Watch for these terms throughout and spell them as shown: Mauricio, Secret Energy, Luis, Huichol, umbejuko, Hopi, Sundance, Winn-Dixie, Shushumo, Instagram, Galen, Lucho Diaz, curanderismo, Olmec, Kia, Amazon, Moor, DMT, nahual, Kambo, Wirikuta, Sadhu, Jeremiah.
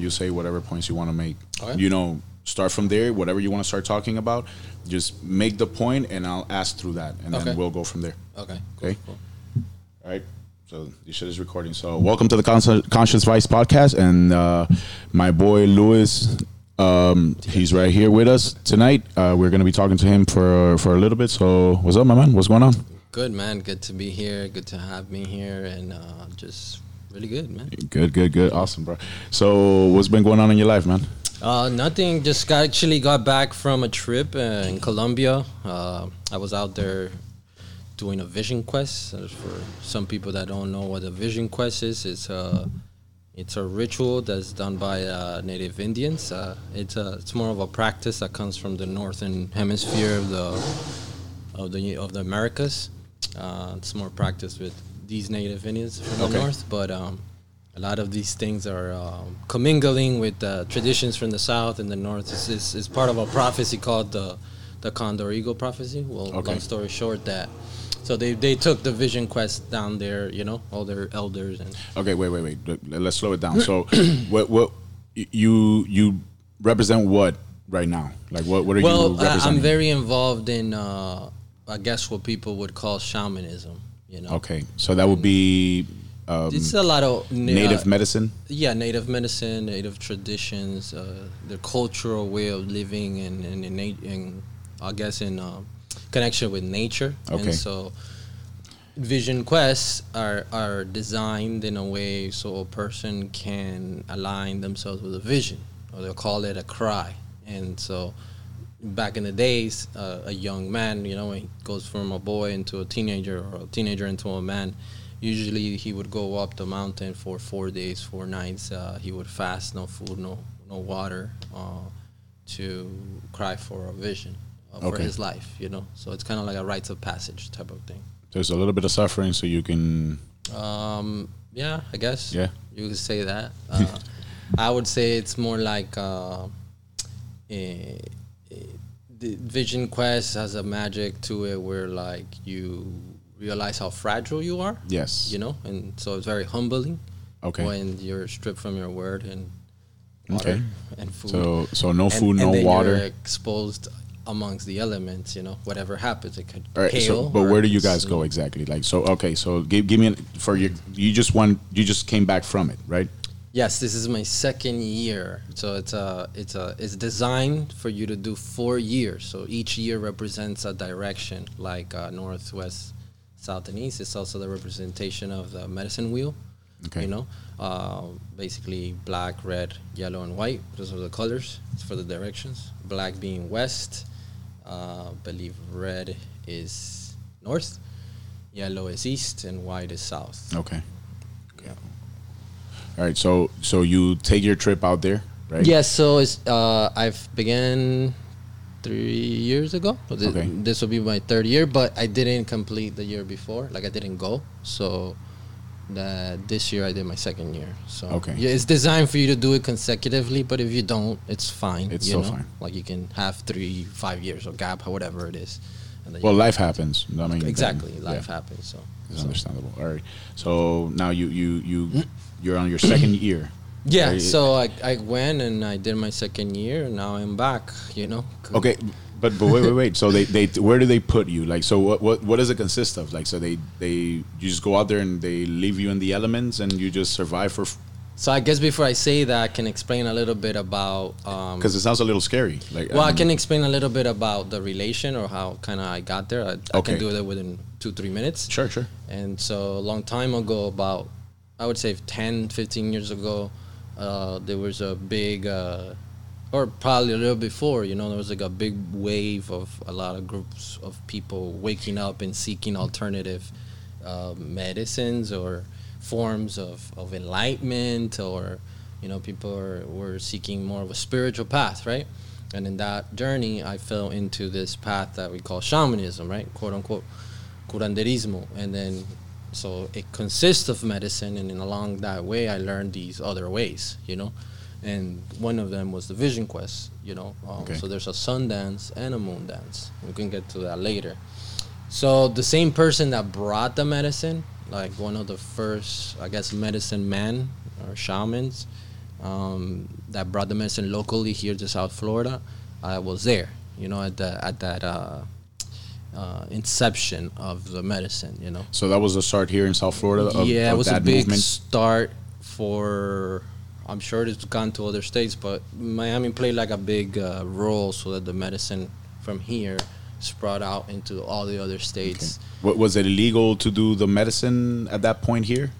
You say whatever points you want to make. Okay. You know, start from there. Whatever you want to start talking about, just make the point, and I'll ask through that, and then we'll go from there. Okay. Cool, okay. Cool. All right. So this shit is recording. So welcome to the Conscious Vice Podcast, and my boy Luis, he's right here with us tonight. We're gonna be talking to him for a little bit. So what's up, my man? What's going on? Good, man. Good to be here. Good to have me here, and just. Really good, man. Good. Awesome, bro. So, what's been going on in your life, man? Nothing. Just got back from a trip in Colombia. I was out there doing a vision quest. For some people that don't know what a vision quest is, it's a ritual that's done by Native Indians. It's more of a practice that comes from the northern hemisphere of the Americas. It's more practiced with these Native Indians from the north, but a lot of these things are commingling with traditions from the south and the north. It's part of a prophecy called the Condor Eagle prophecy. Well, long story short, so they took the vision quest down there, you know, all their elders. And wait. Let's slow it down. So, what you represent what right now? Like what are you representing? Well, I'm very involved in I guess what people would call shamanism. You know? Okay, so that would be it's a lot of native medicine. Yeah, native medicine, native traditions, the cultural way of living, and I guess in connection with nature. Okay. And so, vision quests are designed in a way so a person can align themselves with a vision, or they'll call it a cry. And so, back in the days, a young man, you know, when he goes from a boy into a teenager or a teenager into a man, usually he would go up the mountain for 4 days, 4 nights. He would fast, no food, no water, to cry for a vision for his life, you know. So it's kind of like a rites of passage type of thing. There's a little bit of suffering so you can... yeah, I guess. Yeah. You could say that. I would say it's more like... the vision quest has a magic to it where, like, you realize how fragile you are. Yes. You know? And so it's very humbling when you're stripped from your word and water and food. So no food, no water. You're exposed amongst the elements, you know? Whatever happens, it could hail. So, but where do you guys go exactly? Like, so, give me, for your, you just came back from it, right? Yes, this is my second year. So it's designed for you to do 4 years. So each year represents a direction, like north, west, south, and east. It's also the representation of the medicine wheel. Okay. You know, basically black, red, yellow, and white. Those are the colors. It's for the directions. Black being west. I believe red is north. Yellow is east, and white is south. Okay. Yeah. All right, so you take your trip out there, right? Yes, so it's I've began 3 years ago. This will be my third year, but I didn't complete the year before. Like, I didn't go. So this year I did my second year. So yeah, it's designed for you to do it consecutively, but if you don't, it's fine. It's still fine. Like, you can have 3, 5 years or gap, whatever it is. Well, life happens. I mean, exactly, life happens. So it's understandable. All right. So now you're on your second year. Yeah. Right? So I went and I did my second year, and now I'm back. You know. Okay, but wait. So they where do they put you? Like, so what does it consist of? Like, so they you just go out there and they leave you in the elements and you just survive for. So I guess before I say that, I can explain a little bit about... Because it sounds a little scary. Like, I can explain a little bit about the relation or how kind of I got there. I can do that within 2-3 minutes. Sure. And so a long time ago, about, I would say 10, 15 years ago, there was a big, or probably a little before, you know, there was like a big wave of a lot of groups of people waking up and seeking alternative medicines or... forms of enlightenment, or, you know, people were seeking more of a spiritual path, right? And in that journey, I fell into this path that we call shamanism, right? Quote unquote, curanderismo. And then, so it consists of medicine, and then along that way, I learned these other ways, you know? And one of them was the vision quest, you know? So there's a sun dance and a moon dance. We can get to that later. So the same person that brought the medicine, like one of the first, I guess, medicine men or shamans, that brought the medicine locally here to South Florida, was there, you know, at that inception of the medicine, you know. So that was the start here in South Florida of, yeah, of it was that a big movement? Start for, I'm sure it's gone to other states, but Miami played like a big role so that the medicine from here spread out into all the other states. Okay. Was it illegal to do the medicine at that point here?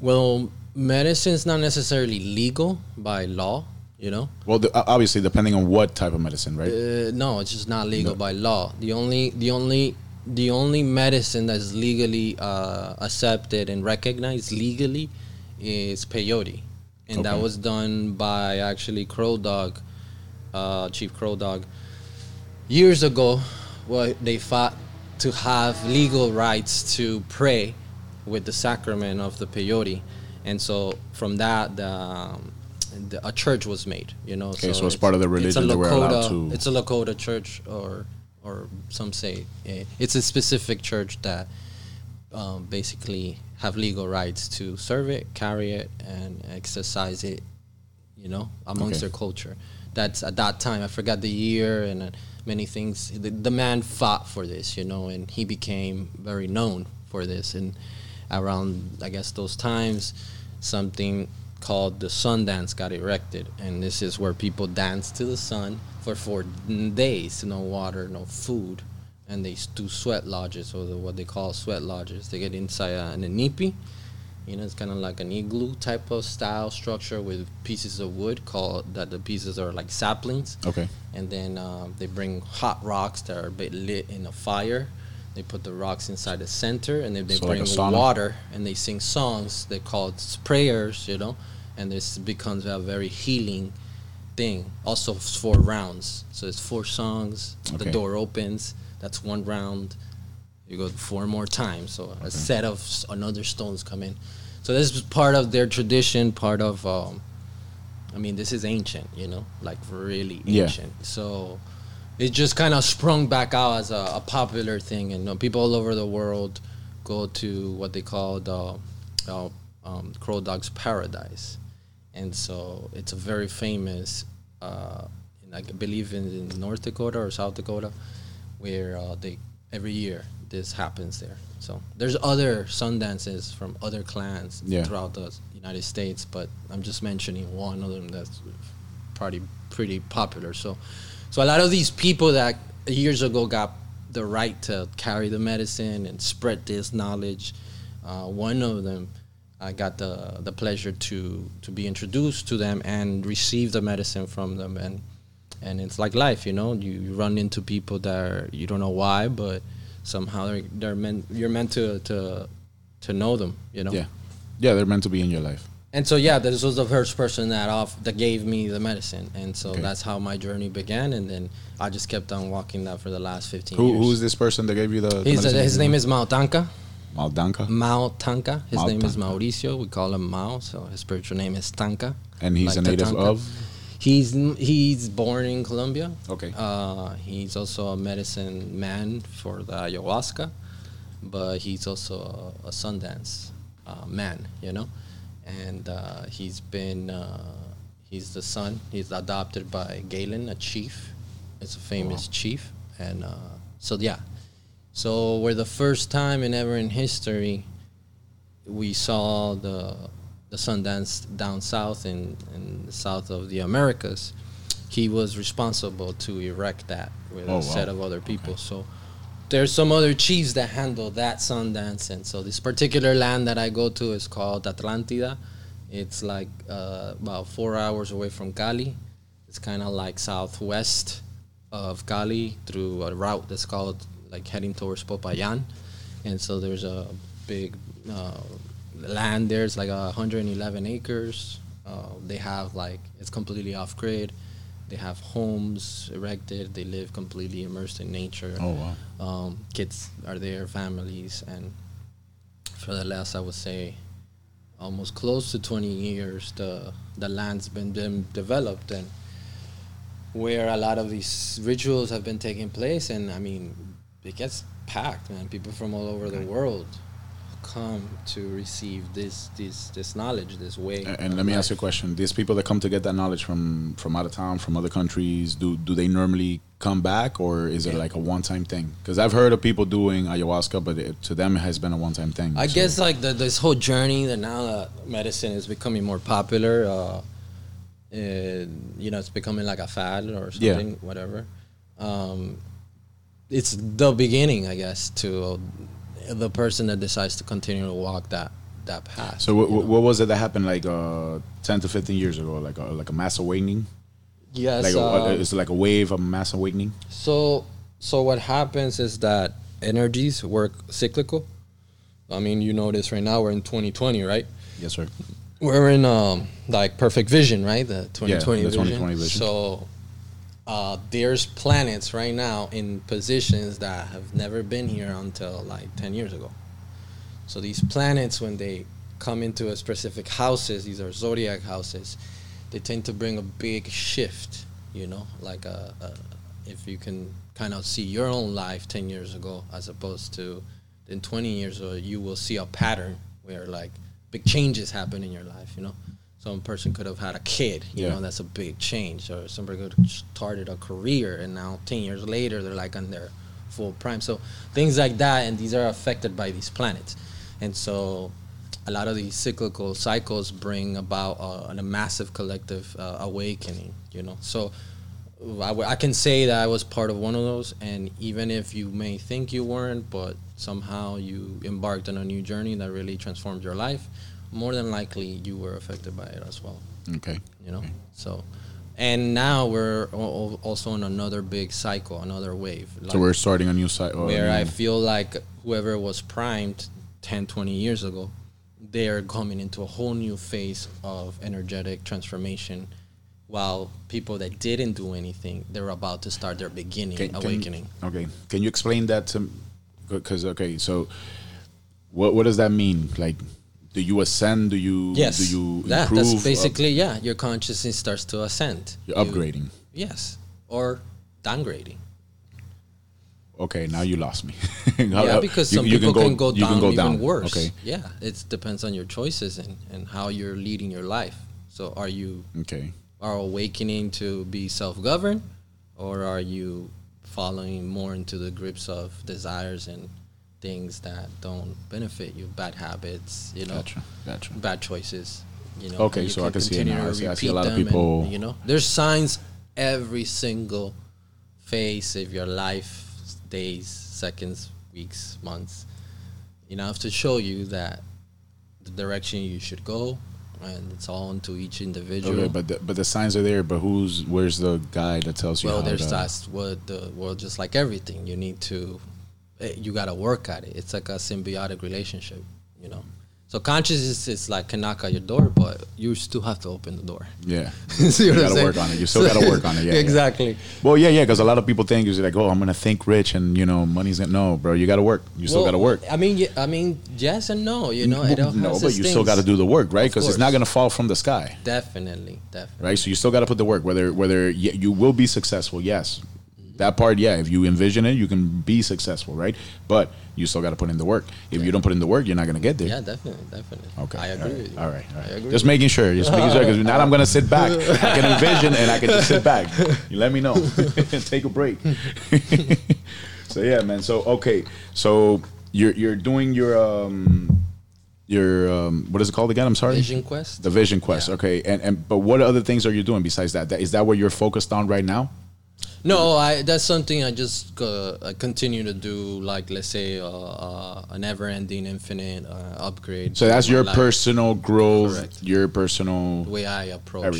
Well, medicine is not necessarily legal by law, you know. Well, obviously, depending on what type of medicine, right? No, it's just not legal by law. The only medicine that's legally accepted and recognized legally is peyote, and that was done by actually Crow Dog, Chief Crow Dog. Years ago, well, they fought to have legal rights to pray with the sacrament of the peyote. And so from that, a church was made, you know. Okay, so it's part of the religion that we're allowed to... It's a Lakota church, or some say it's a specific church that basically have legal rights to serve it, carry it, and exercise it, you know, amongst their culture. That's at that time, I forgot the year and many things. The man fought for this, you know, and he became very known for this. And around, I guess, those times, something called the Sundance got erected, and this is where people dance to the sun for 4 days, no water, no food, and they do sweat lodges, or what they call sweat lodges. They get inside an anipi, you know, it's kind of like an igloo type of style structure with pieces of wood called that. The pieces are like saplings. Okay. And then they bring hot rocks that are a bit lit in a fire. They put the rocks inside the center, and they bring water, and they sing songs. They call it prayers, you know, and this becomes a very healing thing. Also, 4 rounds. So it's 4 songs. Okay. The door opens. That's 1 round. You go 4 more times. So a set of another stones come in. So this is part of their tradition, part of, I mean, this is ancient, you know, like really ancient. Yeah. So... it just kind of sprung back out as a popular thing, and you know, people all over the world go to what they call the Crow Dog's Paradise, and so it's a very famous, I believe in North Dakota or South Dakota, where they every year this happens there. So there's other Sundances from other clans throughout the United States, but I'm just mentioning one of them that's probably pretty popular. So a lot of these people that years ago got the right to carry the medicine and spread this knowledge, one of them, I got the pleasure to be introduced to them and receive the medicine from them. And it's like life, you know, you run into people that are, you don't know why, but somehow you're meant to know them, you know? Yeah, they're meant to be in your life. And so, this was the first person that gave me the medicine. And so that's how my journey began. And then I just kept on walking that for the last 15 years. Who's this person that gave you the medicine? His name is Mao Tanca. His name is Mauricio. We call him Mao. So his spiritual name is Tanca. And he's like a native of? He's born in Colombia. Okay. He's also a medicine man for the ayahuasca. But he's also a Sundance man, you know? And he's the son. He's adopted by Galen, a chief. It's a famous chief. And so we're the first time in ever in history we saw the Sundance down south in the south of the Americas. He was responsible to erect that with a set of other people. Okay. So there's some other chiefs that handle that Sundance, and so this particular land that I go to is called Atlantida. It's like about 4 hours away from Cali. It's kind of like southwest of Cali through a route that's called like heading towards Popayan, and so there's a big land there. It's like 111 acres. They have like it's completely off grid. They have homes erected. They live completely immersed in nature. Oh, wow. Kids are there, families. And for the last, I would say, almost close to 20 years, the land's been developed, and where a lot of these rituals have been taking place. And, I mean, it gets packed, man. People from all over the world come to receive this knowledge, this way. And let me ask you a question. These people that come to get that knowledge from out of town, from other countries, do they normally come back, or is it like a one-time thing? Because I've heard of people doing ayahuasca, but to them it has been a one-time thing. I guess like this whole journey that now medicine is becoming more popular, it's becoming like a fad or something, whatever. It's the beginning, I guess, to the person that decides to continue to walk that path. So what was it that happened like 10 to 15 years ago, like a mass awakening? Yes. It's like a wave of mass awakening? So what happens is that energies work cyclical. I mean, you know this right now. We're in 2020, right? Yes, sir. We're in like perfect vision, right? The 2020 vision. 2020 vision. So... there's planets right now in positions that have never been here until like 10 years ago. So these planets, when they come into a specific houses, these are zodiac houses, they tend to bring a big shift, like if you can kind of see your own life 10 years ago as opposed to in 20 years ago, you will see a pattern where like big changes happen in your life, Some person could have had a kid, that's a big change. Or somebody could have started a career, and now 10 years later, they're like on their full prime. So things like that, and these are affected by these planets. And so a lot of these cyclical cycles bring about a massive collective awakening, So I can say that I was part of one of those, and even if you may think you weren't, but somehow you embarked on a new journey that really transformed your life, more than likely you were affected by it as well. Okay. So, and now we're also in another big cycle, another wave. Like, so we're starting a new cycle. Where I feel like whoever was primed 10, 20 years ago, they're coming into a whole new phase of energetic transformation, while people that didn't do anything, they're about to start their beginning, awakening. Can you explain that to me? Because, so what does that mean? Like... do you ascend? Do you improve? That's basically, your consciousness starts to ascend. You're upgrading. Yes, or downgrading. Okay, now you lost me. Because some people can go down even worse. Okay. Yeah, it depends on your choices and how you're leading your life. So are you awakening to be self-governed, or are you following more into the grips of desires and things that don't benefit you, bad habits, Gotcha. Bad choices, Okay, so I can see it now. I see a lot of people. And, there's signs every single phase of your life, days, seconds, weeks, months, enough to show you that the direction you should go, and it's all into each individual. Okay, but the signs are there, but where's the guide that tells you? Well, just like everything, you need to. You gotta work at it. It's like a symbiotic relationship, So consciousness is like can knock at your door, but you still have to open the door. Yeah, you gotta work on it. You still gotta work on it. Yeah, exactly. Yeah. Well, yeah, because a lot of people think you're like, I'm gonna think rich, and money's gonna. No, bro, you gotta work. You still gotta work. I mean, yes and no. But you still gotta do the work, right? Because it's not gonna fall from the sky. Definitely. Right. So you still gotta put the work. Whether you will be successful, yes. That part, if you envision it, you can be successful, right? But you still got to put in the work. If you don't put in the work, you're not going to get there. Yeah, definitely. Okay. I agree with you. All right. Just making sure, because now I'm going to sit back. I can envision and I can just sit back. You let me know. Take a break. So, yeah, man. So, okay. So, you're doing your what is it called again? I'm sorry. Vision quest. The vision quest. Yeah. Okay. But what other things are you doing besides that? Is that what you're focused on right now? No, that's something I just continue to do, like, let's say, a never-ending, infinite upgrade. So that's your personal growth, your personal... the way I approach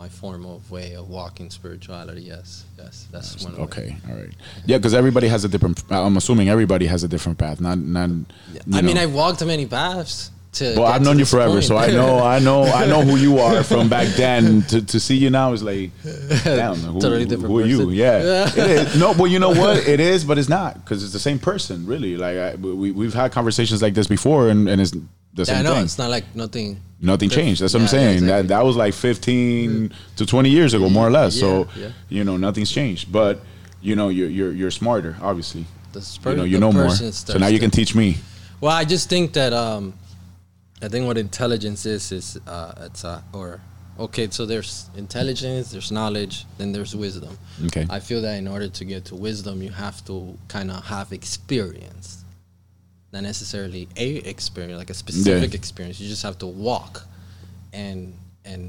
my form of way of walking spirituality, yes. That's one way. Okay, all right. Yeah, because everybody has a different... I'm assuming everybody has a different path, not I mean, I've walked many paths. Well, I've known you forever, so I know who you are from back then. To see you now is like, damn, who are you? Yeah, it is. No, but you know what? It is, but it's not, because it's the same person, really. Like we've had conversations like this before, and it's the same thing. I know, it's not like nothing. Nothing changed. That's what I'm saying. Exactly. That was like 15 to 20 years ago, more or less. Yeah, so nothing's changed. But you're smarter, obviously. this person. You know more. So now you can teach me. Well, I just think that I think what intelligence is it's or okay. So there's intelligence, there's knowledge, then there's wisdom. Okay. I feel that in order to get to wisdom, you have to kind of have experience, not necessarily a experience, like a specific experience. You just have to walk, and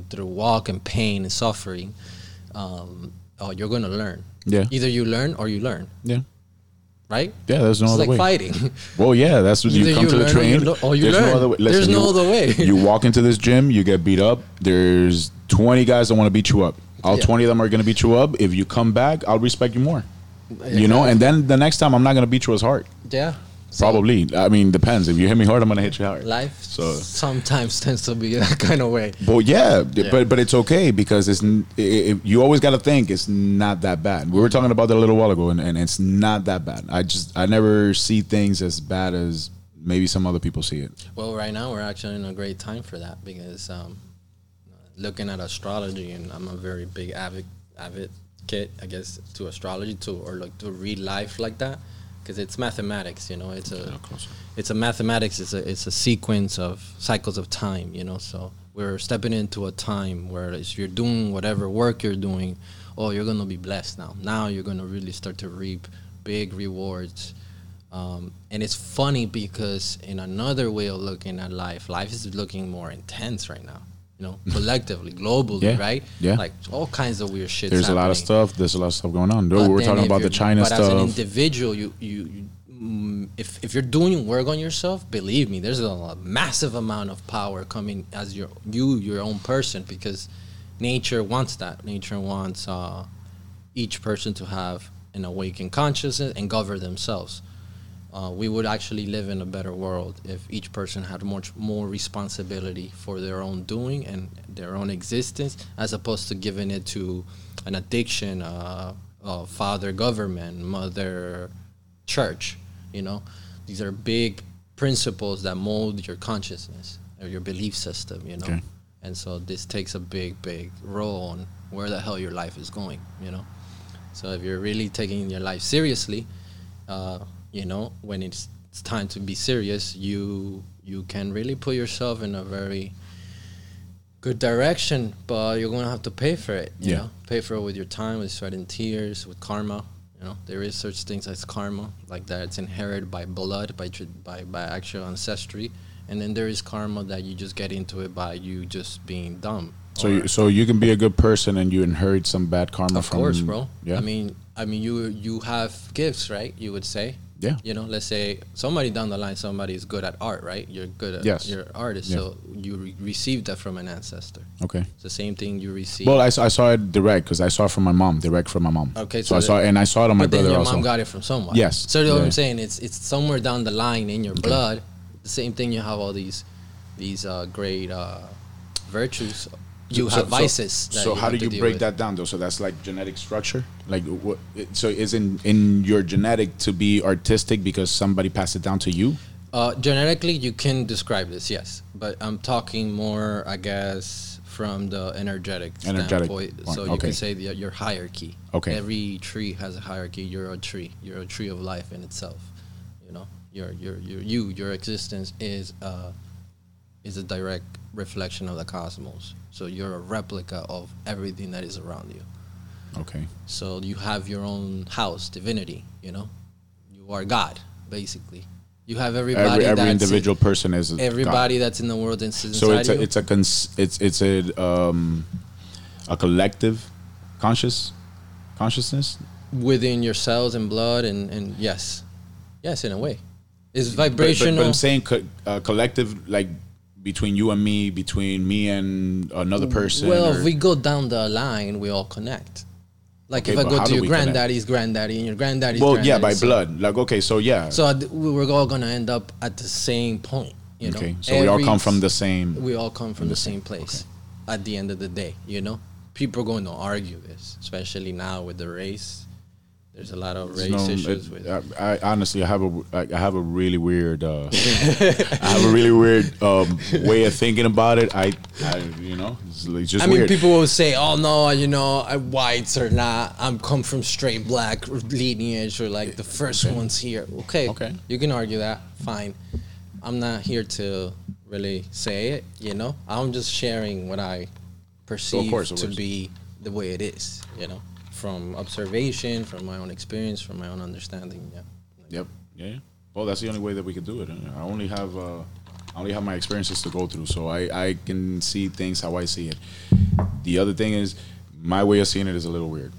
through walk and pain and suffering, you're gonna learn. Yeah. Either you learn or you learn. Yeah. Right? Yeah, there's no other way. It's like fighting. Well, yeah, that's what you come to the train. There's no other way. There's no other way. You walk into this gym, you get beat up. There's 20 guys that want to beat you up. All 20 of them are going to beat you up. If you come back, I'll respect you more. Exactly. You know, and then the next time I'm not going to beat you as hard. Yeah. Probably. I mean, depends. If you hit me hard, I'm going to hit you hard. Life sometimes tends to be that kind of way. Well, yeah. But it's okay because you always got to think it's not that bad. We were talking about that a little while ago, and it's not that bad. I never see things as bad as maybe some other people see it. Well, right now we're actually in a great time for that because looking at astrology, and I'm a very big avid kid, I guess, to astrology, to read life like that. Because it's mathematics, you know. It's a mathematics. It's a sequence of cycles of time, you know. So we're stepping into a time where if you're doing whatever work you're doing, you're gonna be blessed now. Now you're gonna really start to reap big rewards. And it's funny because in another way of looking at life is looking more intense right now. You know, collectively, globally, right? Yeah. Like all kinds of weird shit. There's a lot of stuff. There's a lot of stuff going on. Dude, we're talking about the China stuff. But as an individual, you if you're doing work on yourself, believe me, there's a massive amount of power coming as your own person, because nature wants that. Nature wants each person to have an awakened consciousness and govern themselves. We would actually live in a better world if each person had much more responsibility for their own doing and their own existence, as opposed to giving it to an addiction, father government, mother church. You know, these are big principles that mold your consciousness or your belief system, you know. Okay. And so this takes a big, big role on where the hell your life is going, you know. So if you're really taking your life seriously, you know, when it's time to be serious, you can really put yourself in a very good direction, but you're going to have to pay for it, you know? Pay for it with your time, with sweat and tears, with karma, you know? There is such things as karma, like that it's inherited by blood, by actual ancestry, and then there is karma that you just get into it by you just being dumb. So you can be a good person and you inherit some bad karma from... Of course, bro. Yeah. I mean, you have gifts, right? You would say... Yeah. You know, let's say somebody down the line, somebody is good at art, right? You're good at you're an artist, so you received that from an ancestor. Okay. It's the same thing you received. Well, I saw it direct because I saw it from my mom, Okay. So I saw it on my brother also. But your mom got it from someone. Yes. So what I'm saying, it's somewhere down the line in your blood. The same thing, you have all these great virtues. You have vices. So how do you break that down, though? So that's like genetic structure? Like what? So is in your genetic to be artistic because somebody passed it down to you? Genetically, you can describe this, yes. But I'm talking more, I guess, from the energetic standpoint. So you can say your hierarchy. Okay. Every tree has a hierarchy. You're a tree. You're a tree of life in itself. You know, your existence is a direct reflection of the cosmos. So you're a replica of everything that is around you. Okay. So you have your own house, divinity, you know? You are God, basically. You have everybody every individual person is everybody God. That's in the world and inside. So it's a collective consciousness within your cells and blood and yes in a way. It's vibrational. But I'm saying collective, like between you and me, between me and another person. Well, if we go down the line, we all connect. Like if I go to your granddaddy's granddaddy and your granddaddy's granddaddy. Well, yeah, by blood. Like, okay, so yeah. So we're all going to end up at the same point, you know. Okay, so we all come from the same. We all come from the same place at the end of the day, you know. People are going to argue this, especially now with the race. There's a lot of race issues with it. I honestly, I have a really weird, way of thinking about it. I you know, it's just weird. I mean, people will say, "Oh no, you know, whites are not. I'm come from straight black lineage, or like the first ones here." Okay, you can argue that. Fine, I'm not here to really say it. You know, I'm just sharing what I perceive to be the way it is. You know. From observation, from my own experience, from my own understanding. Yeah. Yep. Yeah. Well, that's the only way that we could do it. I only have my experiences to go through, so I can see things how I see it. The other thing is, my way of seeing it is a little weird.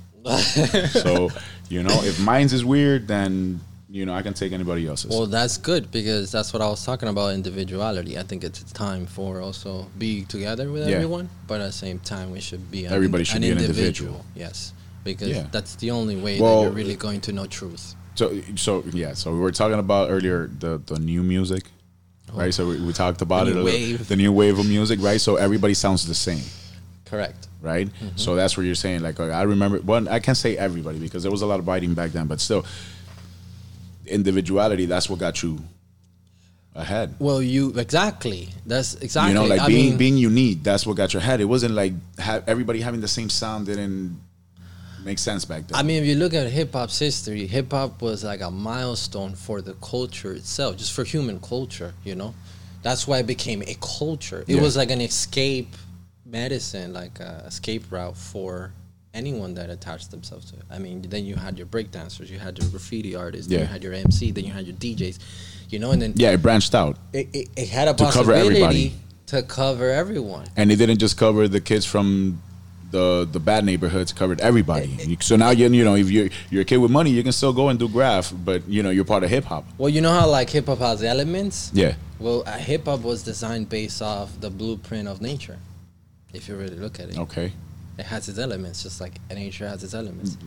So, you know, if mine's is weird, then, you know, I can take anybody else's. Well, that's good, because that's what I was talking about, individuality. I think it's time for also be together with everyone, but at the same time, we should be an individual. Yes. Because that's the only way that you're really going to know truth. So we were talking about earlier the new music, right? So we talked about the new wave of music, right? So everybody sounds the same. Correct. Right? Mm-hmm. So that's what you're saying. Like, I remember, well, I can't say everybody because there was a lot of biting back then, but still, individuality, that's what got you ahead. Well, That's exactly. You know, like being unique, that's what got you ahead. It wasn't like everybody having the same sound didn't makes sense back then. I mean, if you look at hip-hop's history, hip-hop was like a milestone for the culture itself, just for human culture, you know? That's why it became a culture. It was like an escape medicine, like an escape route for anyone that attached themselves to it. I mean, then you had your breakdancers, you had your graffiti artists, then you had your MC, then you had your DJs, you know? And then it branched out. It had a possibility to cover everyone. And it didn't just cover the kids from the bad neighborhoods, covered everybody. So now you know if you're a kid with money, you can still go and do graph, but you know you're part of hip hop. Well, you know how like hip hop has elements. Yeah. Well, hip hop was designed based off the blueprint of nature, if you really look at it. Okay. It has its elements, just like nature has its elements.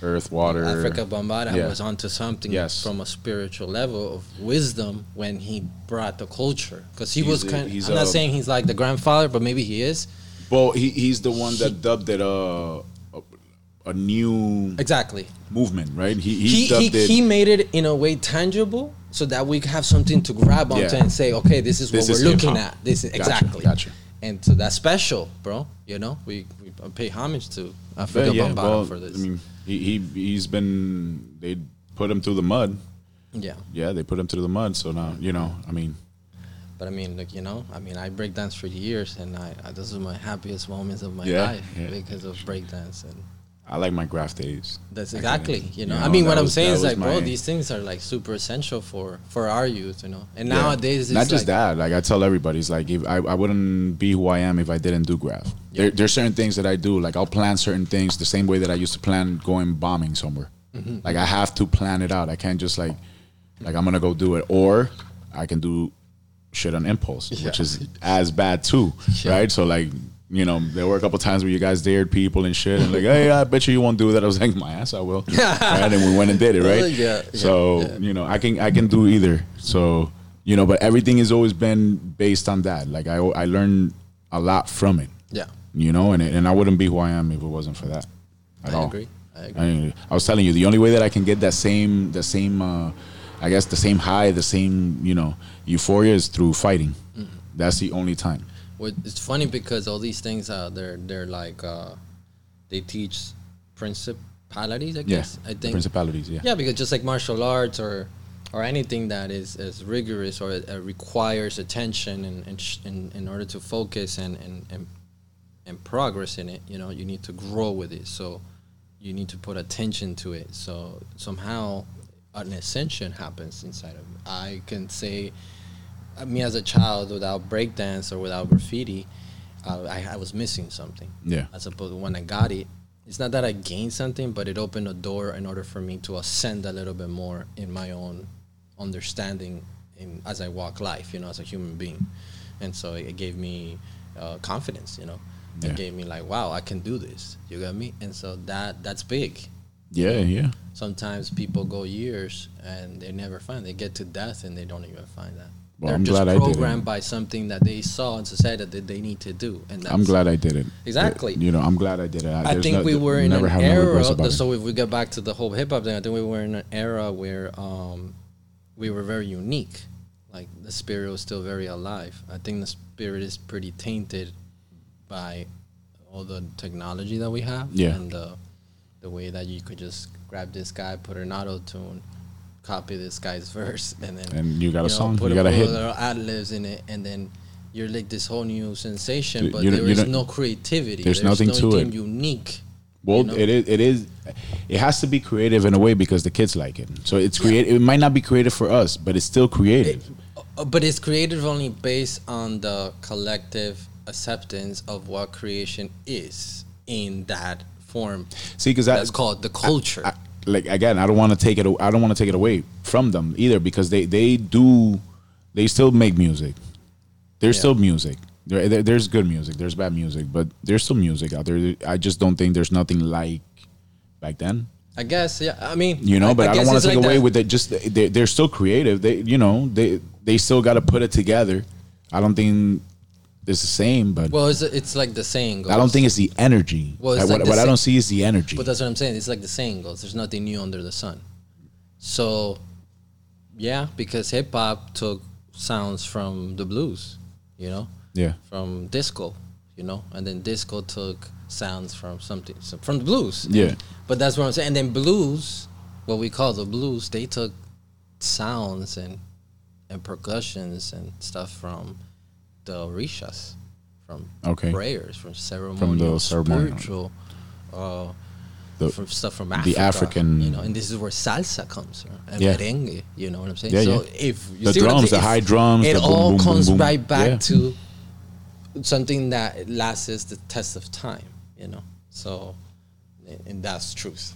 Earth, water. Africa Bambaataa was onto something from a spiritual level of wisdom when he brought the culture, because I'm not saying he's like the grandfather, but maybe he is. Well, he's the one that dubbed it a new movement, right? He made it in a way tangible so that we have something to grab onto and say, okay, this is what we're looking at. This is gotcha. And so that's special, bro. You know, we pay homage to Africa Bambaataa for this. I mean, he's been they put him through the mud. Yeah, they put him through the mud. So now you know, I mean. But I mean, look, you know, I breakdanced for years, and this is my happiest moments of my life because of breakdance. And I like my graph days. That's exactly, you know. I mean, what I'm saying is like, bro, these things are like super essential for our youth, you know. And nowadays, it's not just that. Like I tell everybody, it's like if I wouldn't be who I am if I didn't do graph. Yeah. There's certain things that I do. Like I'll plan certain things the same way that I used to plan going bombing somewhere. Mm-hmm. Like I have to plan it out. I can't just like I'm gonna go do it, or I can do shit on impulse, which is as bad too, right? So like, you know, there were a couple times where you guys dared people and shit, and like, hey, I bet you won't do that. I was like, my ass, I will. Right? And we went and did it, right? So you know, I can do either. So you know, but everything has always been based on that. Like I learned a lot from it. Yeah, you know, and I wouldn't be who I am if it wasn't for that. I agree. I was telling you, the only way that I can get that same. I guess the same high, the same, you know, euphoria is through fighting. Mm-hmm. That's the only time. Well, it's funny because all these things, they're like, they teach principalities, I guess. Yeah, I think principalities, yeah. Yeah, because just like martial arts or anything that is rigorous or requires attention in order to focus and progress in it, you know, you need to grow with it. So you need to put attention to it. So somehow an ascension happens inside of me. I can say, me as a child, without breakdance or without graffiti, I was missing something. Yeah. As opposed to when I got it, it's not that I gained something, but it opened a door in order for me to ascend a little bit more in my own understanding as I walk life, you know, as a human being. And so it gave me confidence, you know. Yeah. It gave me like, wow, I can do this. You got me? And so that's big. Yeah, yeah. Sometimes people go years and they never find. They get to death and they don't even find that. Well, I'm glad I didn't. They're just programmed by something that they saw in society that they need to do. And that's, I'm glad I didn't. Exactly. You know, I'm glad I did it. I think we were in an era. So if we get back to the whole hip hop thing, I think we were in an era where we were very unique. Like the spirit was still very alive. I think the spirit is pretty tainted by all the technology that we have. Yeah. And the way that you could just grab this guy, put an auto tune, copy this guy's verse, and then you got a song, put a little ad libs in it, and then you're like this whole new sensation. But there is no creativity. There's nothing to it. Unique. Well, it is. It has to be creative in a way because the kids like it. So it's creative. It might not be creative for us, but it's still creative. But it's creative only based on the collective acceptance of what creation is in that form. See, because that's called the culture. Like again, I don't want to take it away from them either, because they still make music. There's still music. There's good music. There's bad music, but there's still music out there. I just don't think there's nothing like back then. I guess. Yeah. I mean, you know, but I don't want to take like away with it. Just they're still creative. They still got to put it together. I don't think it's the same, but well, it's like the saying goes. I don't think it's the energy. Well, it's like what I don't see is the energy. But that's what I'm saying. It's like the saying goes. There's nothing new under the sun. So, yeah, because hip hop took sounds from the blues, you know, from disco, you know, and then disco took sounds from from the blues, But that's what I'm saying. And then blues, what we call the blues, they took sounds and percussions and stuff from the orishas, from prayers, from ceremonial, spiritual, from stuff from Africa, the African, you know, and this is where salsa comes from, and merengue, you know what I'm saying? If you see drums, the high drums, it all comes right back to something that lasts the test of time, you know. So, and that's truth.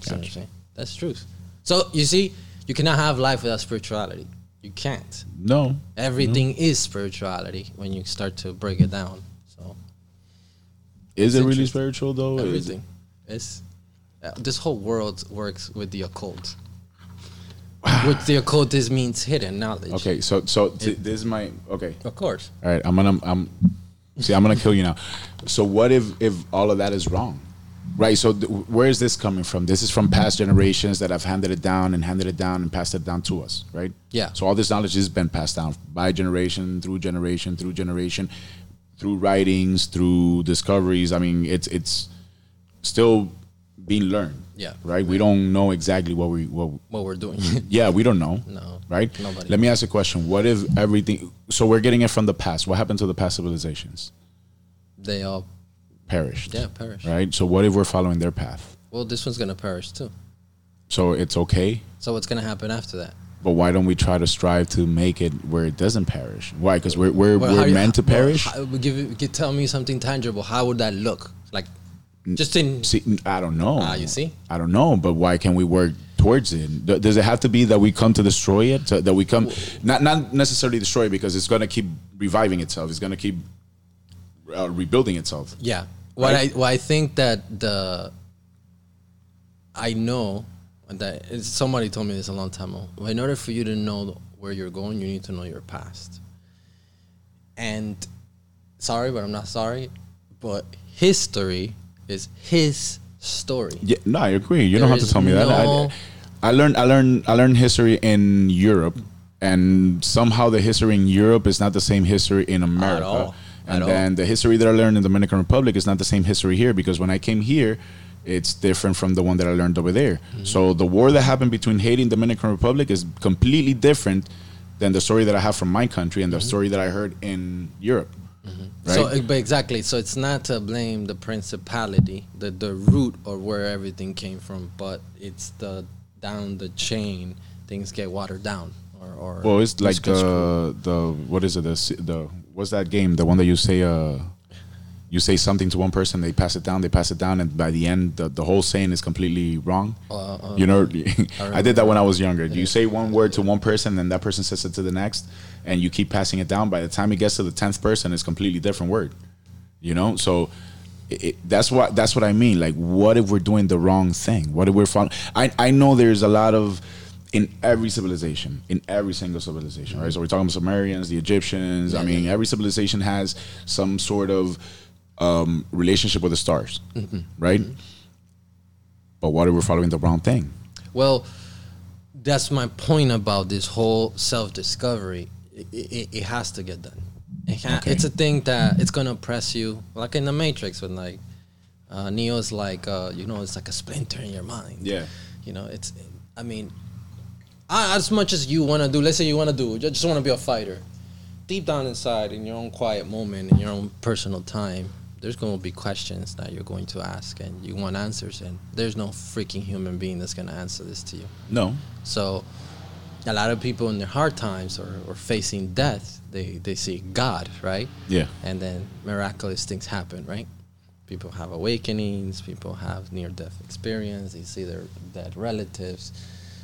Gotcha. You know what I'm saying? That's truth. So you see, you cannot have life without spirituality. You can't. No. Everything is spirituality when you start to break it down. So, is it really spiritual though? Everything. This whole world works with the occult. Which the occult means hidden knowledge. Okay, so this is my okay. Of course. All right, I'm gonna kill you now. So what if all of that is wrong? Right, so where is this coming from? This is from past generations that have handed it down and passed it down to us, right? Yeah. So all this knowledge has been passed down by generation, through generation, through generation, through writings, through discoveries. I mean, it's still being learned. Yeah. Right? We don't know exactly what we're doing. Yeah, we don't know. No. Right? Nobody. Let me ask a question. What if everything... So we're getting it from the past. What happened to the past civilizations? They all... perished. Yeah, perished. Right? So what if we're following their path? Well, this one's going to perish too. So it's okay? So what's going to happen after that? But why don't we try to strive to make it where it doesn't perish? Why? Because we're meant to perish? Tell me something tangible. How would that look? Like, just in... See, I don't know. You see? I don't know, but why can't we work towards it? Does it have to be that we come to destroy it? That we come... Not necessarily destroy it, because it's going to keep reviving itself. It's going to keep rebuilding itself. Yeah. I think that I know that somebody told me this a long time ago. In order for you to know where you're going, you need to know your past. And sorry, but I'm not sorry, but history is his story. Yeah, no, I agree. You don't have to tell me that. I learned history in Europe, and somehow the history in Europe is not the same history in America. At all. And then the history that I learned in the Dominican Republic is not the same history here, because when I came here, it's different from the one that I learned over there. Mm-hmm. So the war that happened between Haiti and Dominican Republic is completely different than the story that I have from my country and the story that I heard in Europe. Mm-hmm. Right? So, but exactly. So it's not to blame the principality, the root or where everything came from, but it's the down the chain things get watered down. Well, it's like the what is it? The what's that game? The one that you say something to one person, they pass it down, and by the end, the whole saying is completely wrong. You know, I did that when I was younger. You say one word to one person, and that person says it to the next, and you keep passing it down. By the time it gets to the 10th person, it's a completely different word. You know, so. That's what I mean. Like, what if we're doing the wrong thing? What if we're following? I know there's a lot of in every civilization, in every single civilization, right? So we're talking about Sumerians, the Egyptians. I mean, every civilization has some sort of relationship with the stars, right? But what if we're following the wrong thing? Well, that's my point about this whole self-discovery. It has to get done. It's a thing that it's going to oppress you, like in the Matrix when, like, Neo's like, you know, it's like a splinter in your mind. Yeah. You know, it's, I mean, as much as you want to do, let's say you want to do, you just want to be a fighter. Deep down inside, in your own quiet moment, in your own personal time, there's going to be questions that you're going to ask and you want answers, and there's no freaking human being that's going to answer this to you. No. So a lot of people in their hard times or facing death, they see God, right? Yeah. And then miraculous things happen, right? People have awakenings, people have near-death experience, they see their dead relatives.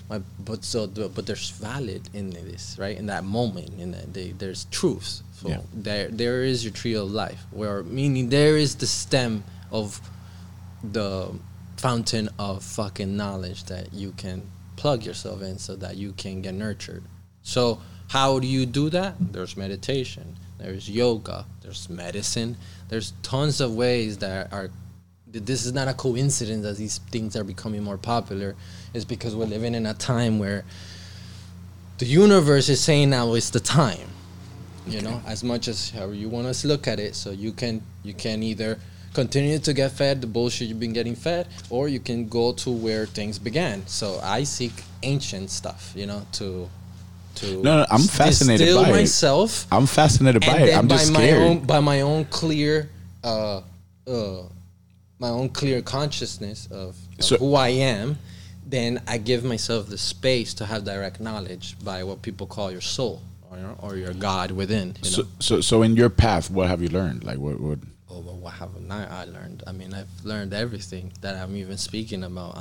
But there's valid in this, right? In that moment, in that there's truths. So there is your tree of life, where meaning there is the stem of the fountain of fucking knowledge that you can plug yourself in so that you can get nurtured. So how do you do that? There's meditation, there's yoga, there's medicine, there's tons of ways that are. This is not a coincidence that these things are becoming more popular. It's because we're living in a time where the universe is saying now is the time. You know, as much as however you want us to look at it. So you can either continue to get fed the bullshit you've been getting fed, or you can go to where things began. So I seek ancient stuff, you know, to I'm fascinated by myself. I'm fascinated by it. I'm just scared by my own clear consciousness of who I am, then I give myself the space to have direct knowledge by what people call your soul or your God within. So in your path, what have you learned? Like what? Oh, well, what have I learned? I mean, I've learned everything that I'm even speaking about.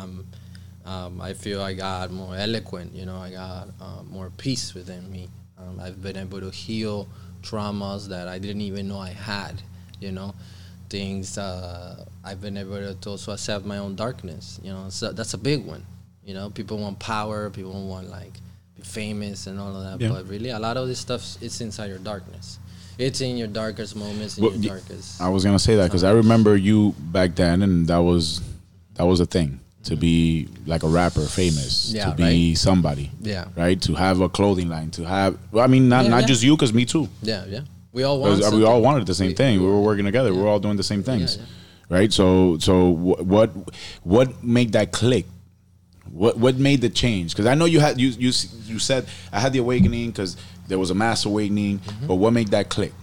I feel I got more eloquent. You know, I got more peace within me. I've been able to heal traumas that I didn't even know I had. You know. Things I've been able to also accept my own darkness, you know. So that's a big one, you know. People want power, people want like be famous and all of that, but really a lot of this stuff, it's inside your darkness. It's in your darkest moments, your darkest. I was gonna say that because I remember you back then, and that was a thing to be like a rapper, famous, to be somebody, right? To have a clothing line, to have. Well, I mean, not just you, because me too. Yeah. We all wanted the same thing. We were working together. We were all doing the same things, right? So what made that click? What made the change? Because I know you said I had the awakening because there was a mass awakening. But what made that click?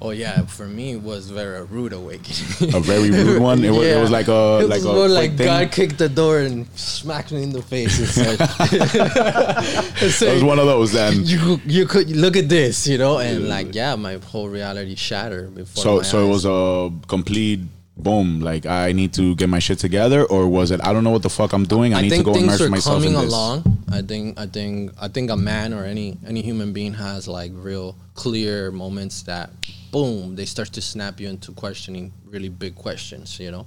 Oh yeah, for me it was very rude awakening. A very rude one. It was, it was like a it was like more like God kicked the door and smacked me in the face. It's like, it's like, it was one of those. Then you could look at this, you know, and like my whole reality shattered before. So it was a complete boom. Like I need to get my shit together, or was it I don't know what the fuck I'm doing. I need to go immerse myself in this. Things are coming along. I think a man or any human being has like real clear moments that. Boom, they start to snap you into questioning really big questions, you know.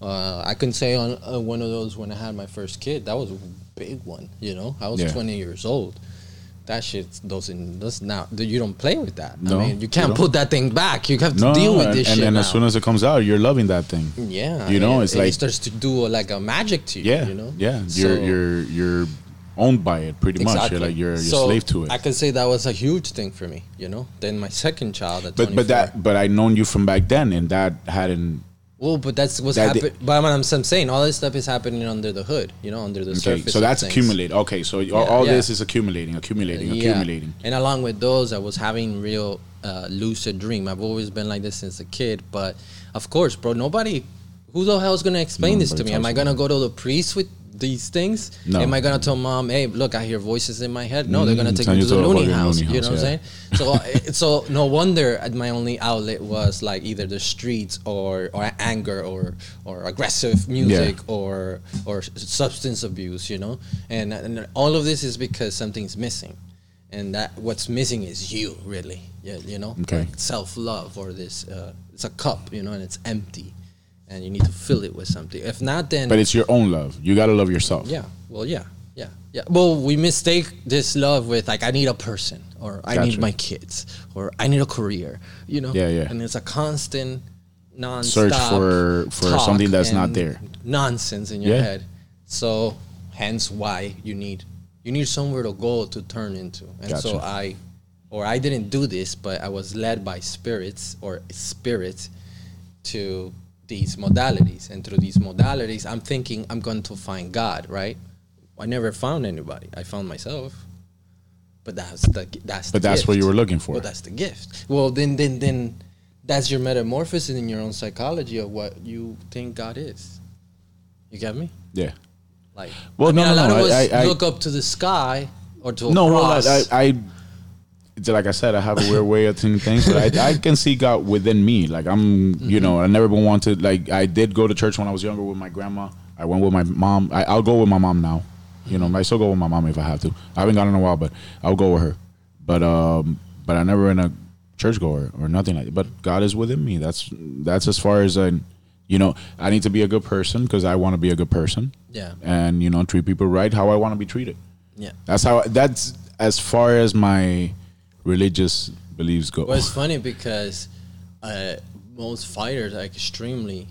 I can say on one of those when I had my first kid, that was a big one, you know. I was 20 years old. That shit does not, you don't play with that. No, I mean, you can't put that thing back. You have to deal with this shit. And as soon as it comes out, you're loving that thing. Yeah. You know, it's like. It starts to do like a magic to you, you know. Yeah, you're owned by it pretty much. You're like you're slave to it. I can say that was a huge thing for me, you know. Then my second child at 24. But I known you from back then, and that hadn't. Well, but that's what's happening. But I'm saying all this stuff is happening under the hood, you know, under the surface. So that's accumulated. Okay, so all this is accumulating. And along with those, I was having real lucid dream. I've always been like this since a kid. But of course, bro, nobody. Who the hell is gonna explain this to me? Am I gonna go to the priest with? These things? No. Am I gonna tell mom, hey, look, I hear voices in my head? No, they're gonna take me to the loony house. You know what I'm saying? So no wonder my only outlet was like either the streets or anger or aggressive music or substance abuse. You know, and all of this is because something's missing, and that what's missing is you, really. Yeah, you know, like self-love or this. It's a cup, you know, and it's empty. And you need to fill it with something. If not, then... But it's your own love. You got to love yourself. Yeah. Well, yeah. Yeah. Well, we mistake this love with like, I need a person, or I need my kids, or I need a career, you know? Yeah. And it's a constant nonstop search for something that's not there. Nonsense in your head. So hence why you need somewhere to go to turn into. And so I didn't do this, but I was led by spirits to these modalities. And through these modalities, I'm thinking I'm going to find God, right? I never found anybody. I found myself. But that's what you were looking for. Well, that's the gift. Well, then that's your metamorphosis in your own psychology of what you think God is. You get me? Yeah. Like, well, I mean, a lot of us look up to the sky or to a cross. Like I said, I have a weird way of doing things, but I can see God within me. Like I'm, you know, I never been wanted. Like I did go to church when I was younger with my grandma. I went with my mom. I'll go with my mom now. You know, I still go with my mom if I have to. I haven't gone in a while, but I'll go with her. But I never been a churchgoer or nothing like that. But God is within me. That's as far as I, you know, I need to be a good person because I want to be a good person. Yeah. And, you know, treat people right how I want to be treated. Yeah. That's as far as my religious beliefs go. Well, it's funny because most fighters are extremely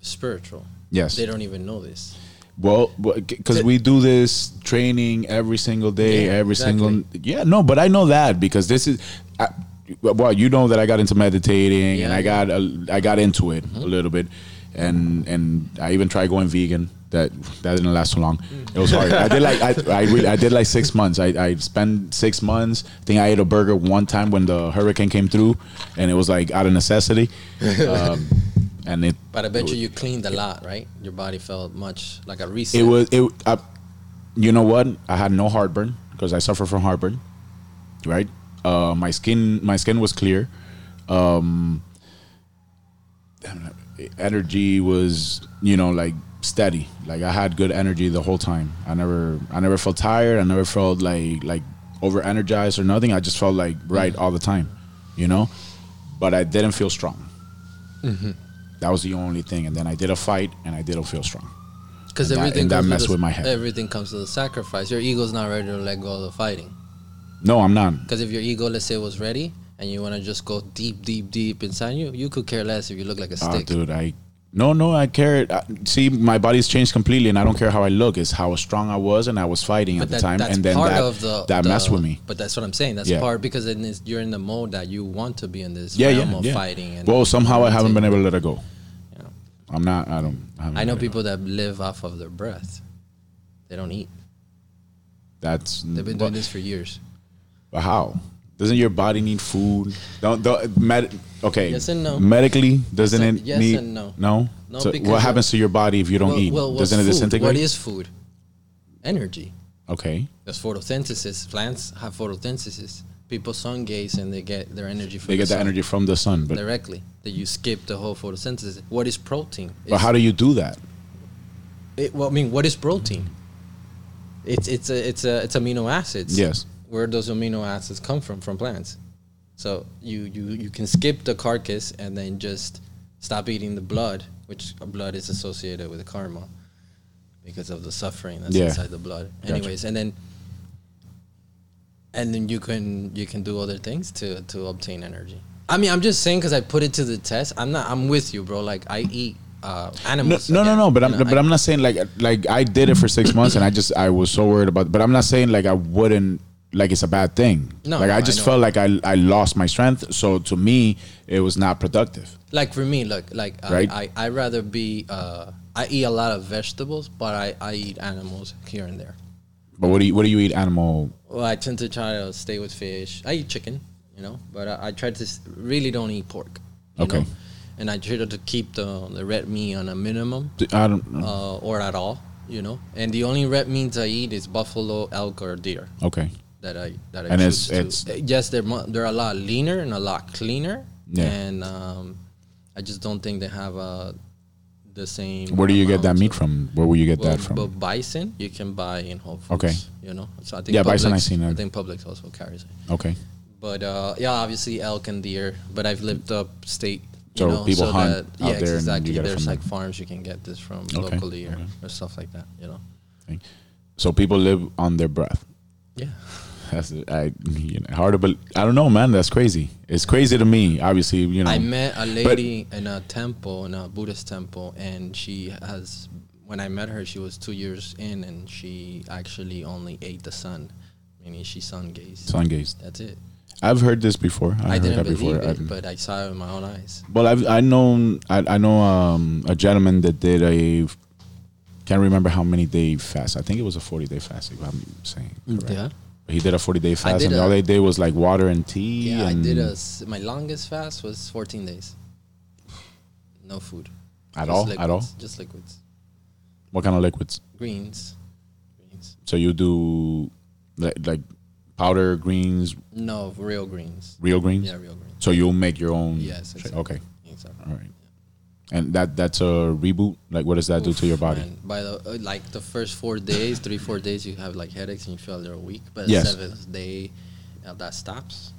spiritual. Yes. They don't even know this. Well, because we do this training every single day, but I know that because this is, you know that I got into meditating and I got into it a little bit, and I even tried going vegan. That didn't last so long. It was hard. I did like 6 months. I spent 6 months. I think I ate a burger one time when the hurricane came through, and it was like out of necessity. But I bet you cleaned a lot, right? Your body felt much like a reset. You know what? I had no heartburn because I suffer from heartburn, right? My skin was clear. Energy was, you know, like steady. Like I had good energy the whole time. I never felt tired. I never felt like over energized or nothing. I just felt like right all the time, you know. But I didn't feel strong. Mm-hmm. That was the only thing. And then I did a fight and I didn't feel strong. Because that messed with my head. Everything comes to the sacrifice. Your ego's not ready to let go of the fighting. No, I'm not. Because if your ego, let's say, was ready and you want to just go deep, deep, deep inside you, you could care less if you look like a stick. Dude, I care. See, my body's changed completely and I don't care how I look. It's how strong I was and I was fighting at the time. And then that messed with me. But that's what I'm saying. That's part because then you're in the mode that you want to be in this realm of fighting. And well, somehow I haven't been able to let it go. Yeah. I'm not, I don't. I know people that live off of their breath. They don't eat. They've been doing this for years. But how? Doesn't your body need food? Okay. Yes and no. Medically, doesn't it need? Yes and no. No. So what happens to your body if you don't eat? Doesn't it disintegrate? What is food? Energy. Okay. There's photosynthesis. Plants have photosynthesis. People sun gaze and they get their energy from the sun. They get the energy from the sun. But directly. That you skip the whole photosynthesis. What is protein? But how do you do that? What is protein? It's amino acids. Yes. Where those amino acids come from plants. So you can skip the carcass and then just stop eating the blood, which blood is associated with karma because of the suffering that's inside the blood. Anyways, and then you can do other things to obtain energy. I mean, I'm just saying because I put it to the test. I'm with you, bro. Like I eat animals. No. But I'm not saying like I did it for 6 months and I was so worried about it. But I'm not saying like I wouldn't. Like it's a bad thing. I felt like I lost my strength. So to me, it was not productive. Like for me, right? I rather be. I eat a lot of vegetables, but I eat animals here and there. But what do you eat animal? Well, I tend to try to stay with fish. I eat chicken, you know, but I try to really don't eat pork. You know? And I try to keep the red meat on a minimum. I don't know. Or at all, you know. And the only red meats I eat is buffalo, elk, or deer. Okay. That I and choose to. Yes, they're a lot leaner and a lot cleaner, and I just don't think they have the same. Where do you get that meat from? Where will you get that from? But bison, you can buy in Whole Foods. Okay, you know. So I think bison. I've seen that. I think Publix also carries it. Okay, but obviously elk and deer. But I've lived upstate, so people hunt out there. Exactly. And there's farms you can get this from locally or stuff like that. You know. So people live on their breath. Yeah. That's hard to believe. I don't know, man. That's crazy. It's crazy to me, obviously, you know. I met a lady in a temple, in a Buddhist temple, and she has, when I met her, she was 2 years in, and she actually only ate the sun, meaning she sun-gazed. Sun-gazed. That's it. I've heard this before. I didn't believe it, but I saw it with my own eyes. Well, I know a gentleman that did a, can't remember how many day fast. I think it was a 40-day fast, if I'm saying correct. Yeah. He did a 40-day fast, and all they did was like water and tea. Yeah, and I did my longest fast was 14 days. No food. At all? Just liquids. What kind of liquids? Greens. So you do like powder greens? No, real greens. Real greens? Yeah, real greens. So you'll make your own? Yes. Exactly. Okay. Exactly. All right. And that's a reboot? Like, what does that do to your body? Man. By the first 4 days, 3-4 days, you have, headaches and you feel they're weak. But the seventh day, that stops.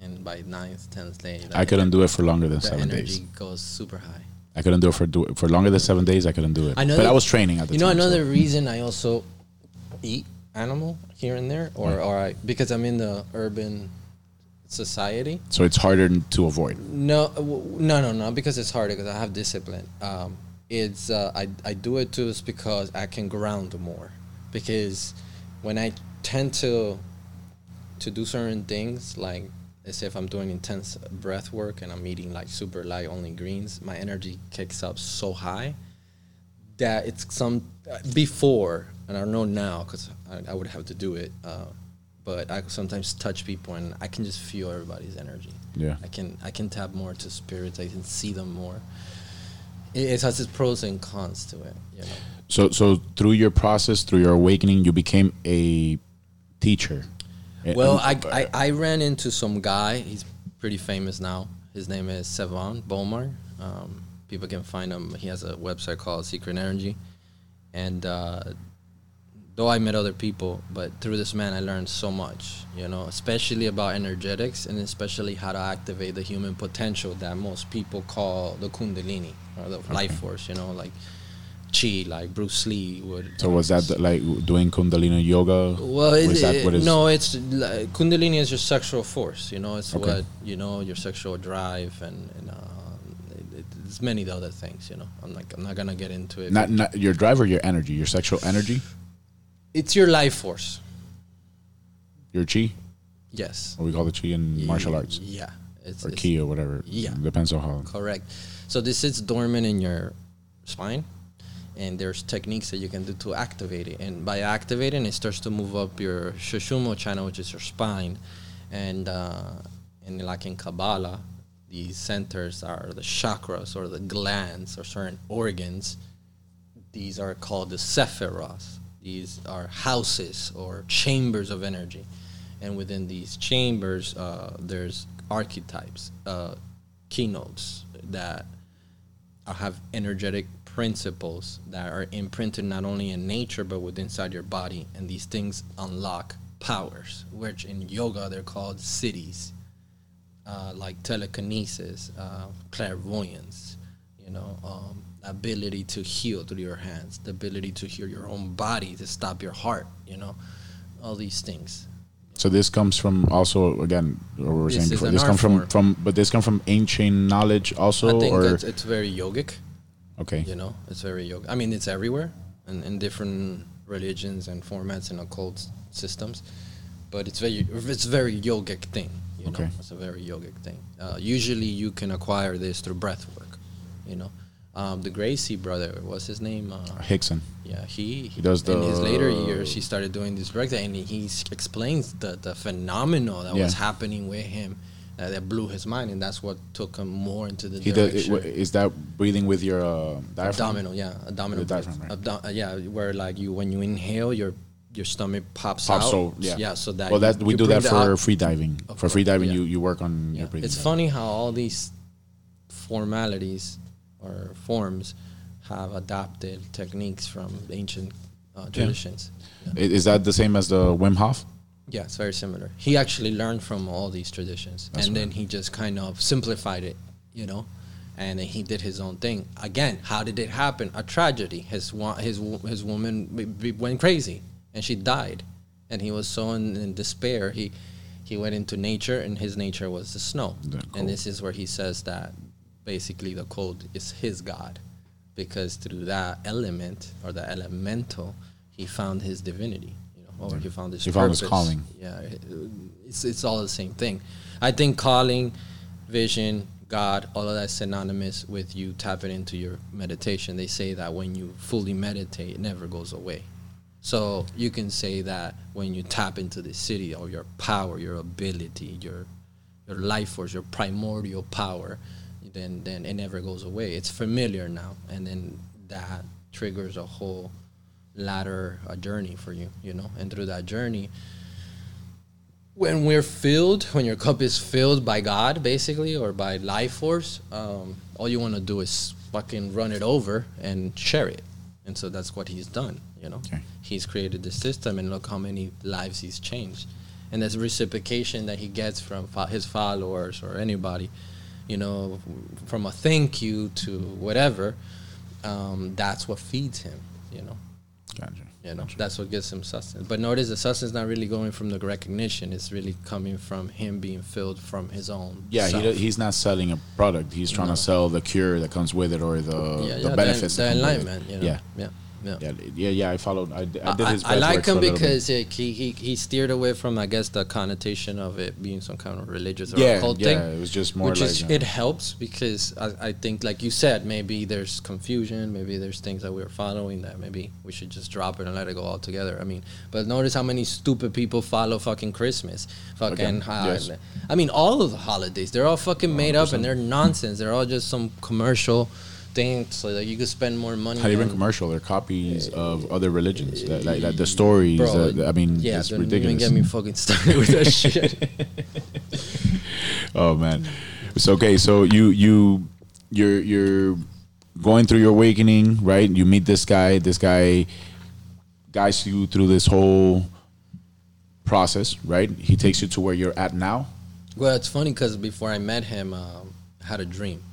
And by 9th, 10th day... I couldn't do it for longer than 7 days. The energy goes super high. I couldn't do it for longer than 7 days. I couldn't do it. But I was training at the time. Another reason I also eat animal here and there, because I'm in the urban... society, so it's harder to avoid. No, because it's harder, because I have discipline. I do it too is because I can ground more, because when I tend to do certain things, like let's say if I'm doing intense breath work and I'm eating super light, only greens, my energy kicks up so high that it's before, and I don't know now because I would have to do it, but I sometimes touch people and I can just feel everybody's energy. Yeah. I can tap more to spirits. I can see them more. It has its pros and cons to it. You know? So through your process, through your awakening, you became a teacher. Well, I ran into some guy. He's pretty famous now. His name is Sevan Bomar. People can find him. He has a website called Secret Energy. And... though I met other people, but through this man I learned so much, especially about energetics and especially how to activate the human potential that most people call the kundalini or the life force, like chi, like Bruce Lee would. So was that like doing kundalini yoga? Well, it's like, kundalini is your sexual force, it's what, your sexual drive and it's many other things, I'm not going to get into it. Not your drive or your energy, your sexual energy? It's your life force. Your chi? Yes. What we call the chi in martial arts. Yeah. It's Kia or whatever. Yeah. Depends on how. Correct. So this sits dormant in your spine, and there's techniques that you can do to activate it. And by activating, it starts to move up your Shushumo channel, which is your spine. And like in Kabbalah, these centers are the chakras or the glands or certain organs. These are called the Sephiroth. These are houses or chambers of energy. And within these chambers, there's archetypes, keynotes that have energetic principles that are imprinted not only in nature, but within inside your body. And these things unlock powers, which in yoga, they're called siddhis, like telekinesis, clairvoyance, ability to heal through your hands, the ability to heal your own body, to stop your heart, all these things. So this comes from also, again, what we were saying before, this comes from ancient knowledge also? I think it's very yogic. Okay. It's very yogic. I mean, it's everywhere in different religions and formats and occult systems, but it's very yogic thing. Okay. It's a very yogic thing. Usually you can acquire this through breath work, the Gracie brother, what's his name? Hickson. Yeah, he does in his later years, he started doing this break, and he explains the phenomenon that was happening with him that blew his mind, and that's what took him more into the direction. Is that breathing with your diaphragm? Abdominal diaphragm, right? Where when you inhale, your stomach pops out. So that we do that for free diving. For free diving, you work on your breathing. It's funny how all these formalities or forms have adopted techniques from ancient traditions. Yeah. Yeah. Is that the same as the Wim Hof? Yeah, it's very similar. He actually learned from all these traditions. That's then he just kind of simplified it, and then he did his own thing. Again, how did it happen? A tragedy. His woman went crazy. and she died. And he was so in despair, he went into nature, and his nature was the snow. The and this is where he says that basically the cold is his god, because through that element or the elemental, he found his divinity, you know, or he found his purpose. He found his calling. Yeah, it's all the same thing. I think calling, vision, God, all of that's synonymous with you tapping into your meditation. They say that when you fully meditate, it never goes away. So you can say that when you tap into the city or your power, your ability, your life force, your primordial power, then it never goes away. It's familiar now. And then that triggers a whole ladder, a journey for you, you know? And through that journey, when your cup is filled by God, basically, or by life force, all you want to do is fucking run it over and share it. And so that's what he's done, you know? Okay. He's created the system, and look how many lives he's changed. And that's reciprocation that he gets from his followers or anybody, you know, from a thank you to whatever, that's what feeds him, you know? Gotcha. You know, that's what gives him sustenance. But notice the sustenance not really going from the recognition. It's really coming from him being filled from his own. Yeah, he's not selling a product. He's trying to sell the cure that comes with it, or the benefits. The enlightenment. You know? I followed. I did his best. I like him because he steered away from, I guess, the connotation of it being some kind of religious or occult thing. Yeah, it was just more. Which like, it helps because I think, like you said, maybe there's confusion, maybe there's things that we're following that maybe we should just drop it and let it go all together. I mean, but notice how many stupid people follow fucking Christmas, fucking. Yes. I mean, all of the holidays, they're all fucking made 100%. Up and they're nonsense. They're all just some commercial. So that you could spend more money. Not even commercial. They're copies of other religions. Like the stories. Bro, I mean, it's ridiculous. Don't even get me fucking started with that shit. Oh man. It's okay. So you're going through your awakening, right? You meet this guy. This guy guides you through this whole process, right? He takes you to where you're at now. Well, it's funny because before I met him, I had a dream.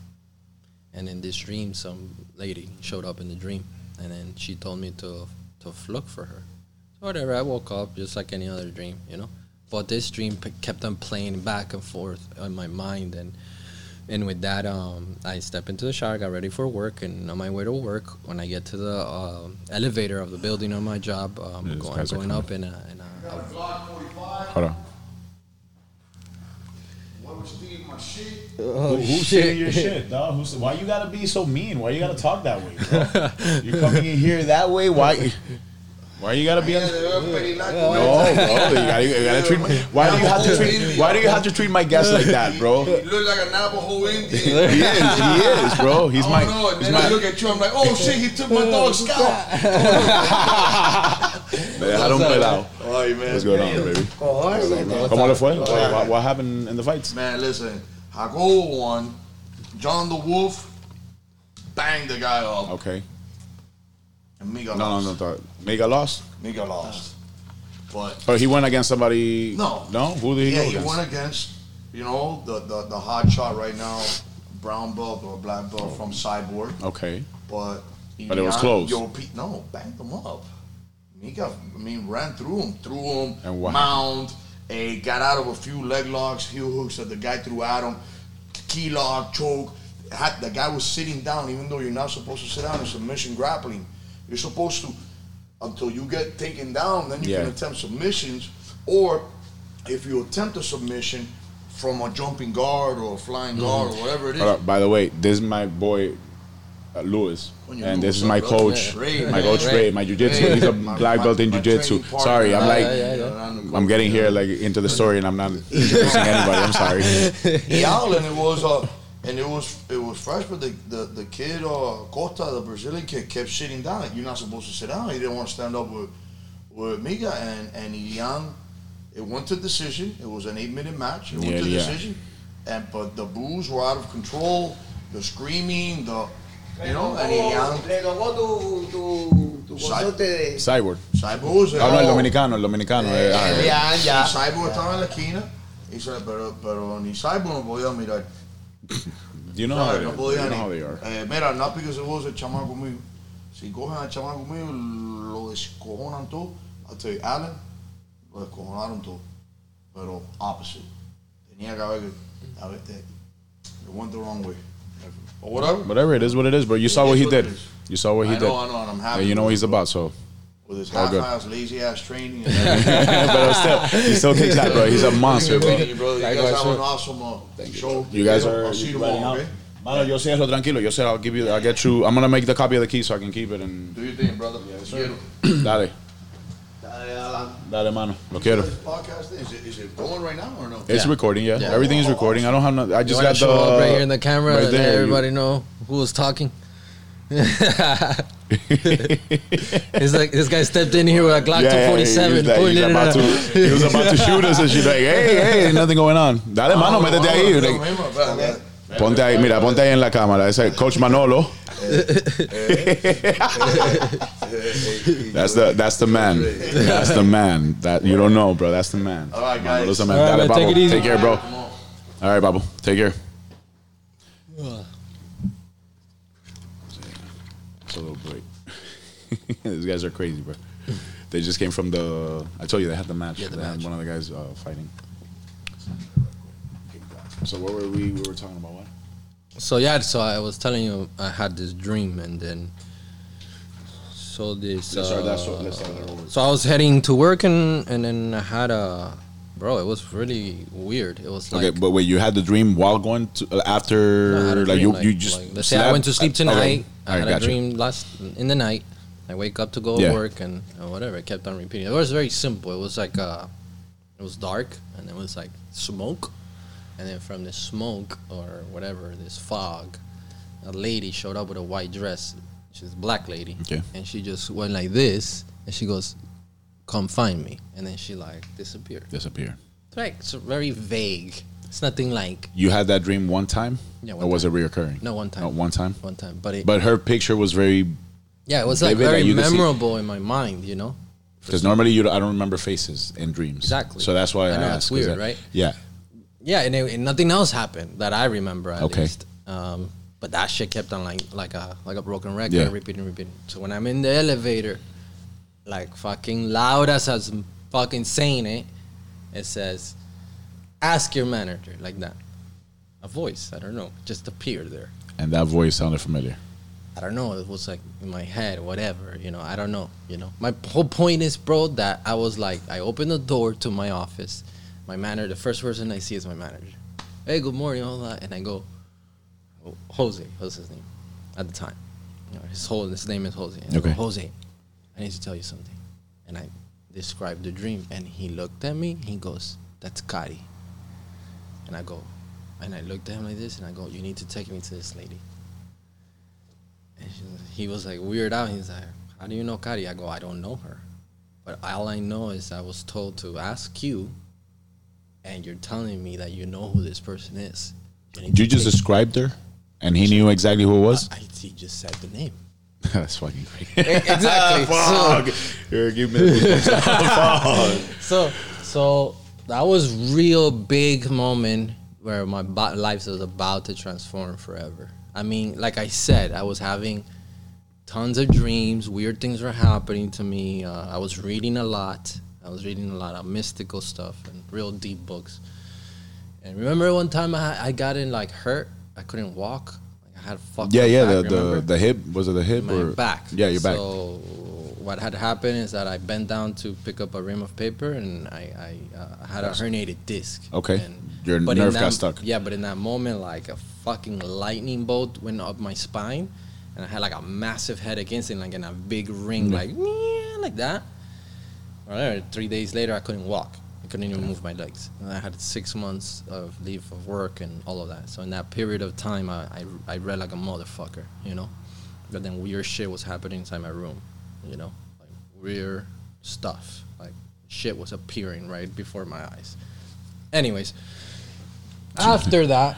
And in this dream, some lady showed up in the dream. And then she told me to look for her. Whatever, I woke up just like any other dream, you know? But this dream kept on playing back and forth in my mind. And with that, I stepped into the shower, got ready for work. And on my way to work, when I get to the elevator of the building on my job, going up hold on. Oh, who's stealing your shit, dog? Why you gotta be so mean? Why you gotta talk that way, bro? You're coming in here that way. Why you gotta be? Why do you have to treat my guest like that, bro? You look like a Navajo Indian. He is, bro. He's my. I look at you. I'm like, oh shit, he took my dog Scott. Me dejaron pelado. What's going on, baby? ¿Cómo le fue? What happened in the fights? Man, listen. Hago won. John the Wolf banged the guy up. Okay. And Miga lost. Miga lost? Miga lost. But he went against somebody. No. No? Who did he go against? Yeah, he went against, you know, the hot shot right now, brown belt or black belt from Cyborg. Okay. But it was close. Banged him up. Ran through him, and got out of a few leg locks, heel hooks that the guy threw at him, key lock, choke. The guy was sitting down, even though you're not supposed to sit down in submission grappling. You're supposed to, until you get taken down, then you can attempt submissions, or if you attempt a submission from a jumping guard or a flying guard or whatever it is. By the way, this is my boy, Lewis, and this is my coach, Ray, my jiu-jitsu. He's a black belt in jiu-jitsu. Sorry, I'm getting here like into the story, and I'm not introducing anybody. I'm sorry. And it was fresh, but the kid Costa, the Brazilian kid, kept sitting down. You're not supposed to sit down. He didn't want to stand up with Miga and Ian. It went to decision. It was an 8-minute match. It went to decision, but the boos were out of control. The screaming, you know, and le tocó tu consorte de Cyborg. Habla el dominicano. Ya. Cyborg estaba en la esquina y dice, pero ni Cyborg no podía mirar. Do you know how they are? Mira, not because it was a chamaco mío. Si cogen a chamaco mío, lo descojonan todo. I'll tell you, Alan, lo descojonaron todo, pero opposite. Tenía cabello, a veces, it went the wrong way. Or whatever. Whatever, it is what it is, bro. You saw what he did. You saw what he did. I know, and I'm happy. And you know what he's about, so. With his half-ass, lazy-ass training. And but still, he still takes that, bro. He's a monster, bro. You guys have an awesome show. You guys are, I'll see you tomorrow, okay? Mano, yo sé eso, tranquilo. Yo sé, I'll get you. I'm going to make the copy of the key so I can keep it. And do your thing, brother. Yeah, sir. Dale. Dale, mano. Lo quiero. This podcast, is it going right now or no? It's recording, yeah. Everything is recording. I don't have nothing. I just got the... right here in the camera and let everybody know who was talking. It's like this guy stepped in here with a Glock 247. He was about to shoot us, and she's like, "Hey, nothing going on." Dale, mano, métete ahí. Like, ponte ahí, mira, ponte ahí en la cámara. It's like Coach Manolo. That's the man. That's the man. That you don't know, bro. That's the man. All right, guys. All right, Dale, man, take it easy. Take care, bro. All right, Babo. Take care. A little break. These guys are crazy, bro. They just came from the... I told you they had the match. Yeah, they had one of the guys fighting. So what were we? We were talking about what? So I was telling you I had this dream, and then so I was heading to work, and then I had a... Bro, it was really weird. It was like... Okay, but wait, you had the dream while going to... after... Like, you just... Let's say I went to sleep tonight... Okay. I had a dream in the night. I wake up to go to work and whatever. I kept on repeating. It was very simple. It was like it was dark, and it was like smoke, and then from the smoke or whatever, this fog, a lady showed up with a white dress. She's a black lady, and she just went like this, and she goes, "Come find me," and then she like disappeared. Like it's very vague. It's nothing like... You had that dream one time? Yeah, one time. Or was it reoccurring? No, one time. Oh, one time? One time. But her picture was very... Yeah, it was like very memorable in my mind, you know? Because normally I don't remember faces in dreams. Exactly. So that's why I know, asked. It's weird, right? Yeah. Yeah, and nothing else happened that I remember at least. But that shit kept on like a broken record, repeating. So when I'm in the elevator, like fucking loud as I'm fucking saying it, it says... "Ask your manager," like that. A voice, I don't know, just appeared there. And that voice sounded familiar. I don't know, it was like in my head, whatever, you know, I don't know, you know. My whole point is, bro, that I was like, I opened the door to my office. My manager, the first person I see is my manager. "Hey, good morning," all that. And I go, Jose his name at the time. You know, his name is Jose. And I go, "Jose, I need to tell you something." And I described the dream, and he looked at me, he goes, "That's Cari." And I go, and I looked at him like this, and I go, "You need to take me to this lady." And he was like weird out. He's like, "How do you know Cari?" I go, "I don't know her. But all I know is I was told to ask you, and you're telling me that you know who this person is. You just described her, and he knew exactly who it was? He just said the name. That's fucking great. Exactly. Fuck. So that was real big moment where my life was about to transform forever. I mean, like I said, I was having tons of dreams. Weird things were happening to me. I was reading a lot. Of mystical stuff and real deep books. And remember one time I got in like hurt. I couldn't walk. I had fucked up. Yeah, back, the hip. Was it the hip? My back. Yeah, your back. So what had happened is that I bent down to pick up a rim of paper, and I had a herniated disc. Okay, your nerve got stuck. Yeah, but in that moment, like a fucking lightning bolt went up my spine, and I had like a massive head against it, like in a big ring, like that. Right, 3 days later, I couldn't walk. I couldn't even move my legs. And I had 6 months of leave of work and all of that. So in that period of time, I read like a motherfucker, you know. But then weird shit was happening inside my room. You know, like weird stuff, like shit was appearing right before my eyes. Anyways, after that,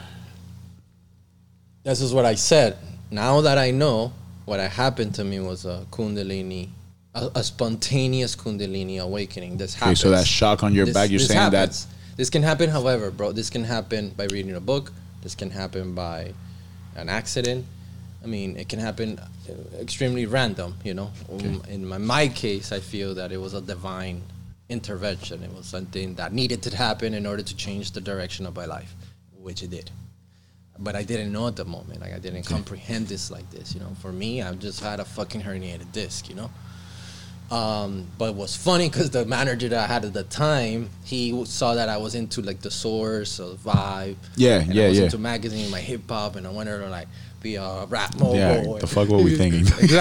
this is what I said. Now that I know what happened to me was a kundalini, a spontaneous kundalini awakening. This happens. Okay, so that shock on your back, you're saying happens. This can happen however, bro. This can happen by reading a book. This can happen by an accident. I mean, it can happen extremely random, you know. Okay. In my case, I feel that it was a divine intervention. It was something that needed to happen in order to change the direction of my life, which it did. But I didn't know at the moment. Like, I didn't comprehend this like this, you know. For me, I just had a fucking herniated disc, you know. But what's funny, because the manager that I had at the time, he saw that I was into, like, the source of vibe. Yeah, and yeah, I was into magazine, my hip-hop, and I wanted to, like, be a rap mogul. Yeah, the fuck were we thinking? I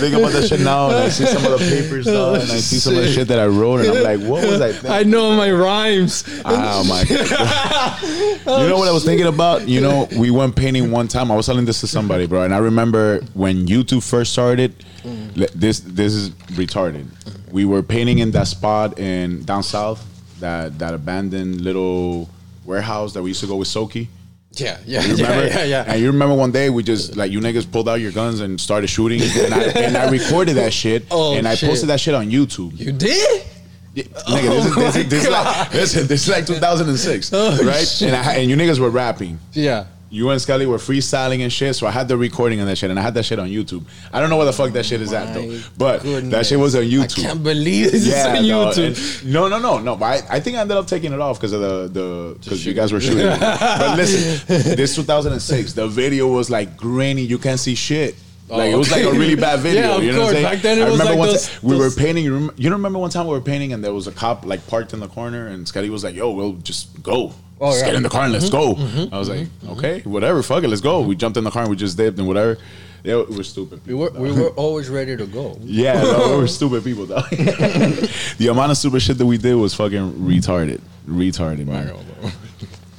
think about that shit now, and I see some of the papers now, and I see some of the shit that I wrote, and I'm like, what was I thinking? I know my rhymes. Oh, my God. You know what I was thinking about? You know, we went painting one time. I was telling this to somebody, bro, and I remember when YouTube first started, this is retarded. We were painting in that spot in down south, that abandoned little warehouse that we used to go with Soki. Yeah. And you remember one day we just, like, you niggas pulled out your guns and started shooting, and I recorded that shit, I posted that shit on YouTube. You did? Yeah, nigga, this is like 2006, right? Shit. And you niggas were rapping. Yeah. You and Scully were freestyling and shit, so I had the recording of that shit, and I had that shit on YouTube. I don't know where the fuck that shit is at, though, but that shit was on YouTube. I can't believe this is on YouTube. No, but I think I ended up taking it off because of because you guys were shooting. But listen, this 2006, the video was, like, grainy. You can't see shit. Like, it was like a really bad video. Yeah, you know what I'm saying? Back then, I remember one time we were painting. You remember one time we were painting and there was a cop, like, parked in the corner, and Scotty was like, yo, we'll just go. Just get in the car and let's go. I was like, okay, whatever, fuck it, let's go. We jumped in the car and we just dipped and whatever. Yeah, we're stupid people. We were always ready to go. Yeah, we were stupid people, though. The amount of stupid shit that we did was fucking retarded. Retarded, man.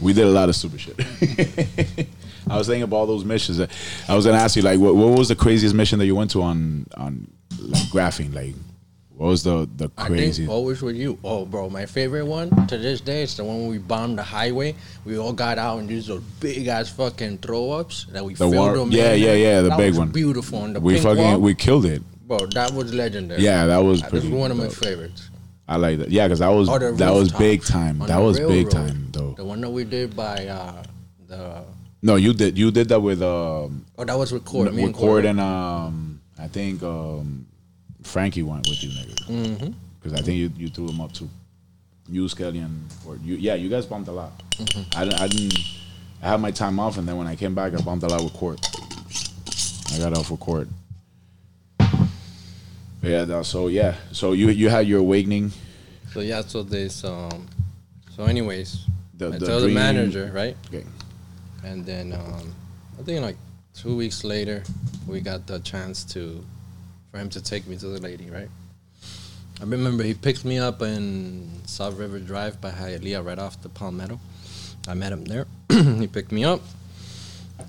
We did a lot of stupid shit. I was thinking about all those missions. I was gonna ask you, like, what was the craziest mission that you went to on like, graphing? Like, what was the craziest? I think always with you. Oh, bro, my favorite one to this day is the one we bombed the highway. We all got out and used those big ass fucking throw ups that we filled them. Yeah, the that big was one. Beautiful. And we killed it. Bro, that was legendary. Yeah, that was pretty. That was one of my favorites. I like that. Yeah, because that was big time. That was big time though. The one that we did by the. No, you did that with that was with Cord. Me and Cord and I think Frankie went with you niggas. Because I think you threw him up too. You, Skelly, and Cord. You guys bumped a lot. I had my time off, and then when I came back I bumped a lot with Cord. I got off with Cord. Yeah, so you had your awakening. So anyways I tell the manager, right? Okay. And then I think like 2 weeks later, we got the chance for him to take me to the lady, right? I remember he picked me up in South River Drive by Hialeah, right off the Palmetto. I met him there. He picked me up.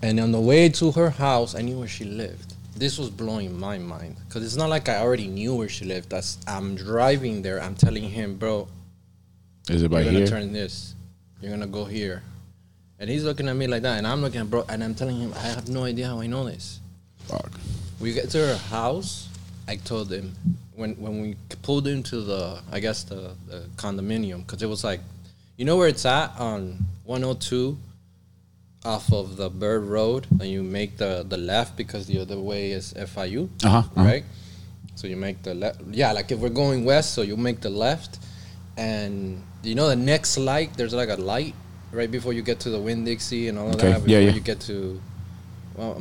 And on the way to her house, I knew where she lived. This was blowing my mind. Because it's not like I already knew where she lived. As I'm driving there, I'm telling him, bro, is it by you're going to turn this. You're going to go here. And he's looking at me like that, and I'm looking at bro, and I'm telling him, I have no idea how I know this. Fuck. We get to her house. I told him when we pulled into the condominium, because it was like, you know where it's at on 102, off of the Bird Road, and you make the left because the other way is FIU, right? So you make the left. Yeah, like if we're going west, so you make the left, and you know the next light, there's like a light. Right before you get to the Winn-Dixie and all of that, before you get to, well,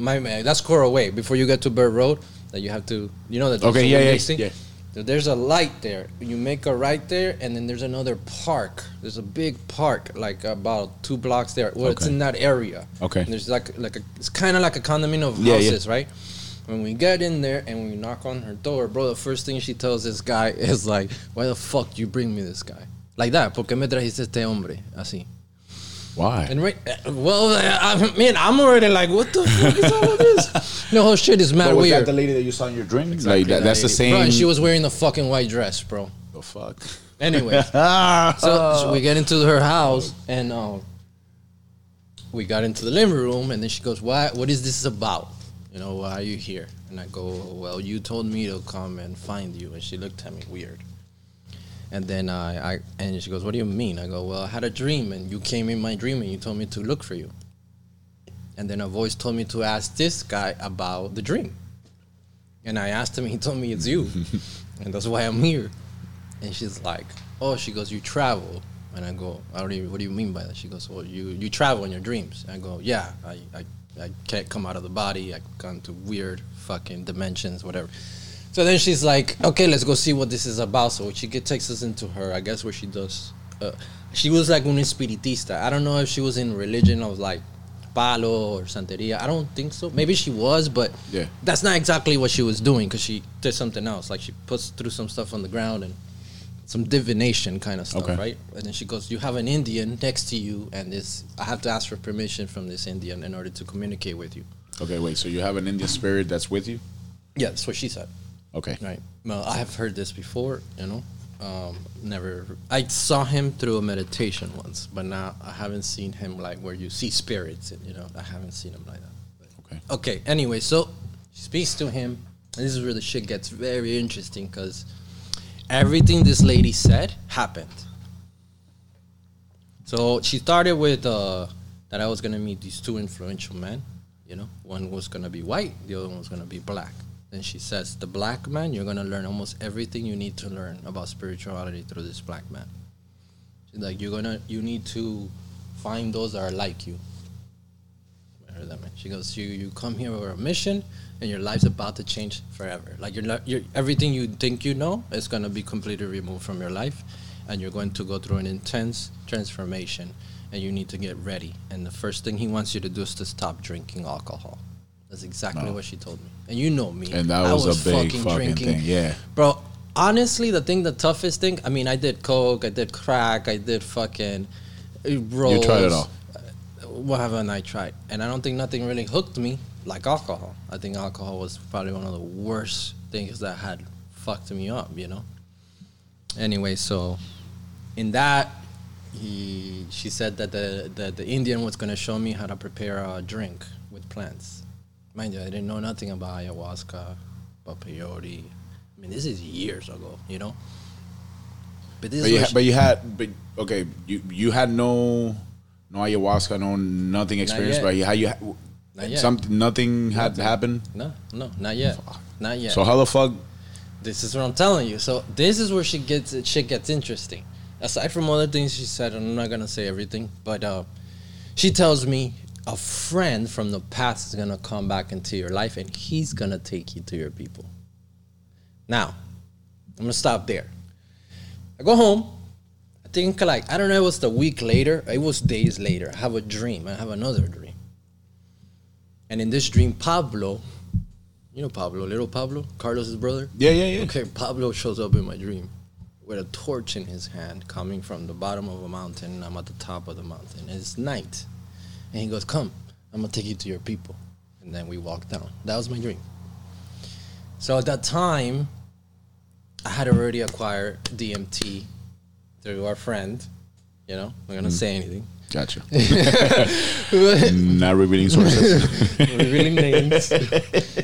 that's Coral Way. Before you get to Bird Road, that you have to, you know, that Winn-Dixie. So there's a light there. You make a right there, and then there's another park. There's a big park, like about 2 blocks there. Well, it's in that area. Okay. And there's like it's kind of like a condominium of houses, right? When we get in there and we knock on her door, bro, the first thing she tells this guy is like, "Why the fuck do you bring me this guy?" Like that. ¿Por qué me trajiste este hombre? Así. Why? And I'm already like, what the fuck is all of this? No, whole shit is mad weird. Was that the lady that you saw in your dream? Exactly. Like that's the same. Bro, and she was wearing the fucking white dress, bro. The fuck? Anyway. so we get into her house, and we got into the living room, and then she goes, "Why? What is this about? You know, why are you here?" And I go, "Well, you told me to come and find you." And she looked at me weird. And then and she goes, "What do you mean?" I go, "Well, I had a dream, and you came in my dream, and you told me to look for you." And then a voice told me to ask this guy about the dream. And I asked him, he told me it's you. And that's why I'm here. And she's like, oh, she goes, you travel. And I go, I don't even, what do you mean by that? She goes, well, you travel in your dreams. And I go, yeah, I can't come out of the body. I come to weird fucking dimensions, whatever. So then she's like, okay, let's go see what this is about. So she takes us into her, I guess, where she does. She was like un espiritista. I don't know if she was in religion of like palo or santeria. I don't think so. Maybe she was, but yeah, that's not exactly what she was doing because she did something else. Like she puts through some stuff on the ground and some divination kind of stuff, okay, right? And then she goes, you have an Indian next to you, and this I have to ask for permission from this Indian in order to communicate with you. Okay, wait, so you have an Indian spirit that's with you? Yeah, that's what she said. Okay. Right. Well, I have heard this before, you know. I saw him through a meditation once, but now I haven't seen him like where you see spirits, and, you know, I haven't seen him like that. But. Okay, anyway, so she speaks to him, and this is where the shit gets very interesting because everything this lady said happened. So she started with that I was going to meet these two influential men. You know, one was going to be white, the other one was going to be black. Then she says, the black man, you're going to learn almost everything you need to learn about spirituality through this black man. She's like, you need to find those that are like you. I heard that, man. She goes, you come here with a mission, and your life's about to change forever. Like your everything you think you know is going to be completely removed from your life, and you're going to go through an intense transformation, and you need to get ready. And the first thing he wants you to do is to stop drinking alcohol. That's exactly what she told me. And you know me. And that was a big fucking drinking thing, yeah. Bro, honestly, the toughest thing, I mean, I did coke, I did crack, I did fucking rolls. You tried it all. What haven't I tried? And I don't think nothing really hooked me like alcohol. I think alcohol was probably one of the worst things that had fucked me up, you know? Anyway, so in that, she said that the Indian was going to show me how to prepare a drink with plants. Mind you, I didn't know nothing about ayahuasca, about peyote. I mean, this is years ago, you know? But you had no ayahuasca, no nothing experience, but nothing had happened? No, not yet. Fuck. Not yet. So how the fuck? This is what I'm telling you. So this is where shit gets interesting. Aside from other things she said, and I'm not going to say everything, but she tells me a friend from the past is going to come back into your life and he's going to take you to your people. Now, I'm going to stop there. I go home. I think like, I don't know, it was the week later. It was days later. I have a dream. I have another dream. And in this dream, Pablo, you know Pablo, little Pablo, Carlos's brother? Yeah. Okay, Pablo shows up in my dream with a torch in his hand coming from the bottom of a mountain, and I'm at the top of the mountain. And it's night. And he goes, come, I'm going to take you to your people. And then we walk down. That was my dream. So at that time, I had already acquired DMT through our friend. You know, we're going to say anything. Gotcha. Not revealing sources. Revealing names.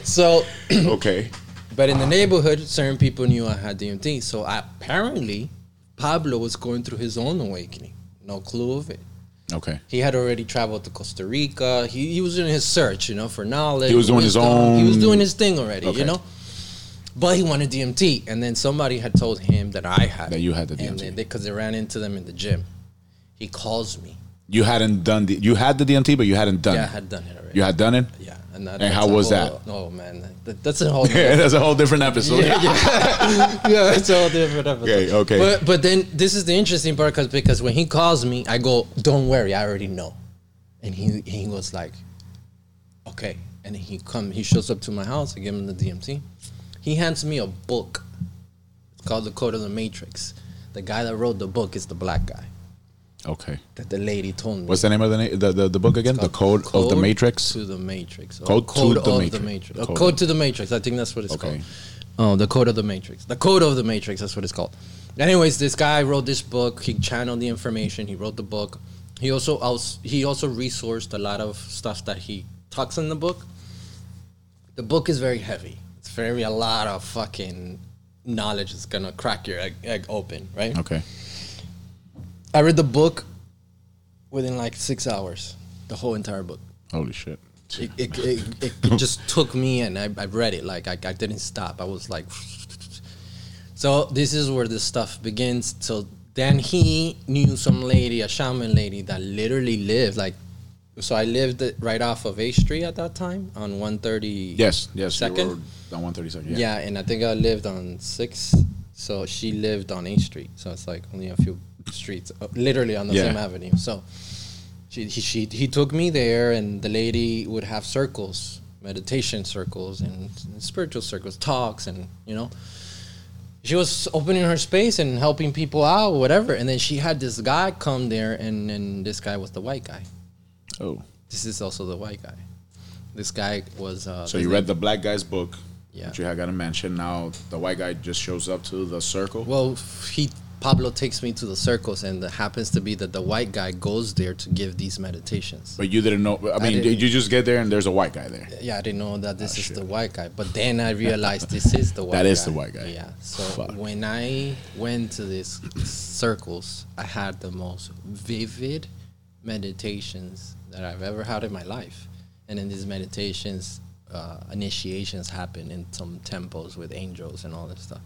So, okay. But in the neighborhood, certain people knew I had DMT. So apparently, Pablo was going through his own awakening. No clue of it. Okay. He had already traveled to Costa Rica. He was in his search, you know, for knowledge. He was doing his own. He was doing his thing already, okay, you know. But he wanted DMT. And then somebody had told him that I had. That you had the DMT. Because they ran into them in the gym. He calls me. You hadn't done you had the DMT, but you hadn't done it. Yeah, I had done it already. You had done it? Yeah. And how was that? Oh, man. That's a whole different episode. Yeah, it's a whole different episode. Okay. But then this is the interesting part because when he calls me, I go, don't worry, I already know. And he was like, okay. And he shows up to my house. I give him the DMT. He hands me a book. It's called The Code of the Matrix. The guy that wrote the book is the black guy. Okay. That the lady told me. What's the name of the book again? The Code of the Matrix? To the Matrix. Code to the Matrix. I think that's what it's called. Oh, The Code of the Matrix. The Code of the Matrix. That's what it's called. Anyways, this guy wrote this book. He channeled the information. He wrote the book. He also resourced a lot of stuff that he talks in the book. The book is very heavy. It's a lot of fucking knowledge. It's going to crack your egg open, right? Okay. I read the book within like 6 hours, the whole entire book. Holy shit. It just took me, and I read it. Like, I didn't stop. I was like... So this is where this stuff begins. So then he knew some lady, a shaman lady, that literally lived, like... So I lived right off of H Street at that time, on 130... Yes, second. You were on 132nd, yeah. Yeah, and I think I lived on 6th, so she lived on H Street. So it's like only a few streets, literally on the same avenue. So... He took me there, and the lady would have circles, meditation circles and spiritual circles, talks, and, you know, she was opening her space and helping people out, whatever. And then she had this guy come there, and this guy was the white guy. Oh. This is also the white guy. This guy was... so you read the black guy's book, which you had got to mention. Now the white guy just shows up to the circle? Well, Pablo takes me to the circles, and it happens to be that the white guy goes there to give these meditations. But you didn't know. I mean, did you just get there and there's a white guy there? Yeah, I didn't know that this is the white guy. But then I realized this is the white guy. That is the white guy. Yeah. So when I went to these circles, I had the most vivid meditations that I've ever had in my life. And in these meditations, initiations happen in some temples with angels and all this stuff.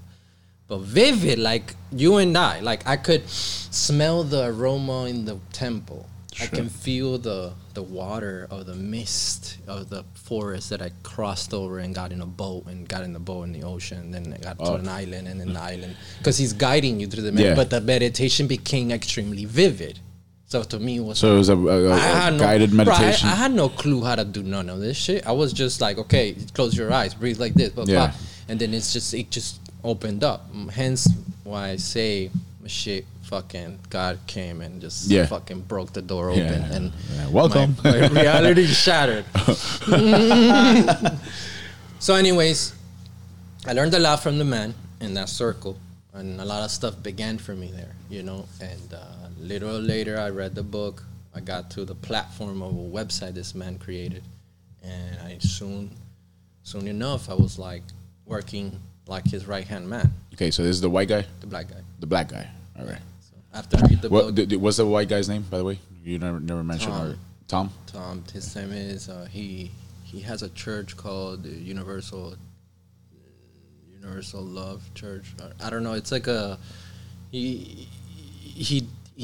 But vivid, like you and I. Like, I could smell the aroma in the temple. Sure. I can feel the water or the mist of the forest that I crossed over and got in a boat in the ocean. And then I got to an island, and then the island. Because he's guiding you through the meditation. Yeah. But the meditation became extremely vivid. So to me, it was a guided meditation. Bro, I had no clue how to do none of this shit. I was just like, okay, close your eyes, breathe like this, blah, blah. And then it just opened up. Hence why I say shit, fucking God came and just fucking broke the door open, and welcome. My reality shattered. So anyways, I learned a lot from the man in that circle, and a lot of stuff began for me there, you know. And a little later I read the book. I got to the platform of a website this man created, and I soon enough I was like working like his right-hand man. Okay, so this is the white guy? The black guy. The black guy. All right. So after I read the book... What's the white guy's name, by the way? You never mentioned Tom? Tom. His name is... he has a church called Universal Love Church. I don't know. It's like a... He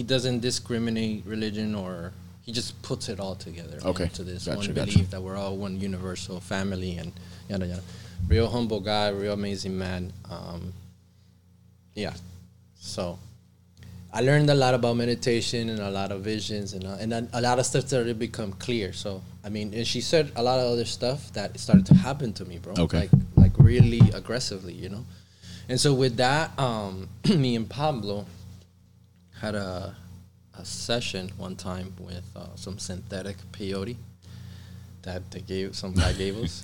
doesn't discriminate religion, or... He just puts it all together. Okay. Into this belief that we're all one universal family, and yada, yada. Real humble guy, real amazing man. So I learned a lot about meditation and a lot of visions and a lot of stuff that started to become clear. So, I mean, and she said a lot of other stuff that started to happen to me, bro. Okay. Like really aggressively, you know? And so with that, me and Pablo had a session one time with some synthetic peyote that some guy gave us.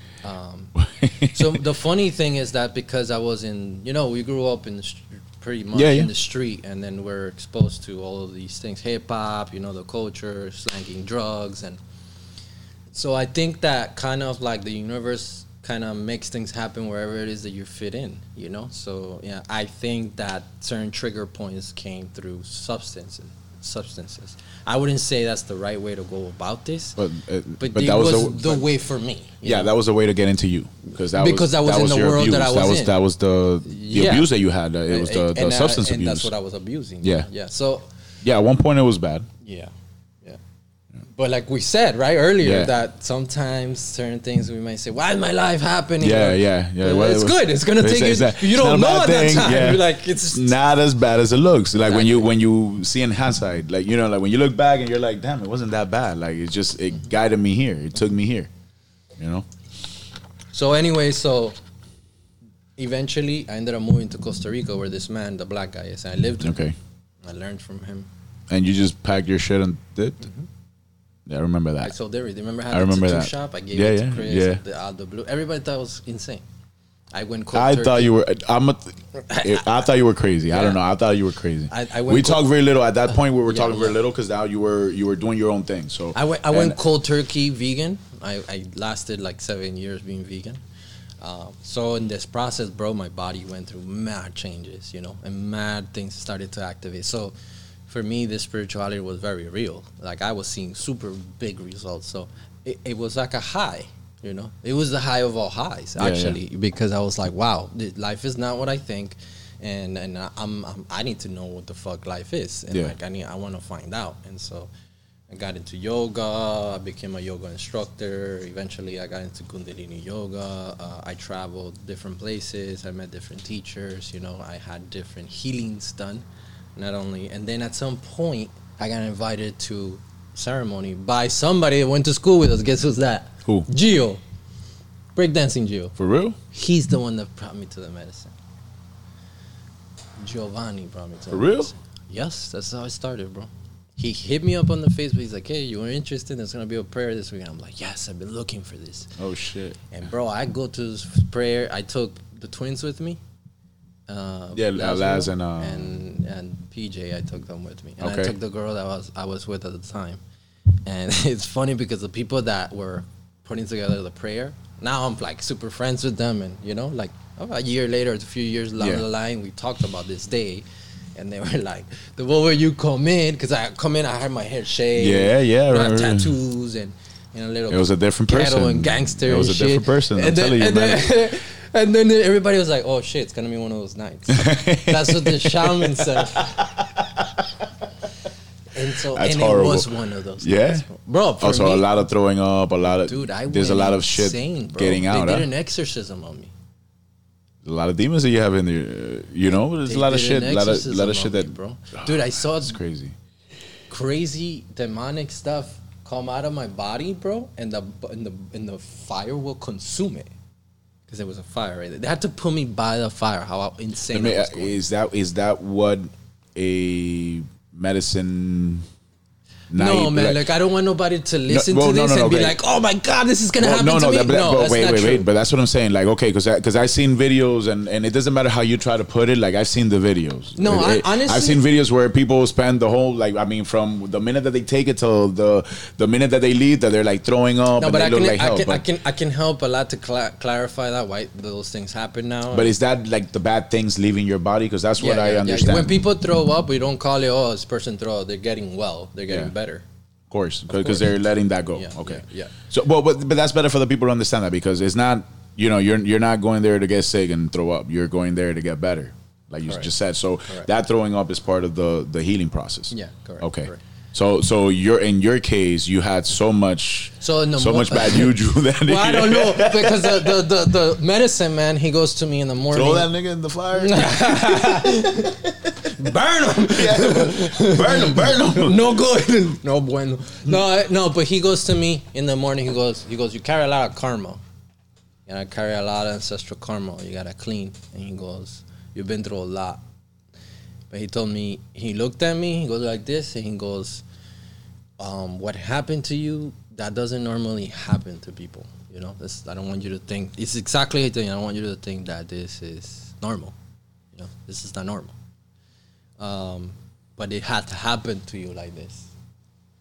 So the funny thing is that because I was in, you know, we grew up in pretty much in the street, and then we're exposed to all of these things, hip hop, you know, the culture, slanging drugs. And so I think that kind of like the universe kind of makes things happen wherever it is that you fit in, you know? So yeah, I think that certain trigger points came through substances. I wouldn't say that's the right way to go about this, but that was the way for me. Yeah, that was the way to get into you, because that was in the world abuse. that I was in. That was the abuse that you had. It was the substance abuse. And that's what I was abusing. Yeah, yeah. So yeah, at one point it was bad. Yeah, yeah. But like we said right earlier, that sometimes certain things we might say, "Why is my life happening?" Yeah, yeah, yeah. Well, it's good. It's gonna take you. You don't know at that time. Yeah. You're like, it's not as bad as it looks. Like when you see in hindsight, like, you know, like when you look back and you're like, "Damn, it wasn't that bad." Like it guided me here. It took me here. You know. So anyway, eventually I ended up moving to Costa Rica, where this man, the black guy, is. And I lived with him. I learned from him. And you just packed your shit and dipped? Mm-hmm. Yeah, I remember that. I sold everything. Remember how I had a tattoo shop? I gave it to Chris. Yeah. The blue. Everybody thought it was insane. I went cold turkey. I thought you were crazy. Yeah. I don't know. I thought you were crazy. We talked very little at that point. We were talking very little because now you were doing your own thing. So I went cold turkey vegan. I lasted like 7 years being vegan. So in this process, bro, my body went through mad changes, you know, and mad things started to activate. So for me, this spirituality was very real. Like I was seeing super big results. So it was like a high, you know. It was the high of all highs, actually, because I was like, wow, life is not what I think, and I need to know what the fuck life is, and like I want to find out. And so I got into yoga. I became a yoga instructor. Eventually, I got into Kundalini yoga. I traveled different places. I met different teachers. You know, I had different healings done, not only. And then at some point, I got invited to ceremony by somebody that went to school with us. Guess who's that? Who? Gio. Breakdancing Gio. For real? He's the one that brought me to the medicine. Giovanni brought me to the medicine. For real? Yes, that's how I started, bro. He hit me up on the Facebook. He's like, hey, you were interested? There's going to be a prayer this weekend. I'm like, yes, I've been looking for this. Oh, shit. And, bro, I go to this prayer. I took the twins with me. Laz and PJ, I took them with me. And I took the girl that I was with at the time. And it's funny because the people that were putting together the prayer, now I'm, like, super friends with them. And, you know, like, a year later, a few years down the line, we talked about this day. And they were like, the moment where you come in, because I come in, I had my hair shaved. I had tattoos and a little. It was a different person. And gangster. It was a different person. I'm telling you, man. And then everybody was like, oh, shit, it's going to be one of those nights. That's what the shaman said. And so horrible. It was one of those nights. Bro, for also, me, a lot of throwing up, a lot of. Dude, there's a lot of shit getting out. They did an exorcism on me. A lot of demons that you have in there, you know. There's a lot of shit, a lot of shit that, bro. Dude, I saw it's crazy demonic stuff come out of my body, bro, and the fire will consume it because there was a fire right there. They had to put me by the fire. How insane! I mean, is that what a medicine? No, man, like, I don't want nobody to listen to this and be like, oh, my God, this is going to happen to me. Wait, but that's what I'm saying. Like, okay, because I've seen videos, and it doesn't matter how you try to put it. Like, I've seen the videos. No, honestly. I've seen videos where people spend the whole, like, I mean, from the minute that they take it till the minute that they leave, that they're, like, throwing up and they look like hell. I can help a lot to clarify that, why those things happen now. But is that, like, the bad things leaving your body? Because that's what I understand. When people throw up, we don't call it, oh, this person throw up. They're getting well. They're getting better. Of course, because they're letting that go. Yeah. So, but that's better for the people to understand that, because it's not, you know, you're not going there to get sick and throw up. You're going there to get better, like you just said. So that throwing up is part of the healing process. Yeah, correct. Okay. Correct. So you're in your case, you had so much bad juju. Well, I don't know, because the medicine man, he goes to me in the morning. Throw that nigga in the fire. Burn him. Burn him. No good. No bueno. No. But he goes to me in the morning. He goes. You carry a lot of karma, and I carry a lot of ancestral karma. You gotta clean. And he goes, you've been through a lot. But he told me, he looked at me, he goes like this, and he goes, what happened to you, that doesn't normally happen to people, you know? I don't want you to think, it's exactly the thing, I don't want you to think that this is normal, you know? This is not normal. But it had to happen to you like this,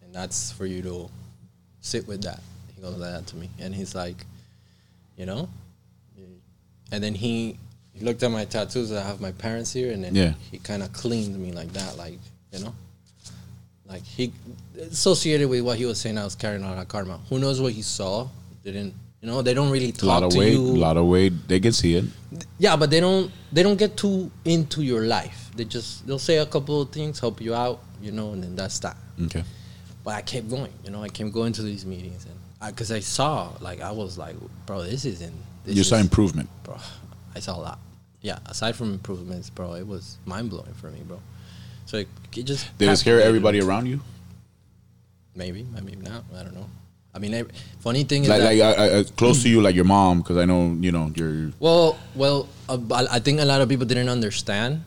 and that's for you to sit with that. He goes like that to me, and he's like, you know? And then he looked at my tattoos. I have my parents here, and then he kind of cleaned me like that, like, you know, like he associated with what he was saying. I was carrying on a karma. Who knows what he saw? Didn't you know? They don't really talk to you. A lot of weight. They can see it. Yeah, but they don't get too into your life. They'll say a couple of things, help you out, you know, and then that's that. Okay. But I kept going. You know, I kept going to these meetings, and because I saw, like, I was like, bro, this isn't. You saw improvement, bro. I saw a lot. Yeah, aside from improvements, bro, it was mind-blowing for me, bro. So it just... Did it scare everybody around you? Maybe. Maybe not. I don't know. I mean, funny thing is that... close to you, like your mom, because I know, you know, you're... Well, I think a lot of people didn't understand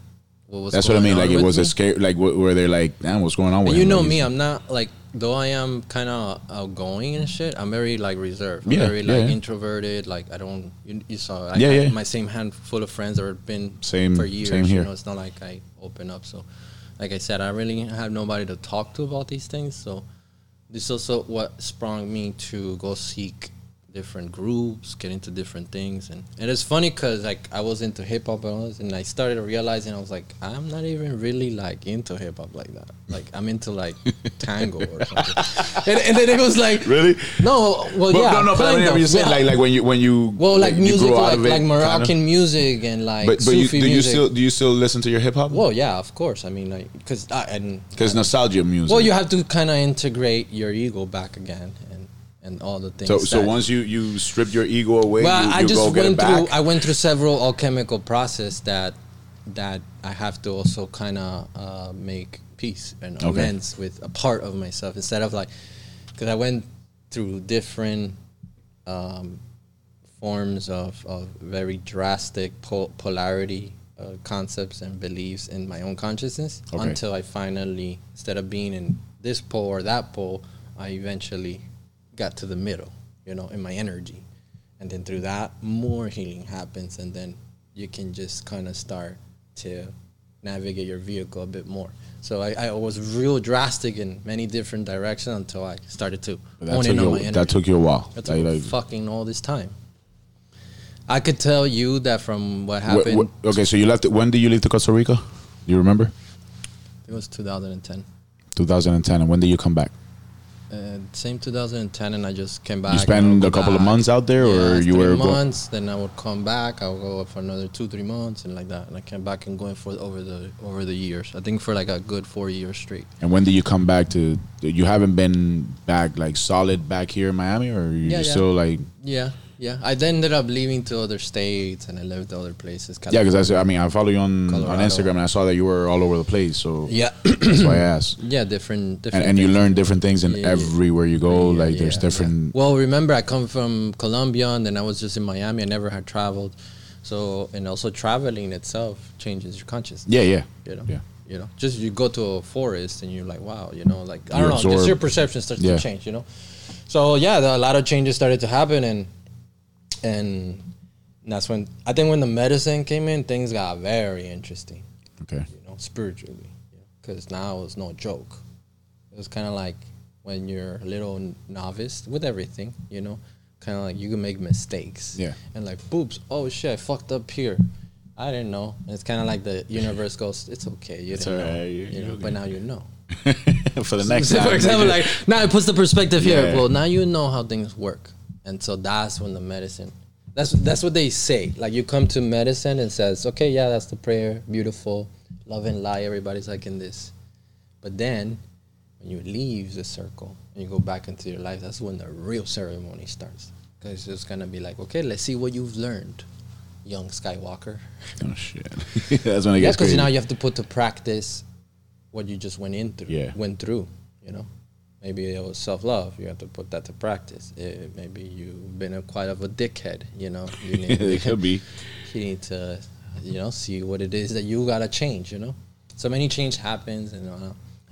what was going on. That's what I mean. Like, it was a scare... Like, were they like, damn, what's going on with you? You know me. I'm not, like... Though I am kind of outgoing and shit, I'm very, like, reserved. I'm very, like, introverted. Like, I don't... You saw... I my same handful of friends that have been for years. Same here. You know, it's not like I open up. So, like I said, I really have nobody to talk to about these things. So, this is also what sprung me to go seek different groups, get into different things. And it's funny because, like, I was into hip-hop and I started realizing, I was like, I'm not even really, like, into hip-hop like that. Like, I'm into, like, tango or something. And then it was like... Really? No, well, but, yeah. No, but I mean, you said, like, when you... Well, like, music, like Moroccan kind of music and, like, but Sufi you, do music. Do you still listen to your hip-hop? Well, yeah, of course. I mean, like, because... Because nostalgia music. Well, you have to kind of integrate your ego back again and all the things. So once you stripped your ego away, well, you just go get it back. I went through several alchemical process that I have to also kind of make peace and amends with a part of myself, instead of like, because I went through different forms of very drastic polarity concepts and beliefs in my own consciousness until I finally, instead of being in this pole or that pole, I eventually got to the middle, you know, in my energy. And then through that, more healing happens, and then you can just kind of start to navigate your vehicle a bit more. So I was real drastic in many different directions until I started to hone in on my energy. That took you a while. That took fucking all this time. I could tell you that from what happened. Okay, so you left. When did you leave to Costa Rica? Do you remember? It was 2010. 2010, and when did you come back? Same 2010, and I just came back. You spent a couple of months out there, or you were 3 months. Then I would come back. I would go up for another 2-3 months, and like that. And I came back and going for over the years. I think for like a good 4 years straight. And when did you come back to? You haven't been back like solid back here in Miami, or you still like? Yeah. I then ended up leaving to other states, and I lived to other places. California, yeah, because I follow you on Instagram, and I saw that you were all over the place. So yeah, that's why I asked. Yeah, different. And you learn different things in everywhere you go. Yeah, like there's different. Yeah. Well, remember, I come from Colombia, and then I was just in Miami. I never had traveled, so and also traveling itself changes your consciousness. Yeah. You know, just you go to a forest, and you're like, wow, you know, like I don't know, just your perception starts to change. You know, so a lot of changes started to happen, and that's when I think when the medicine came in, things got very interesting. Okay, you know, spiritually, because now it's no joke. It was kind of like when you're a little novice with everything, you know, kind of like you can make mistakes. Yeah, and like, oops, oh shit, I fucked up here. I didn't know. And it's kind of like the universe goes, it's okay, you didn't know, you know, but now you know. For the next time, for example, like now it puts the perspective here. Well, now you know how things work. And so that's when the medicine, that's what they say. Like you come to medicine and says, okay, yeah, that's the prayer, beautiful, love and light, everybody's like in this. But then when you leave the circle and you go back into your life, that's when the real ceremony starts. Because it's just going to be like, okay, let's see what you've learned, young Skywalker. Oh, shit. That's when it gets crazy. Because now you have to put to practice what you just went through, you know. Maybe it was self-love. You have to put that to practice. Maybe you've been quite of a dickhead, you know. You need it could be. You need to, you know, see what it is that you got to change, you know. So many change happens. And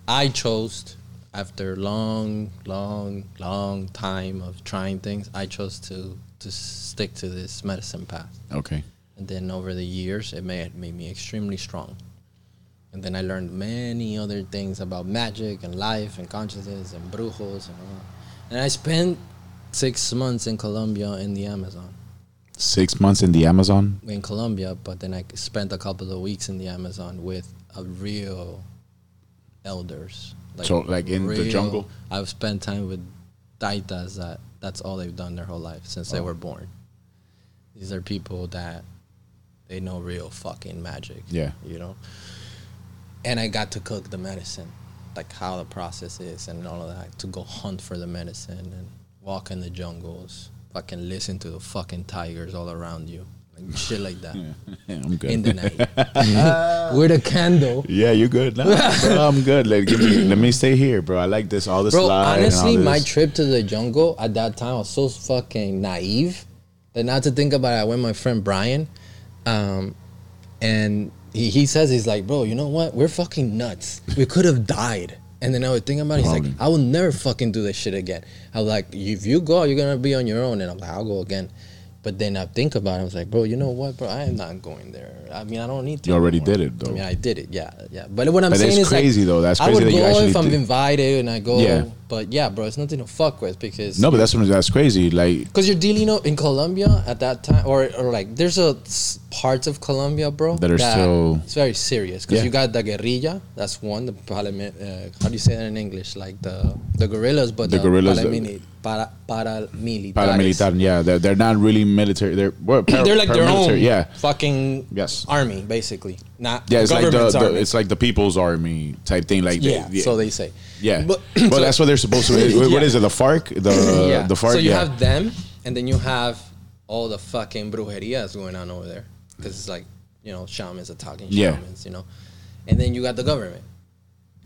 I chose, after long, long, long time of trying things, I chose to stick to this medicine path. Okay. And then over the years, it made me extremely strong. And then I learned many other things about magic and life and consciousness and brujos and all. And I spent 6 months in Colombia in the Amazon. 6 months in the Amazon? In Colombia, but then I spent a couple of weeks in the Amazon with a real elders. Like in the jungle? I've spent time with taitas that's all they've done their whole life since they were born. These are people that they know real fucking magic. Yeah. You know? And I got to cook the medicine, like how the process is and all of that, to go hunt for the medicine and walk in the jungles, fucking listen to the fucking tigers all around you, like shit like that. Yeah, I'm good. In the night. With a candle. Yeah, you're good. No, bro, I'm good. Like, let me stay here, bro. I like this, all this life. Bro, honestly, my trip to the jungle at that time, I was so fucking naive that not to think about it, I went with my friend Brian, and... He says, he's like, bro, you know what? We're fucking nuts. We could have died. And then I would think about it. He's like, I will never fucking do this shit again. I was like, if you go, you're going to be on your own. And I'm like, I'll go again. But then I think about it, I was like, bro, you know what, bro? I am not going there. I mean, I don't need to. You already did it, though. I mean, I did it, yeah. But what I'm saying is crazy, like, though. That's crazy. I would that go you actually if I'm invited and I go. Yeah. But yeah, bro, it's nothing to fuck with because. No, but that's crazy, like. Because you're dealing in Colombia at that time, or like there's a parts of Colombia, bro, that still. It's very serious because you got the guerrilla. That's one. The parliament. How do you say that in English? Like the guerrillas, but the guerrillas. Paramilitares. Paramilitar, yeah. They're not really military. They're like their own fucking army, basically. Not it's like it's like the people's army type thing. Like so they say. Yeah. But so that's what they're supposed to be. What is it? The FARC? The FARC. So you have them, and then you have all the fucking brujerias going on over there. Because it's like, you know, shamans attacking shamans, you know. And then you got the government.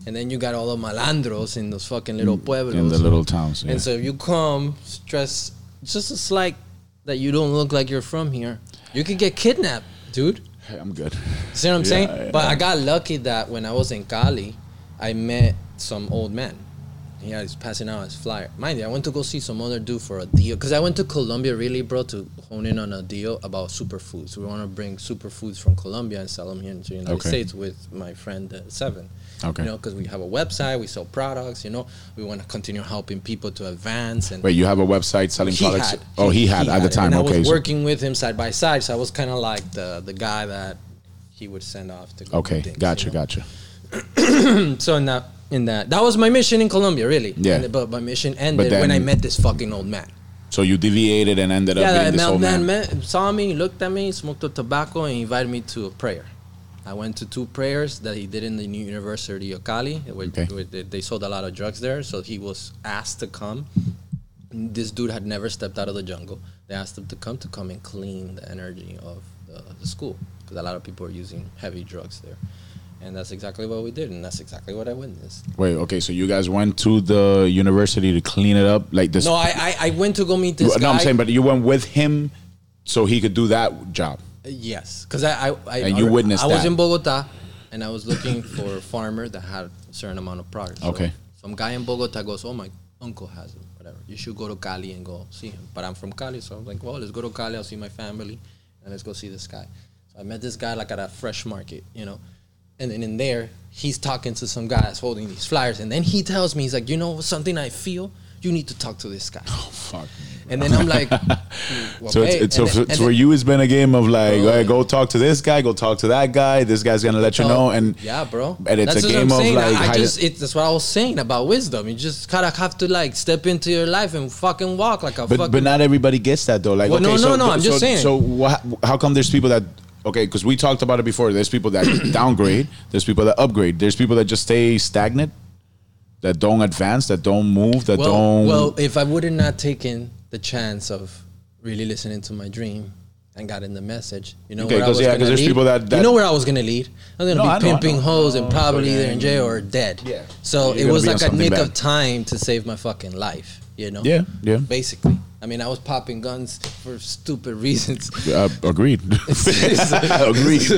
And then you got all the malandros in those fucking little pueblos. In the little towns, And so if you come, stress, just a slight that you don't look like you're from here, you could get kidnapped, dude. I'm good. See what I'm saying? Yeah. But I got lucky that when I was in Cali, I met some old man. He was passing out his flyer. Mind you, I went to go see some other dude for a deal. Because I went to Colombia really, bro, to hone in on a deal about superfoods. We want to bring superfoods from Colombia and sell them here in the United States with my friend Sevan. Okay. You know, because we have a website, we sell products, you know. We want to continue helping people to advance. And wait, you have a website selling products? He had at the time. And I was working with him side by side, so I was kind of like the guy that he would send off to go do things. Gotcha. So that was my mission in Colombia, really. Yeah. But my mission ended when I met this fucking old man. So you deviated and ended up being this old man. Yeah, saw me, looked at me, smoked the tobacco, and invited me to a prayer. I went to two prayers that he did in the New University of Cali. Where they sold a lot of drugs there, so he was asked to come. This dude had never stepped out of the jungle. They asked him to come and clean the energy of the school because a lot of people are using heavy drugs there. And that's exactly what we did, and that's exactly what I witnessed. Wait, okay, so you guys went to the university to clean it up? Like this? No, I went to go meet this guy. No, I'm saying, but you went with him so he could do that job. Yes, because I was in Bogota, and I was looking for a farmer that had a certain amount of products. Okay. So some guy in Bogota goes, oh, my uncle has him, whatever. You should go to Cali and go see him. But I'm from Cali, so I'm like, well, let's go to Cali. I'll see my family, and let's go see this guy. So I met this guy like at a fresh market, you know. And then in there, he's talking to some guy that's holding these flyers. And then he tells me, he's like, you know, something I feel? You need to talk to this guy. Oh, fuck. And then I'm like, well, so hey. So for you, it's been a game of like, hey, go talk to this guy, go talk to that guy. This guy's going to let you know. And yeah, bro. And it's a game of like. That's what I was saying about wisdom. You just kind of have to like step into your life and fucking walk like a fucking. But not everybody gets that, though. Like, well, okay, no. I'm just saying. So how come there's people that. Okay, because we talked about it before. There's people that downgrade. There's people that upgrade. There's people that just stay stagnant, that don't advance, that don't move, that don't... Well, if I would have not taken the chance of really listening to my dream and got in the message, you know where I was going to lead? People that you know where I was going to lead? I was going to be pimping hoes and probably either in jail or dead. Yeah. So it was like a nick of time to save my fucking life, you know? Yeah. Basically. I mean, I was popping guns for stupid reasons. Agreed. Agreed.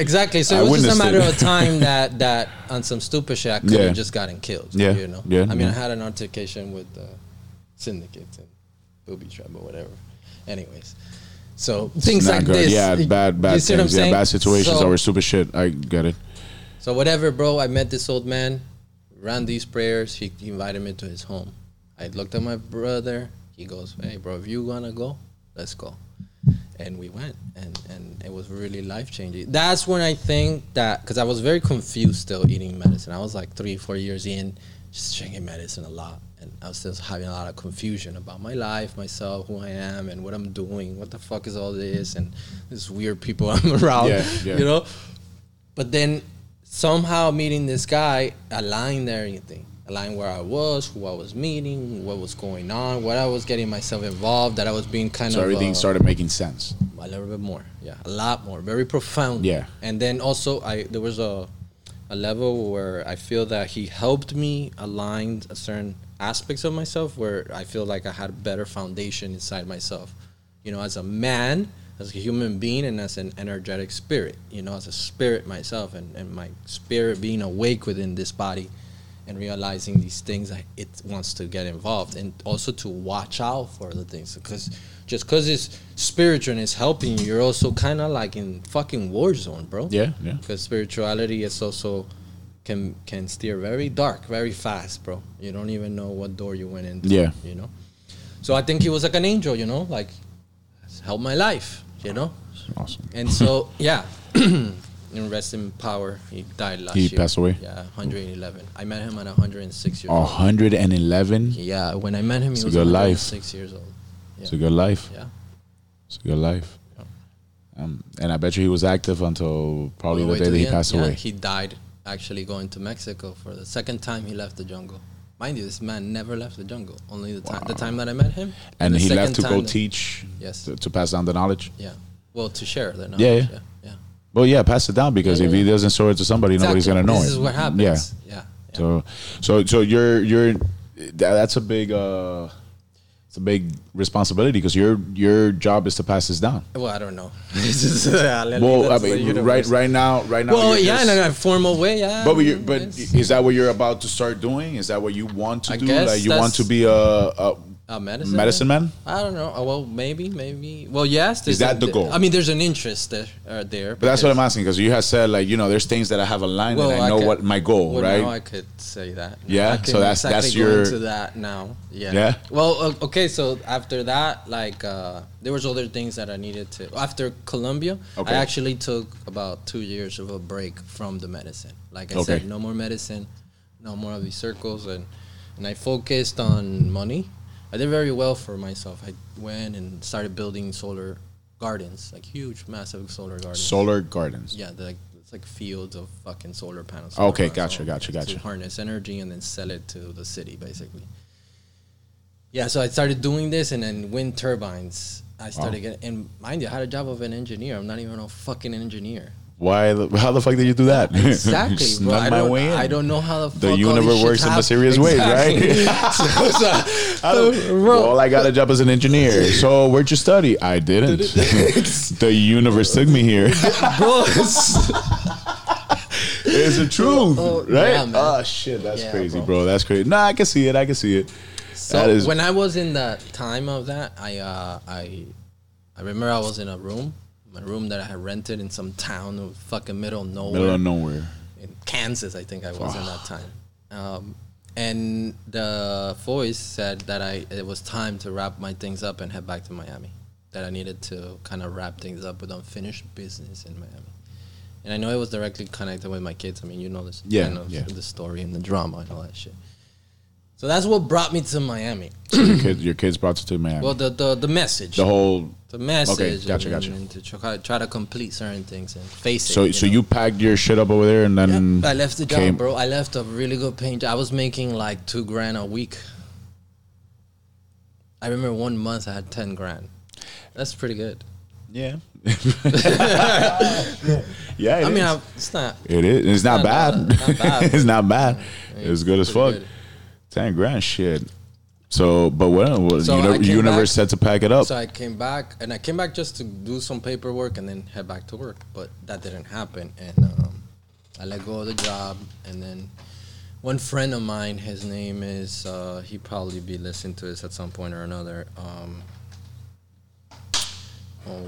Exactly. So it was just a matter of time that on some stupid shit, I could have just gotten killed. Yeah. You know? Yeah. I mean, I had an altercation with syndicates and booby trap or whatever. Anyways. So things like this. Yeah, bad things. What I'm saying? Bad situations over stupid shit. I get it. So whatever, bro. I met this old man, ran these prayers. He invited me to his home. I looked at my brother. He goes, hey, bro, if you want to go, let's go. And we went, and it was really life-changing. That's when I think that, because I was very confused still eating medicine. I was like 3-4 years in, just drinking medicine a lot. And I was still having a lot of confusion about my life, myself, who I am, and what I'm doing. What the fuck is all this? And this weird people I'm around, you know? But then somehow meeting this guy aligned everything. Line where I was, who I was meeting, what was going on, what I was getting myself involved, that I was being kind of... So everything started making sense. A little bit more, a lot more, very profound. Yeah. And then also, there was a level where I feel that he helped me align certain aspects of myself where I feel like I had a better foundation inside myself. You know, as a man, as a human being, and as an energetic spirit, you know, as a spirit myself, and my spirit being awake within this body, and realizing these things, it wants to get involved, and also to watch out for the things, because just because it's spiritual and it's helping you, you're also kind of like in fucking war zone, bro. Yeah, yeah. Because spirituality is also can steer very dark, very fast, bro. You don't even know what door you went into. Yeah, you know. So I think he was like an angel, you know, like helped my life, you know. Awesome. And so yeah, and rest in power. He died last year. He passed away. Yeah, 111. I met him at 106 years old. 111. Yeah, when I met him, he was 106 years old. Yeah. It's a good life. Yeah, it's a good life. Yeah. And I bet you he was active until probably the day that he passed away. He died actually going to Mexico for the second time. He left the jungle. Mind you, this man never left the jungle. Only the time that I met him. And he left to go teach. Yes. To pass down the knowledge. Yeah. Well, to share the knowledge. Yeah. Yeah. Well, yeah, pass it down, because if he doesn't show it to somebody, nobody's gonna know it. This is what happens. Yeah. Yeah. So you're that's a big responsibility, because your job is to pass this down. Well, I don't know. Well, I mean, right now. Well, yeah, in a formal way, yeah. But is that what you're about to start doing? Is that what you want to do? Like, you want to be a medicine man? I don't know. Well, maybe. Well, yes. Is that the goal? I mean, there's an interest there. But that's what I'm asking, because you have said, like, you know, there's things that I have aligned, and I know what my goal, right? No, I could say that. Yeah. So that's your. Into that now. Yeah. Yeah. Well, okay. So after that, like, there was other things that I needed to. After Colombia, I actually took about 2 years of a break from the medicine. Like I said, no more medicine, no more of these circles, and I focused on money. I did very well for myself. I went and started building solar gardens, like huge, massive solar gardens. Solar gardens. Yeah, it's like fields of fucking solar panels. Okay, gotcha. To harness energy and then sell it to the city, basically. Yeah, so I started doing this, and then wind turbines. I started getting, and mind you, I had a job of an engineer. I'm not even a fucking engineer. Why? How the fuck did you do that? Exactly, bro. I don't know how the universe works in mysterious ways, right? All I got a job as an engineer. So where'd you study? I didn't. The universe took me here. Bro. It's the truth, right? Yeah, shit, that's crazy, bro. That's crazy. Nah, I can see it. So when I was in the time of that, I remember I was in my room that I had rented in some town of fucking middle of nowhere in Kansas, I think I was in that time. And the voice said that it was time to wrap my things up and head back to Miami, that I needed to kind of wrap things up with unfinished business in Miami. And I know it was directly connected with my kids. I mean, you know this, the story and the drama and all that shit. So that's what brought me to Miami. So your kids brought you to Miami. Well, the message. The message. Okay, gotcha. And to try to complete certain things and face it. So you packed your shit up over there and then... Yep, I left the job, bro. I left a really good paying job. I was making like $2,000 a week. I remember 1 month I had $10,000. That's pretty good. Yeah. Yeah, I mean, it's not... It is. It's not bad. It's not bad. It's good as fuck. Good. $10,000, shit. So, but universe said to pack it up. So I came back, and I came back just to do some paperwork and then head back to work. But that didn't happen, and I let go of the job. And then one friend of mine, his name is, he probably be listening to this at some point or another. I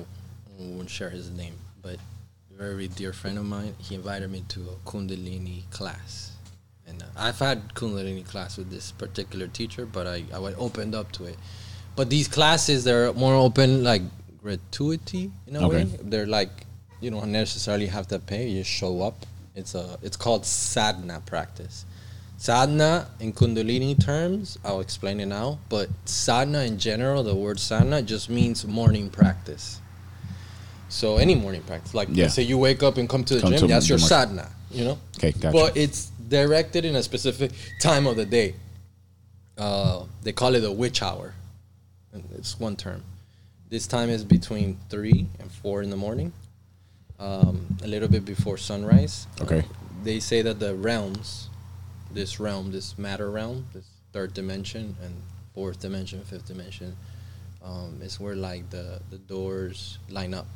won't share his name, but a very dear friend of mine. He invited me to a Kundalini class. And I've had Kundalini class with this particular teacher, but I opened up to it. But these classes, they're more open, like gratuity in a way. They're like, you don't necessarily have to pay. You show up. It's called sadhana practice. Sadhana in Kundalini terms, I'll explain it now. But sadhana in general, the word sadhana just means morning practice. So any morning practice, like say you wake up and come to the gym, that's your sadhana, you know. Okay, gotcha. But it's directed in a specific time of the day. They call it a witch hour. And it's one term. This time is between 3 and 4 in the morning, a little bit before sunrise. Okay. They say that the realms, this realm, this matter realm, this third dimension and fourth dimension, fifth dimension, is where like the doors line up,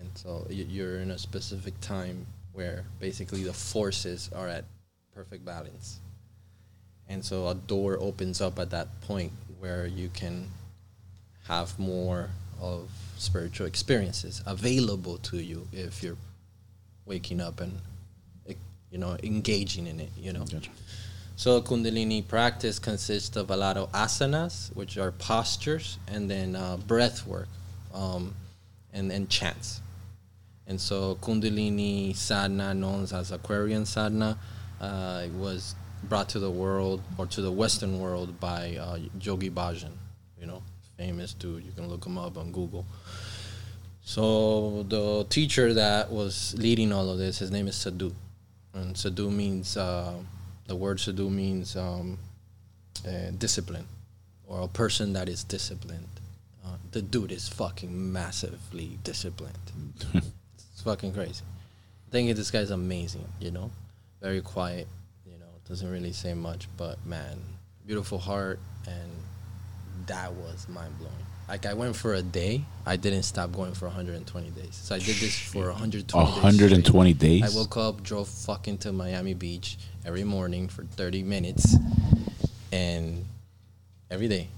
and so you're in a specific time where basically the forces are at perfect balance. And so a door opens up at that point where you can have more of spiritual experiences available to you if you're waking up and, you know, engaging in it, you know. Gotcha. So Kundalini practice consists of a lot of asanas, which are postures, and then breath work, and chants. And so Kundalini sadhana, known as Aquarian sadhana, was brought to the world, or to the Western world, by Yogi Bhajan, you know, famous dude. You can look him up on Google. So the teacher that was leading all of this, his name is Sadhu. And Sadhu means, the word Sadhu means discipline, or a person that is disciplined. The dude is fucking massively disciplined. It's fucking crazy. I think this guy's amazing, you know? Very quiet, you know, doesn't really say much, but man, beautiful heart, and that was mind-blowing. Like, I went for a day. I didn't stop going for 120 days. So I did this for 120 days. I woke up, drove fucking to Miami Beach every morning for 30 minutes. And every day.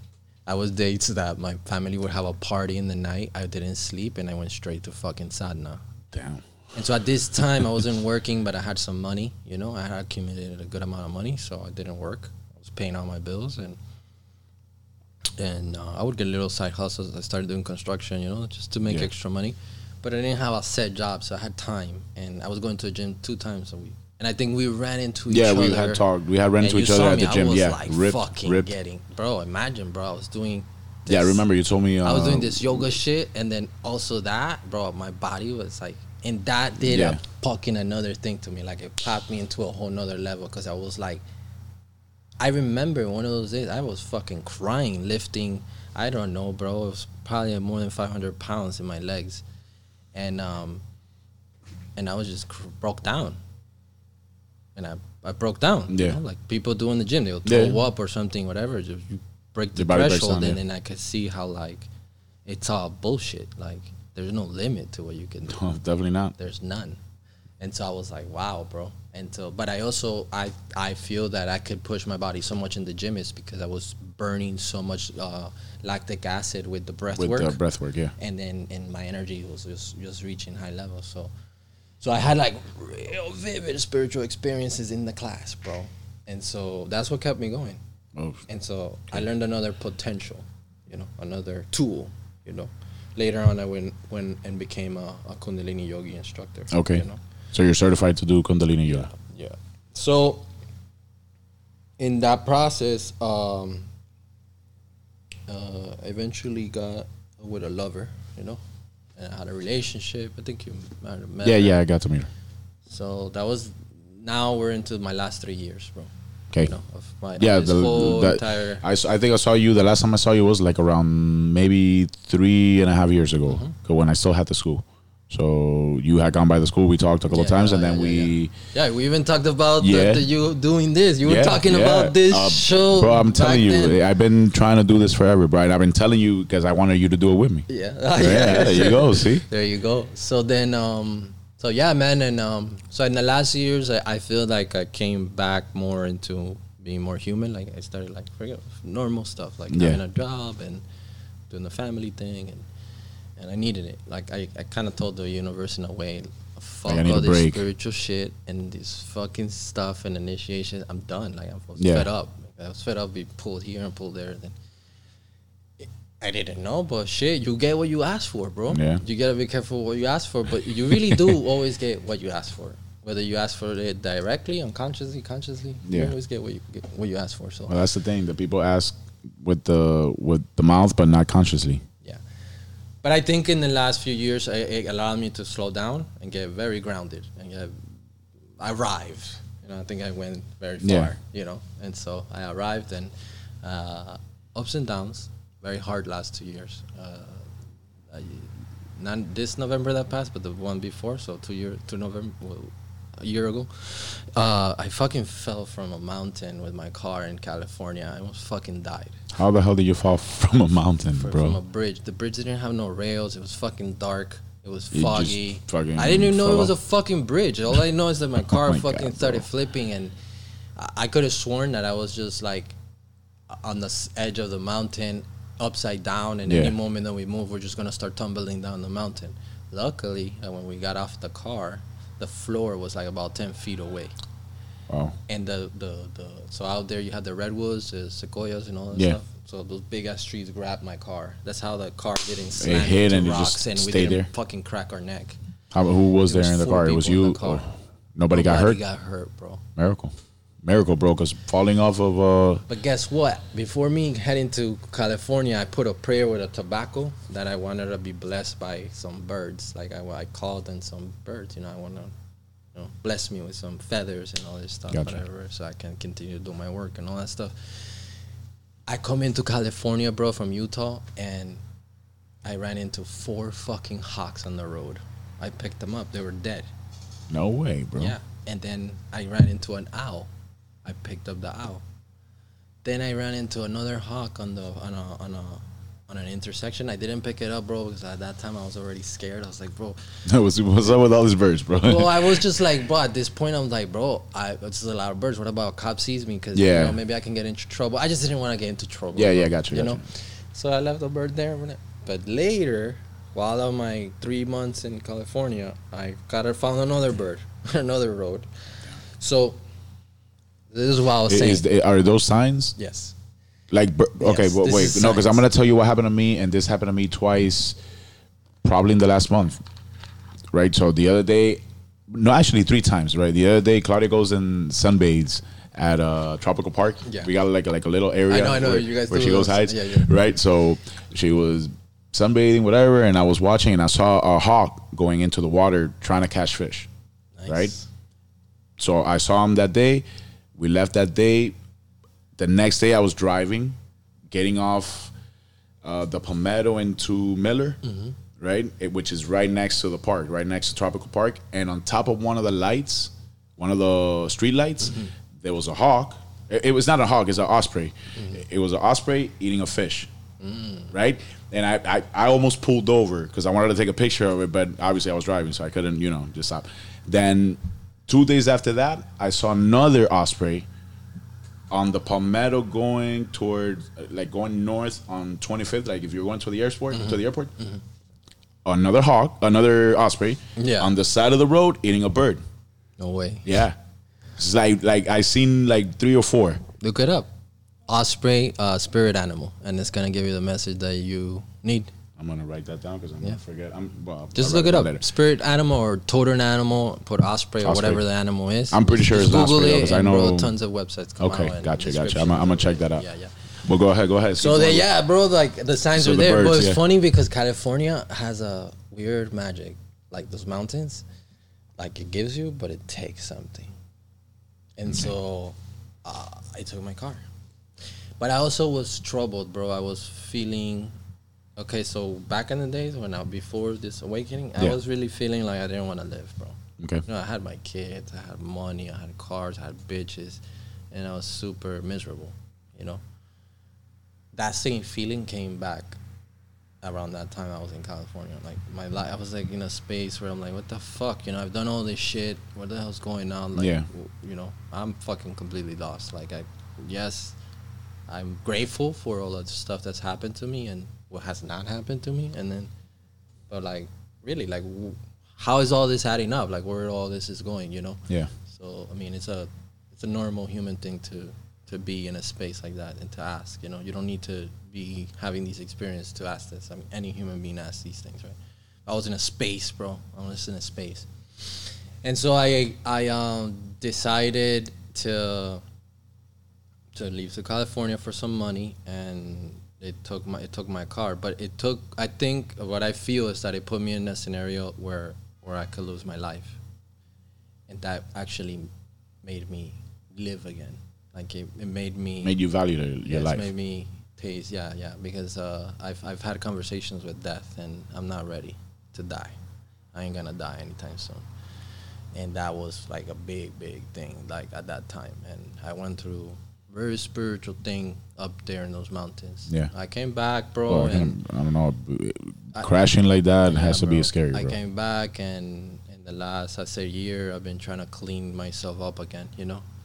I was dates that my family would have a party in the night. I didn't sleep, and I went straight to fucking sadhana. Damn. And so at this time, I wasn't working, but I had some money. You know, I had accumulated a good amount of money, so I didn't work. I was paying all my bills, and I would get little side hustles. I started doing construction, you know, just to make extra money. But I didn't have a set job, so I had time. And I was going to the gym 2 times a week. And I think we ran into each other. Yeah, we had talked. We had ran into each other at the gym. I was like, ripped. Getting. Bro, imagine, bro. I was doing this. Yeah, I remember you told me. I was doing this yoga shit. And then also that, bro, my body was like. And that did a fucking another thing to me. Like, it popped me into a whole nother level. Because I was like. I remember one of those days I was fucking crying, lifting, I don't know, bro, it was probably more than 500 pounds in my legs. And I was just broke down. And I broke down. Yeah. You know? Like, people do in the gym, they'll throw up or something, whatever. Just you break the threshold, down, and then I could see how, like, it's all bullshit. Like, there's no limit to what you can do. Oh, definitely not. There's none. And so I was like, wow, bro. And so, but I also, I feel that I could push my body so much in the gym is because I was burning so much lactic acid with the breath work. With the breath work, yeah. And then, and my energy was just reaching high levels. So I had like real vivid spiritual experiences in the class, bro. And so that's what kept me going. Oh. And so I learned another potential, you know, another tool, you know. Later on, I went and became a Kundalini Yogi instructor. Okay. You know? So you're certified to do Kundalini Yoga. Yeah. So in that process, eventually got with a lover, you know, and I had a relationship. I think you might have met her. Yeah, I got to meet her. So that was, now we're into my last 3 years, bro. Okay. You know, of my entire. I think I saw you, the last time I saw you was like around maybe 3.5 years ago, mm-hmm. when I still had the school. So you had gone by the school. We talked a couple of times, and then we... Yeah, we even talked about you doing this. You were talking about this show. Bro, I'm telling you, then. I've been trying to do this forever, Brian. I've been telling you because I wanted you to do it with me. Yeah. There you go, see? There you go. So then, man, and so in the last years, I feel like I came back more into being more human. Like, I started, like, forget normal stuff, like having a job and doing the family thing and I needed it. Like, I kind of told the universe in a way, fuck all this spiritual shit and this fucking stuff and initiation. I'm done. Like, I was fed up. Like, I was fed up being pulled here and pulled there. Then I didn't know, but shit, you get what you ask for, bro. Yeah. You got to be careful what you ask for, but you really do always get what you ask for. Whether you ask for it directly, unconsciously, consciously, you always get what you ask for. So well, that's the thing that people ask with the mouth, but not consciously. But I think in the last few years, it allowed me to slow down and get very grounded and arrive. You know, I think I went very far, you know. And so I arrived, and ups and downs, very hard last 2 years. Not this November that passed, but the one before, so a year ago. I fucking fell from a mountain with my car in California. I almost fucking died. How the hell did you fall from a mountain, bro? From a bridge. The bridge didn't have no rails. It was fucking dark. It was foggy. I didn't even know it was a fucking bridge. All I know is that my car started flipping, and I could have sworn that I was just like on the edge of the mountain. upside down, and any moment that we move, we're just going to start tumbling down the mountain. Luckily, when we got off the car, the floor was like about 10 feet away. Wow. And so out there you had the redwoods, the sequoias, and all that stuff. So those big-ass trees grabbed my car. That's how the car didn't slam into rocks, and we didn't fucking crack our neck. Who was there in the car? It was you? Nobody got hurt? Nobody got hurt, bro. Miracle, bro, because falling off of... But guess what? Before me heading to California, I put a prayer with a tobacco that I wanted to be blessed by some birds. Like, I called in some birds, I want to... bless me with some feathers and all this stuff, whatever, so I can continue to do my work and all that stuff. I come into California, bro, from Utah, and I ran into 4 fucking hawks on the road. I picked them up. They were dead. No way, bro. Yeah, and then I ran into an owl. I picked up the owl. Then I ran into another hawk on an intersection. I didn't pick it up, bro, because at that time I was already scared. I was like, bro, what's up with all these birds, bro? Well, I was just like, bro, at this point, I'm like, bro, it's a lot of birds. What about a cop sees me? Because, maybe I can get into trouble. I just didn't want to get into trouble. Yeah, gotcha. So I left the bird there. But later, while on my 3 months in California, I found another bird, another road. So this is what I was saying. Are those signs? Yes. Like, okay, yes, but wait, no, because I'm going to tell you what happened to me, and this happened to me twice, probably in the last month, right? So the other day, no, actually 3 times, right? The other day, Claudia goes and sunbathes at a tropical park. Yeah. We got like a little area I know, where, you guys where she goes hides, right? So she was sunbathing, whatever, and I was watching, and I saw a hawk going into the water trying to catch fish, right? So I saw him that day. We left that day. The next day I was driving, getting off the Palmetto into Miller, right? Which is right next to the park, right next to Tropical Park. And on top of one of the street lights, there was a hawk. It was not a hawk, it's an osprey. It was an osprey eating a fish, right? And I almost pulled over because I wanted to take a picture of it, but obviously I was driving, so I couldn't, just stop. Then 2 days after that, I saw another osprey on the Palmetto going towards, going north on 25th, if you're going to the airport, another hawk, another osprey, on the side of the road eating a bird. No way. Yeah. It's like I seen 3 or 4. Look it up. Osprey, spirit animal, and it's going to give you the message that you need. I'm going to write that down because I'm going to forget. Just look it up. Later. Spirit animal or totem animal, put osprey or whatever the animal is. I'm pretty sure it's Google osprey. Google it, I know tons of websites come out. Okay, gotcha. I'm going to check that out. Yeah. Well, go ahead. So, bro, the signs are there. But it's funny because California has a weird magic. Like those mountains, it gives you, but it takes something. And so I took my car. But I also was troubled, bro. I was feeling... Okay, so back in the days before this awakening, I was really feeling like I didn't want to live, bro. Okay. I had my kids, I had money, I had cars, I had bitches, and I was super miserable, That same feeling came back around that time I was in California. Like, my life, I was, in a space where I'm like, what the fuck? I've done all this shit. What the hell's going on? I'm fucking completely lost. I'm grateful for all of the stuff that's happened to me and what has not happened to me, but how is all this adding up? Where all this is going, Yeah. So it's a normal human thing to be in a space like that and to ask. You don't need to be having these experiences to ask this. Any human being asks these things, right? I was in a space, bro. I was in a space, and so I decided to leave to California for some money and. It took my car, but I think what I feel is that it put me in a scenario where I could lose my life, and that actually made me live again. It made you value your life. It made me taste, because I've had conversations with death, and I'm not ready to die. I ain't gonna die anytime soon, and that was a big thing at that time, and I went through. Very spiritual thing up there in those mountains. Yeah, I came back, bro. Well, and I don't know, crashing like that has to be scary. I came back, and in the last year, I've been trying to clean myself up again.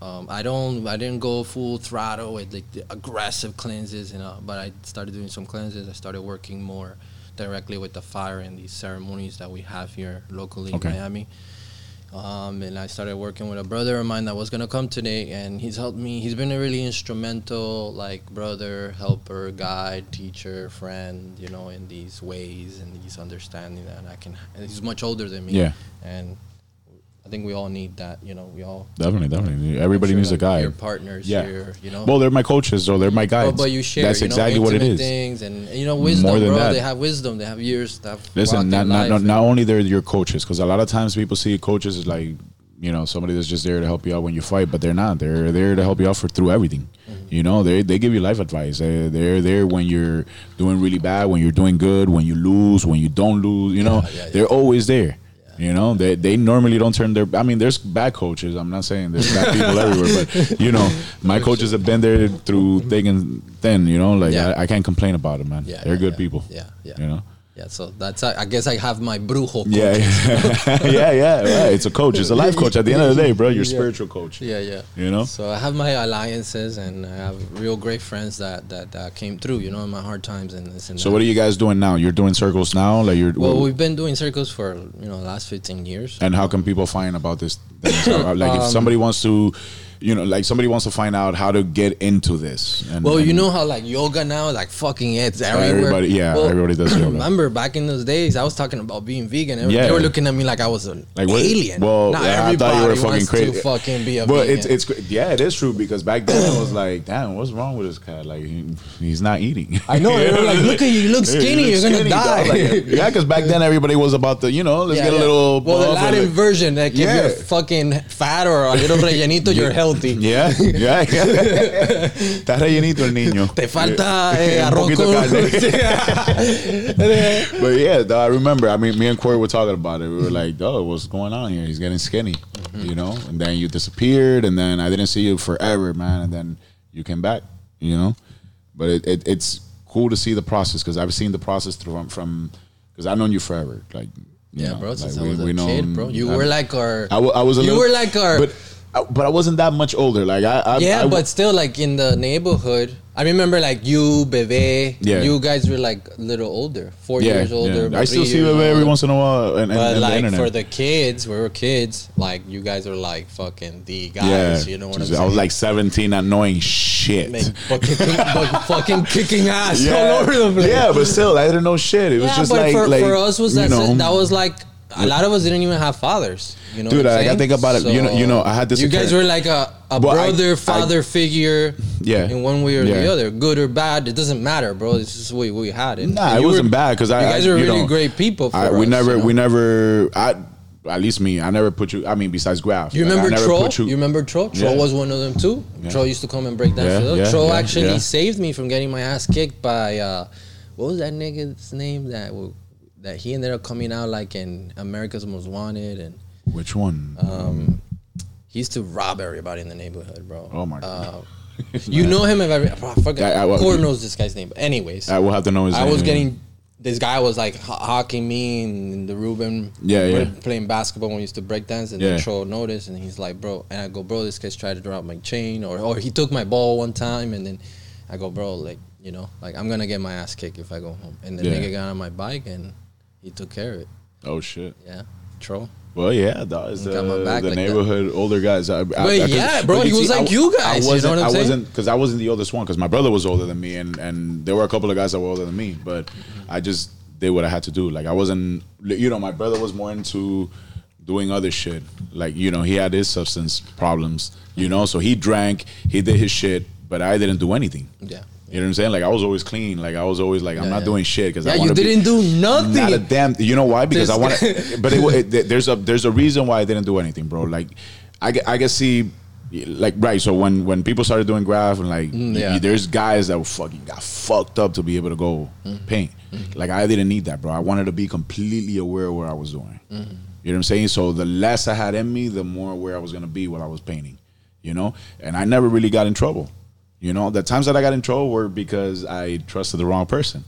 I didn't go full throttle with like the aggressive cleanses, you know, but I started doing some cleanses. I started working more directly with the fire and these ceremonies that we have here locally in Miami. And I started working with a brother of mine that was going to come today, and he's helped me. He's been a really instrumental, like, brother, helper, guide, teacher, friend, you know, in these ways and these understanding that I can. And he's much older than me. Yeah. And I think we all need that, you know, we all. Definitely. Everybody needs a guide. Your partners here, you know. Well, they're my coaches, so they're my guides. But you share, that's exactly what it is. Things and, you know, wisdom, more than that. They have wisdom. They have years. They have not only they're your coaches, because a lot of times people see coaches as like, you know, somebody that's just there to help you out when you fight, but they're not. They're there to help you out through everything. Mm-hmm. You know, they give you life advice. They're there when you're doing really bad, when you're doing good, when you lose, when you don't lose, you know. They're always there. You know, they normally don't turn their... I mean, there's bad coaches. I'm not saying there's bad people everywhere, but, you know, my coaches have been there through thick and thin, you know? Like, I can't complain about it, man. Yeah, they're good people. Yeah, yeah. You know? Yeah, so that's... I guess I have my brujo coach. Yeah, yeah. It's a coach. It's a life coach. At the end of the day, bro, your spiritual coach. Yeah, yeah. You know? So I have my alliances, and I have real great friends that came through, you know, in my hard times and this and that. So what are you guys doing now? You're doing circles now? Like you're... Well, we've been doing circles for, you know, the last 15 years. And how can people find about this? Like if somebody wants to... You know, like somebody wants to find out how to get into this. And you know how like yoga now, like fucking it's everywhere. Everybody does yoga. Remember back in those days, I was talking about being vegan. And they were looking at me like I was an alien. Well, I thought you were fucking crazy. To fucking be a vegan. It is true because back then I was like, damn, what's wrong with this guy? Like he's not eating. I know. They were like, look at you, look skinny, you're gonna die. Like, yeah, because back then everybody was about the, you know, let's get a little. Well, the Latin version, like if you're fucking fat or a little rellenito, you're healthy. Yeah. Está rellenito el niño. Te falta arroz con carne. But yeah, I remember. I mean, me and Corey were talking about it. We were like, "Oh, what's going on here? He's getting skinny, you know." And then you disappeared, and then I didn't see you forever, man. And then you came back, you know. But it's cool to see the process because I've seen the process from because I've known you forever, like bro. Since like I was a kid, bro. You were like our. I was. But I wasn't that much older. Like but still, like in the neighborhood, I remember like you, Bebe. Yeah. You guys were like a little older, 4 years older. Yeah. I still see Bebe every once in a while. But like the for the kids, we were kids. Like you guys were like fucking the guys. Yeah. You know what I'm saying? I was like 17, not knowing shit. Man, fucking kicking ass all over the place. Yeah, but still, I didn't know shit. It was just but like for us was that was like. A lot of us didn't even have fathers, you know. Dude, I think about it. So you know, I had this. You guys were like a brother, father figure, in one way or the other, good or bad. It doesn't matter, bro. It's just the way we had it. Nah, it wasn't bad because you guys were really great people. At least me, I never put you. I mean, besides Graf, you remember Troll? You remember Troll? Troll was one of them too. Yeah. Troll used to come and break that shit up. Troll actually saved me from getting my ass kicked by what was that nigga's name that he ended up coming out like in America's Most Wanted. And which one? He used to rob everybody in the neighborhood, bro. Oh my god! You know him? Court knows this guy's name. But anyways, I will have to know his name. I was getting this guy was like hawking me in the Reuben. Yeah. Playing basketball when we used to break dance, and the troll noticed, and he's like, bro. And I go, bro, this guy's tried to drop my chain, or he took my ball one time, and then I go, bro, like you know, like I'm gonna get my ass kicked if I go home. And the nigga got on my bike and. He took care of it. Oh shit! Yeah, Troll. Well, yeah, that is the like neighborhood that. Older guys. Bro, he was like you guys. I wasn't because I wasn't the oldest one because my brother was older than me, and there were a couple of guys that were older than me, but I just did what I had to do. Like I wasn't, you know, my brother was more into doing other shit. Like you know, he had his substance problems, you know, so he drank, he did his shit, but I didn't do anything. Yeah. You know what I'm saying? Like, I was always clean. Like, I was always like, I'm not doing shit. Because I wanted to. Yeah, you didn't do nothing. Not a damn. You know why? Because I want to. But there's a reason why I didn't do anything, bro. Like, I can see, like, right. So when people started doing graph and like, there's guys that fucking got fucked up to be able to go paint. Mm-hmm. Like, I didn't need that, bro. I wanted to be completely aware of what I was doing. Mm-hmm. You know what I'm saying? So the less I had in me, the more aware I was going to be while I was painting, you know? And I never really got in trouble. You know, the times that I got in trouble were because I trusted the wrong person.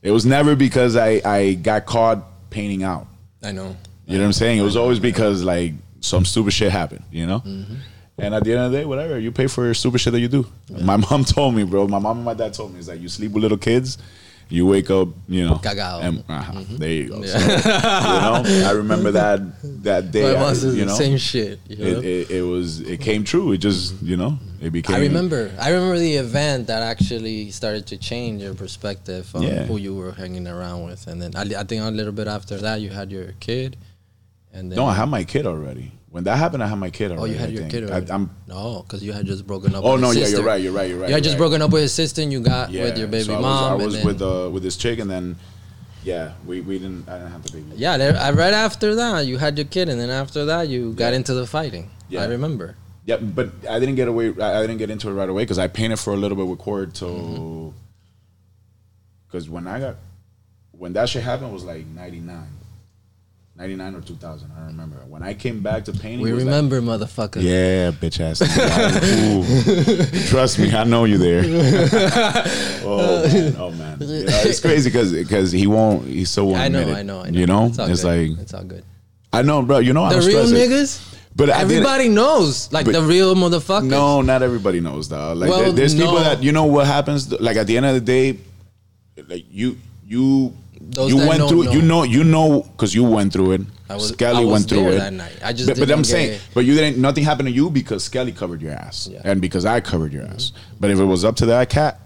It was never because I got caught painting out. I know. You know what I'm saying? It was always because, like, some stupid shit happened, you know? Mm-hmm. And at the end of the day, whatever, you pay for stupid shit that you do. Yeah. My mom told me, bro. My mom and my dad told me, it's like, you sleep with little kids, you wake up, you know. Cagao. And, there you go. Yeah. So, you know, I remember that day. But it was the same shit. You know? It came true. It just, you know, it became. I remember the event that actually started to change your perspective on who you were hanging around with. And then I think a little bit after that, you had your kid. And then no, I had my kid already. When that happened, I had my kid already. Oh, you had your kid already? No, because you had just broken up with his sister. Oh, no, yeah, you're right. You had just broken up with his sister and you got with your baby mom. I was with this chick and then, I didn't have the baby. Yeah, right after that, you had your kid and then after that, you got into the fighting. Yeah. I remember. Yeah, but I didn't get away. I didn't get into it right away because I painted for a little bit with Cord till... Because when that shit happened, it was like 99 or 2000, I don't remember. When I came back to painting, we remember, like, motherfucker. Yeah, bitch ass. Trust me, I know you there. Oh man. You know, it's crazy because he still won't admit it. I know. You know, it's good. Like, it's all good. I know, bro. You know, I was stressing. The real niggas. But everybody knows, like, the real motherfuckers. No, not everybody knows, though. Like, well, there's people that, you know what happens. Like at the end of the day, like you. Those you went through, you know, because you went through it. Skelly went through it. That night. I just but I'm saying, it. But you didn't. Nothing happened to you because Skelly covered your ass, and because I covered your ass. But if it was up to that cat,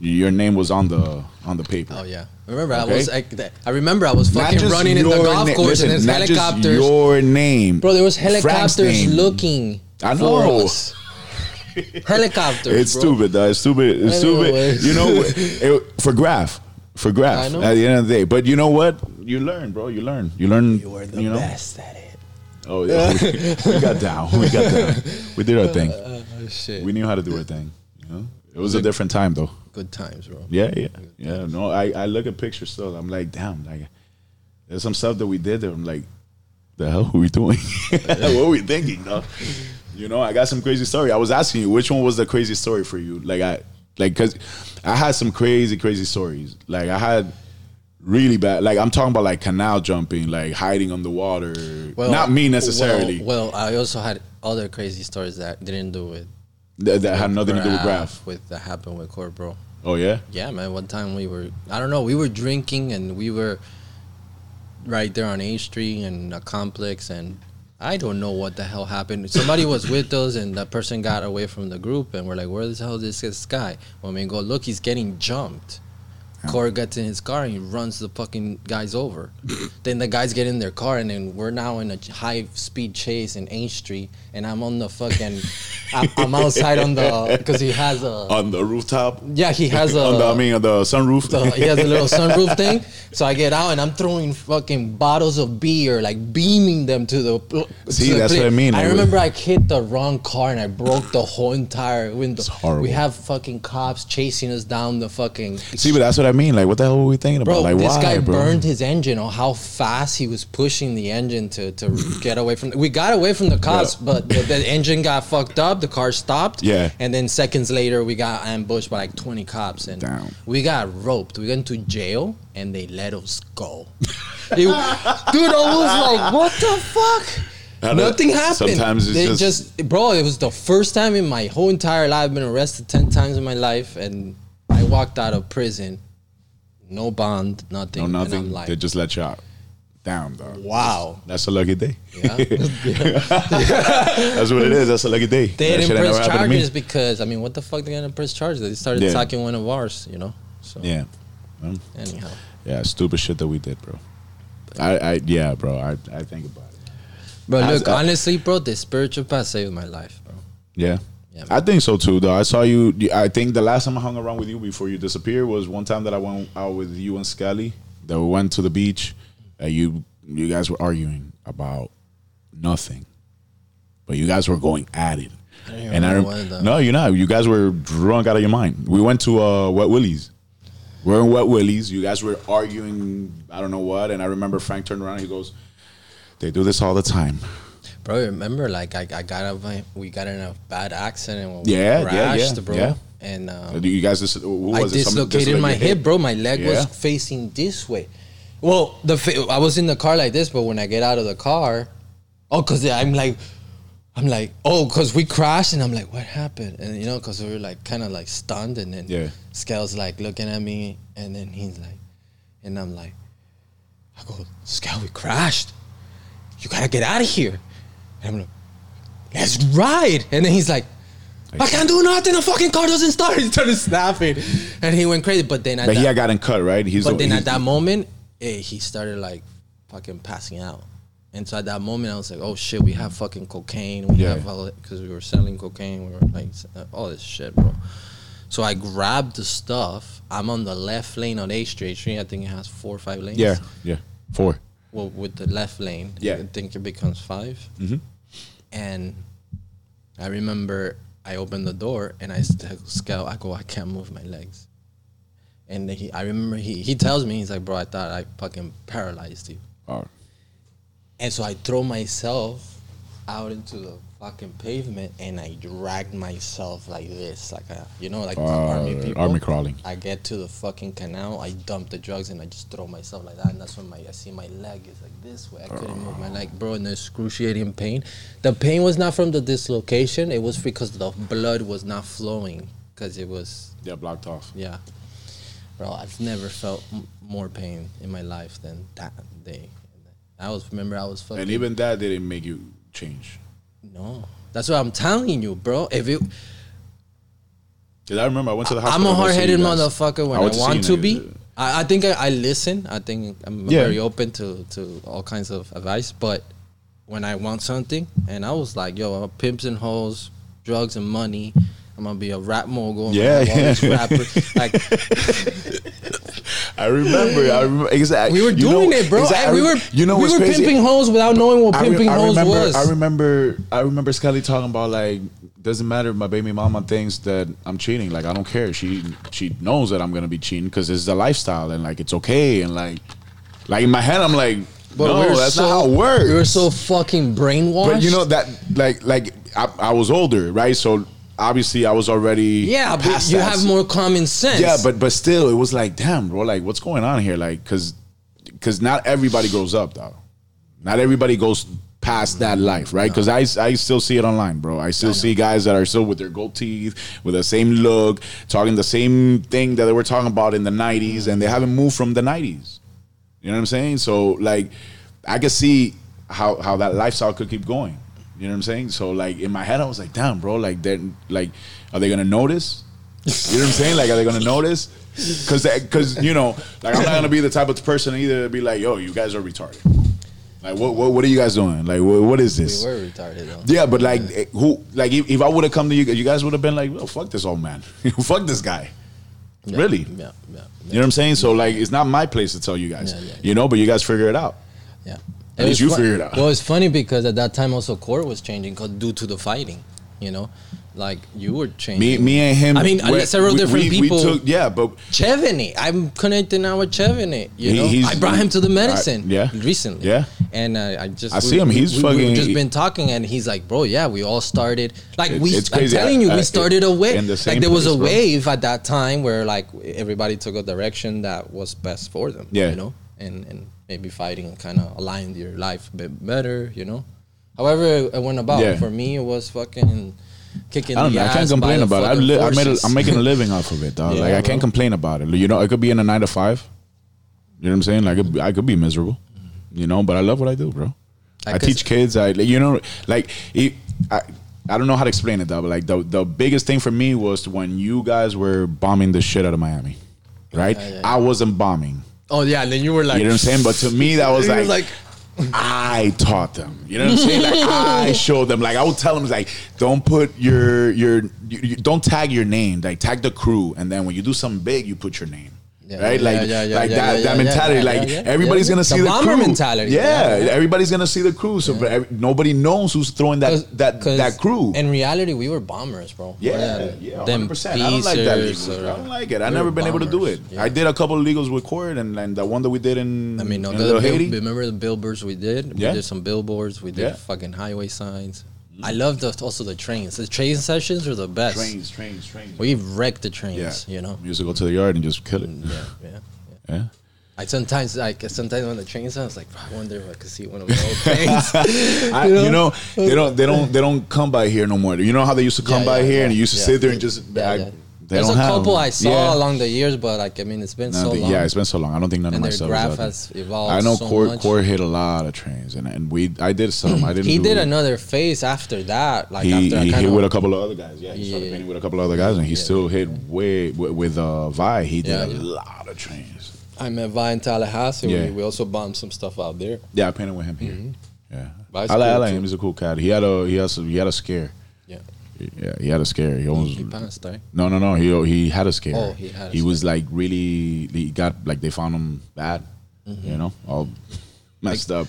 your name was on the paper. Oh yeah, remember I remember I was fucking running in the golf course. Listen, and there's helicopters. Just your name, bro. There was helicopters looking. I know. For us. Helicopters. It's stupid, though. It's stupid. You know, for graph at the end of the day. But you know what? You learn, bro. You learn. You were the best at it. Oh, yeah. We got down. We did our thing. Shit. We knew how to do our thing. You know? It was a different time, though. Good times, bro. Yeah. No, I look at pictures still. I'm like, damn. Like, there's some stuff that we did that I'm like, the hell were we doing? What were we thinking, though? You know, I got some crazy story. I was asking you, which one was the crazy story for you? Because I had some crazy stories. Like, I had really bad... Like, I'm talking about, like, canal jumping, like, hiding underwater. Well, not me, necessarily. Well, I also had other crazy stories that didn't do with... That had nothing to do with graph. That happened with Cord, bro. Oh, yeah? Yeah, man. One time we were... I don't know. We were drinking, and we were right there on H Street and a complex, and... I don't know what the hell happened. Somebody was with us, and the person got away from the group, and we're like, where the hell is this guy? When we go, look, he's getting jumped. Yeah. Corey gets in his car, and he runs the fucking guys over. Then the guys get in their car, and then we're now in a high-speed chase in H Street, and I'm on the fucking... I'm outside on the... Because he has a... On the rooftop? Yeah, he has a... on the sunroof? He has a little sunroof thing. So I get out, and I'm throwing fucking bottles of beer, like beaming them to the... See, that's what I mean. I remember I hit the wrong car, and I broke the whole entire window. It's horrible. We have fucking cops chasing us down the fucking... See, but that's what I mean. Like, what the hell were we thinking about? Like, this guy burned his engine on how fast he was pushing the engine to get away from... We got away from the cops, but the engine got fucked up. The car stopped, and then seconds later we got ambushed by like 20 cops, and we got roped. We went to jail, and they let us go. Dude, I was like, what the fuck? Nothing happened. Sometimes it's just, bro. It was the first time in my whole entire life. I've been arrested 10 times in my life, and I walked out of prison, no bond, nothing. No nothing. And I'm like, they just let you out. Down, dog. Wow. That's a lucky day. Yeah. That's what it is. That's a lucky day. They didn't press charges because, I mean, what the fuck they gonna press charges? They started attacking one of ours, you know? So yeah. Anyhow. Yeah, stupid shit that we did, bro. But bro. I think about it. Bro, look, honestly, bro, the spiritual path saved my life, bro. Yeah. Yeah, I think so too, though. I saw you. I think the last time I hung around with you before you disappeared was one time that I went out with you and Scully. That we went to the beach. You guys were arguing about nothing, but you guys were going at it. No, you're not. You guys were drunk out of your mind. We went to Wet Willie's. We're in Wet Willie's. You guys were arguing. I don't know what. And I remember Frank turned around. And he goes, "They do this all the time." Bro, remember, like we got in a bad accident when we crashed, bro. Yeah. And you guys, dislocated my hip, bro. My leg was facing this way. Well, I was in the car like this, but when I get out of the car, because I'm like, I'm like, oh, because we crashed, and I'm like, what happened? And, you know, because we were, like, kind of, like, stunned, and then Scale's, like, looking at me, and then he's like, and I'm like, I go, Scale, we crashed. You got to get out of here. And I'm like, let's ride. And then he's like, I can't do nothing. The fucking car doesn't start. He started snapping, and he went crazy. But then, he had gotten cut, right? At that moment, he started, like, fucking passing out. And so at that moment, I was like, oh, shit, we have fucking cocaine. We have all that, because we were selling cocaine. We were like, all this shit, bro. So I grabbed the stuff. I'm on the left lane on H Street. I think it has 4 or 5 lanes. Yeah, 4. Well, with the left lane, I think it becomes 5. Mm-hmm. And I remember I opened the door, and I Scout, I go, I can't move my legs. And then he tells me, he's like, bro, I thought I fucking paralyzed you. Oh. And so I throw myself out into the fucking pavement, and I drag myself like this, like a, you know, like army people. Army crawling. I get to the fucking canal, I dump the drugs, and I just throw myself like that. And that's when I see my leg is like this way. I couldn't move my leg, bro, in the excruciating pain. The pain was not from the dislocation. It was because the blood was not flowing, because it was... Yeah, blocked off. Yeah. Bro, I've never felt more pain in my life than that day. I remember I was fucking... And even that didn't make you change. No. That's what I'm telling you, bro. If you... Because I remember I went to the hospital. I'm a hard-headed motherfucker when I want to be. I think I listen. I think I'm very open to all kinds of advice. But when I want something, and I was like, yo, I'm pimps and hoes, drugs and money. I'm going to be a rap mogul. Rapper. I remember. Exactly. We were doing it, bro. Exactly. We were pimping hoes without knowing what pimping hoes was. I remember Scully talking about, like, doesn't matter if my baby mama thinks that I'm cheating. Like, I don't care. She knows that I'm going to be cheating because it's the lifestyle, and, like, it's okay. And, like in my head, I'm like, but no, that's not how it works. We were so fucking brainwashed. But, you know, that, like I was older, right? So... Obviously, I was already past that. Have more common sense. Yeah, but still, it was like, damn, bro, like, what's going on here? Like, because not everybody grows up, though. Not everybody goes past that life, right? Because I still see it online, bro. I still see guys that are still with their gold teeth, with the same look, talking the same thing that they were talking about in the 90s, and they haven't moved from the 90s. You know what I'm saying? So, like, I could see how that lifestyle could keep going. You know what I'm saying? So, like, in my head, I was like, damn, bro, like, are they going to notice? You know what I'm saying? Like, are they going to notice? Because, you know, like, I'm not going to be the type of person either to be like, yo, you guys are retarded. Like, what are you guys doing? Like, what is this? We were retarded, though. Yeah, but, like, who? Like, if I would have come to you, you guys would have been like, well, fuck this old man. Fuck this guy. Yeah, really? Yeah. You know what I'm saying? So, like, it's not my place to tell you guys. Yeah. You know, but you guys figure it out. Yeah. At least you figured it out. Well, it's funny because at that time also court was changing due to the fighting, you know? Like, you were changing. Me and him. I mean, several different people. But... Chevene. I'm connecting now with Chevene, you know? I brought him to the medicine recently. Yeah. And I see him. He's fucking... We've just been talking, and he's like, bro, we all started... Like, it's crazy. I'm telling you, we started a wave. Like, there was a wave at that time where, like, everybody took a direction that was best for them, you know? And maybe fighting kind of aligned your life a bit better, you know? However it went about. For me, it was fucking kicking the ass. I can't complain about it. I'm making a living off of it, dog. I can't complain about it. You know, I could be in a 9-to-5. You know what I'm saying? Like, I could be miserable, you know? But I love what I do, bro. I teach kids. I don't know how to explain it, dog. But, like, the biggest thing for me was when you guys were bombing the shit out of Miami, right? Yeah. I wasn't bombing. Oh, yeah, and then you were like... You know what I'm saying? But to me, that was like... I taught them. You know what I'm saying? Like, I showed them. Like, I would tell them, like, don't put your don't tag your name. Like, tag the crew. And then when you do something big, you put your name. Yeah, right? That mentality. Everybody's going to see the crew. The bomber mentality. Yeah, everybody's going to see the crew. So but nobody knows who's throwing that crew. In reality, we were bombers, bro. Yeah, 100%. I don't like that legal. I don't like it. I've never been able to do it. Yeah. I did a couple of legals with court, and the one that we did in Little Haiti. Remember the billboards we did? We did some billboards. We did fucking highway signs. I love also the trains. The train sessions are the best. Trains. We've wrecked the trains, you know. We used to go to the yard and just kill it. Yeah. Sometimes on the train, I was like, I wonder if I could see one of those things. They don't come by here no more. You know how they used to come by here and you used to sit there and just. There's a couple I saw along the years, but it's been so long. Yeah, it's been so long. I don't think none of my stuff. And their graph has evolved. I know Core hit a lot of trains, and I did some. I didn't. He did another phase after that. Like he hit with a couple of other guys. Yeah, he started painting with a couple of other guys, and he still hit way with Vi. He did a lot of trains. I met Vi in Tallahassee. Yeah. We also bombed some stuff out there. Yeah, I painted with him here. Mm-hmm. Yeah, I like him. He's a cool cat. He had a scare. Yeah. Yeah, he had a scare. He passed, right? No. He had a scare. Oh, he had a scare. He was like really. He got like they found him bad. Mm-hmm. All messed up.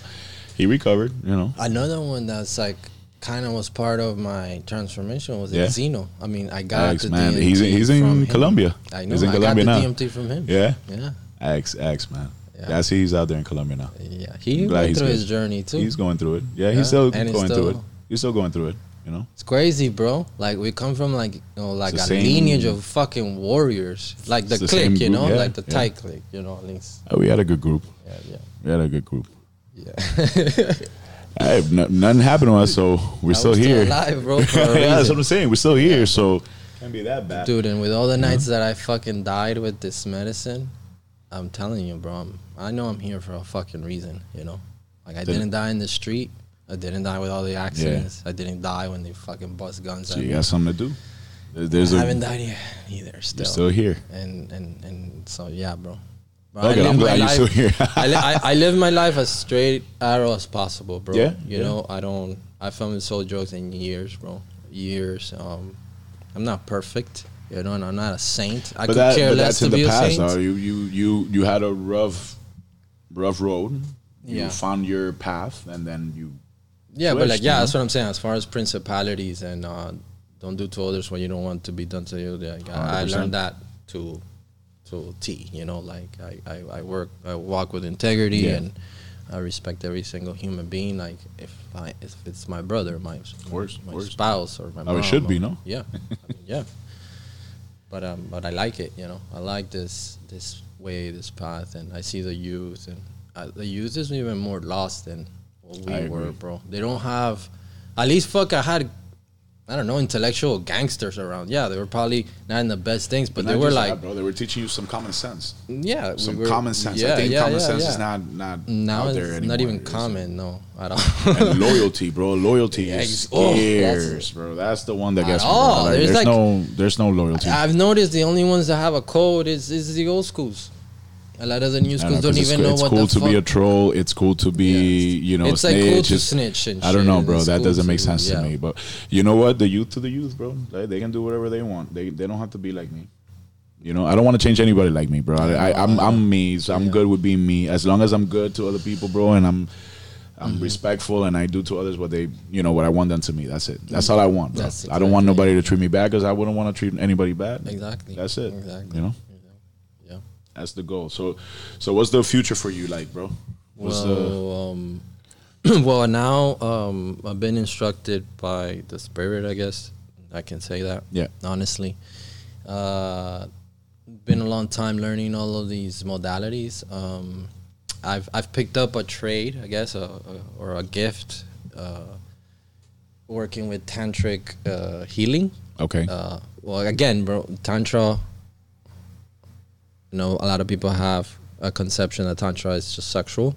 He recovered. Another one that's like kind of was part of my transformation was Zeno. I got X, the man. DMT. He's in Colombia. I know. He's in Colombia now. I got the DMT from him. Yeah. X man. Yeah, I see he's out there in Colombia now. Yeah, he went through his journey too. He's going through it. Yeah, He's still going through it. It's crazy, bro. Like we come from a lineage of fucking warriors, like the clique, like the Thai clique, at least. We had a good group. Yeah. We had a good group. Yeah. Nothing happened to us, so we're still here. Alive, bro. That's what I'm saying. We're still here, so can't be that bad, dude. And with all the nights that I fucking died with this medicine, I'm telling you, bro. I know I'm here for a fucking reason. I didn't die in the street. I didn't die with all the accidents. Yeah. I didn't die when they fucking bust guns at me. So you got something to do. I haven't died yet either. Still. You're still here. And so, yeah, bro. Okay, I'm glad you're still here. I live my life as straight arrow as possible, bro. Yeah. I haven't sold drugs in years, bro. Years. I'm not perfect. And I'm not a saint. I could care less to be a saint. But that's in the past. You had a rough road. You found your path, and then you... Yeah, switched, but that's what I'm saying. As far as principalities and don't do to others what you don't want to be done to you. Like, I learned that to T. I walk with integrity and I respect every single human being. Like if it's my brother, my spouse, or my mom. It should be no. Yeah, yeah. But I like it. I like this way, this path, and I see the youth, and the youth is even more lost than. We were, bro. They don't have, at least I had, I don't know, intellectual gangsters around. Yeah, they were probably not in the best things, but they were like. That, bro. They were teaching you some common sense. Yeah. Common sense. Yeah, I think common sense is not out there anymore. It's not even common, no, at all. And loyalty, bro. Loyalty is scarce, bro. That's the one that gets me. Like, there's no loyalty. I've noticed the only ones that have a code is the old schools. A lot of the new schools don't even know what the fuck. It's cool to be a troll. It's cool to be, it's snitch. It's like cool to snitch and shit. I don't know, bro. That doesn't make sense to me. But you know what? The youth, bro. They can do whatever they want. They don't have to be like me. I don't want to change anybody like me, bro. I'm me. So I'm good with being me. As long as I'm good to other people, bro, and I'm respectful and I do to others what they, what I want done to me. That's it. That's all I want, bro. Exactly, I don't want nobody to treat me bad because I wouldn't want to treat anybody bad. Exactly. That's it. Exactly. That's the goal. So what's the future for you like, bro? Now I've been instructed by the spirit, I guess. I can say that. Yeah. Honestly. Been a long time learning all of these modalities. I've picked up a trade, I guess, or a gift, working with tantric healing. Okay. Again, bro, tantra... a lot of people have a conception that tantra is just sexual,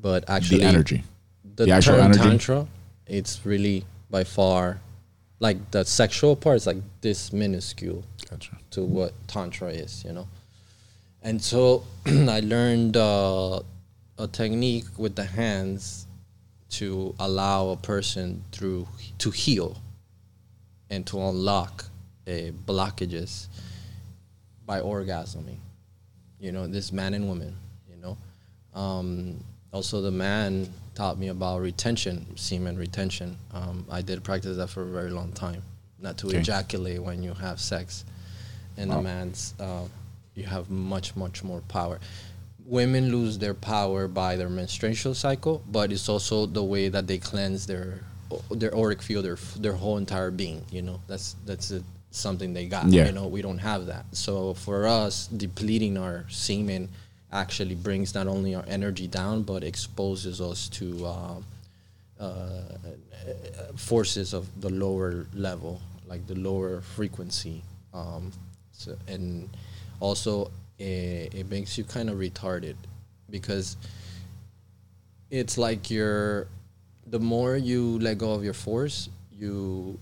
but actually the actual energy. Tantra, it's really by far, like the sexual part is like this minuscule to what tantra is, And so I learned a technique with the hands to allow a person to heal and to unlock blockages by orgasming. This man and woman, Also, the man taught me about semen retention. I did practice that for a very long time, not to ejaculate when you have sex. And the man's, you have much, much more power. Women lose their power by their menstrual cycle, but it's also the way that they cleanse their auric field, their whole entire being, That's it. Something they got. We don't have that, so for us depleting our semen actually brings not only our energy down, but exposes us to forces of the lower level, like the lower frequency. And also it makes you kind of retarded, because it's like the more you let go of your force, you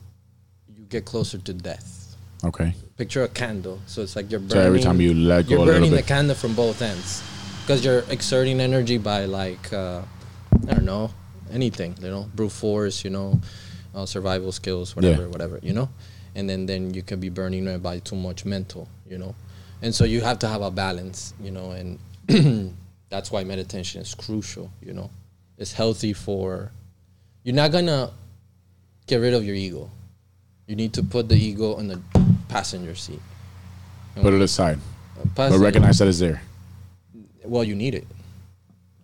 get closer to death. Okay. Picture a candle. So it's like you're burning. So every time you let go, you're burning the candle from both ends, because you're exerting energy by like I don't know, anything, you know, brute force, you know, survival skills, whatever, you know, and then you can be burning it by too much mental, you know, and so you have to have a balance, you know, and that's why meditation is crucial, you know. It's healthy for, you're not gonna get rid of your ego. You need to put the ego in the passenger seat. Put it aside. But recognize that it's there. Well, you need it.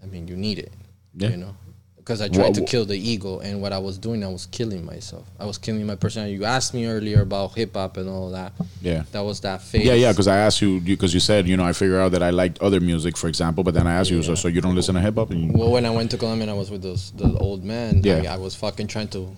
I mean, you need it. Yeah. You know, because I tried to kill the ego, and what I was doing, I was killing myself. I was killing my personality. You asked me earlier about hip hop and all that. Yeah. That was that phase. Yeah, because I asked you, because you said, you know, I figured out that I liked other music, for example, but then I asked you, so you don't listen to hip hop? Well, when I went to Colombia and I was with the old man, yeah. I was fucking trying to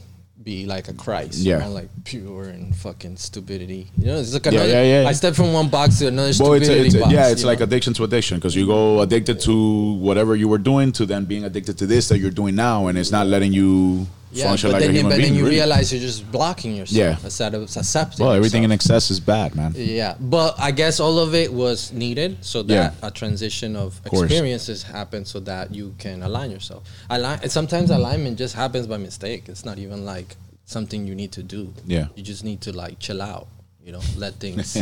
be like a Christ, you know, like pure and fucking stupidity. You know, it's like another. I step from one box to another stupidity box. Yeah, it's like addiction to addiction, because you go addicted to whatever you were doing to then being addicted to this that you're doing now, and it's not letting you function like a human being. But then you realize you're just blocking yourself instead of accepting. Well, everything in excess is bad, man. Yeah, but I guess all of it was needed so that a transition of experiences happens so that you can align yourself. Sometimes alignment just happens by mistake. It's not even like something you need to do. Yeah, you just need to like chill out, you know, let things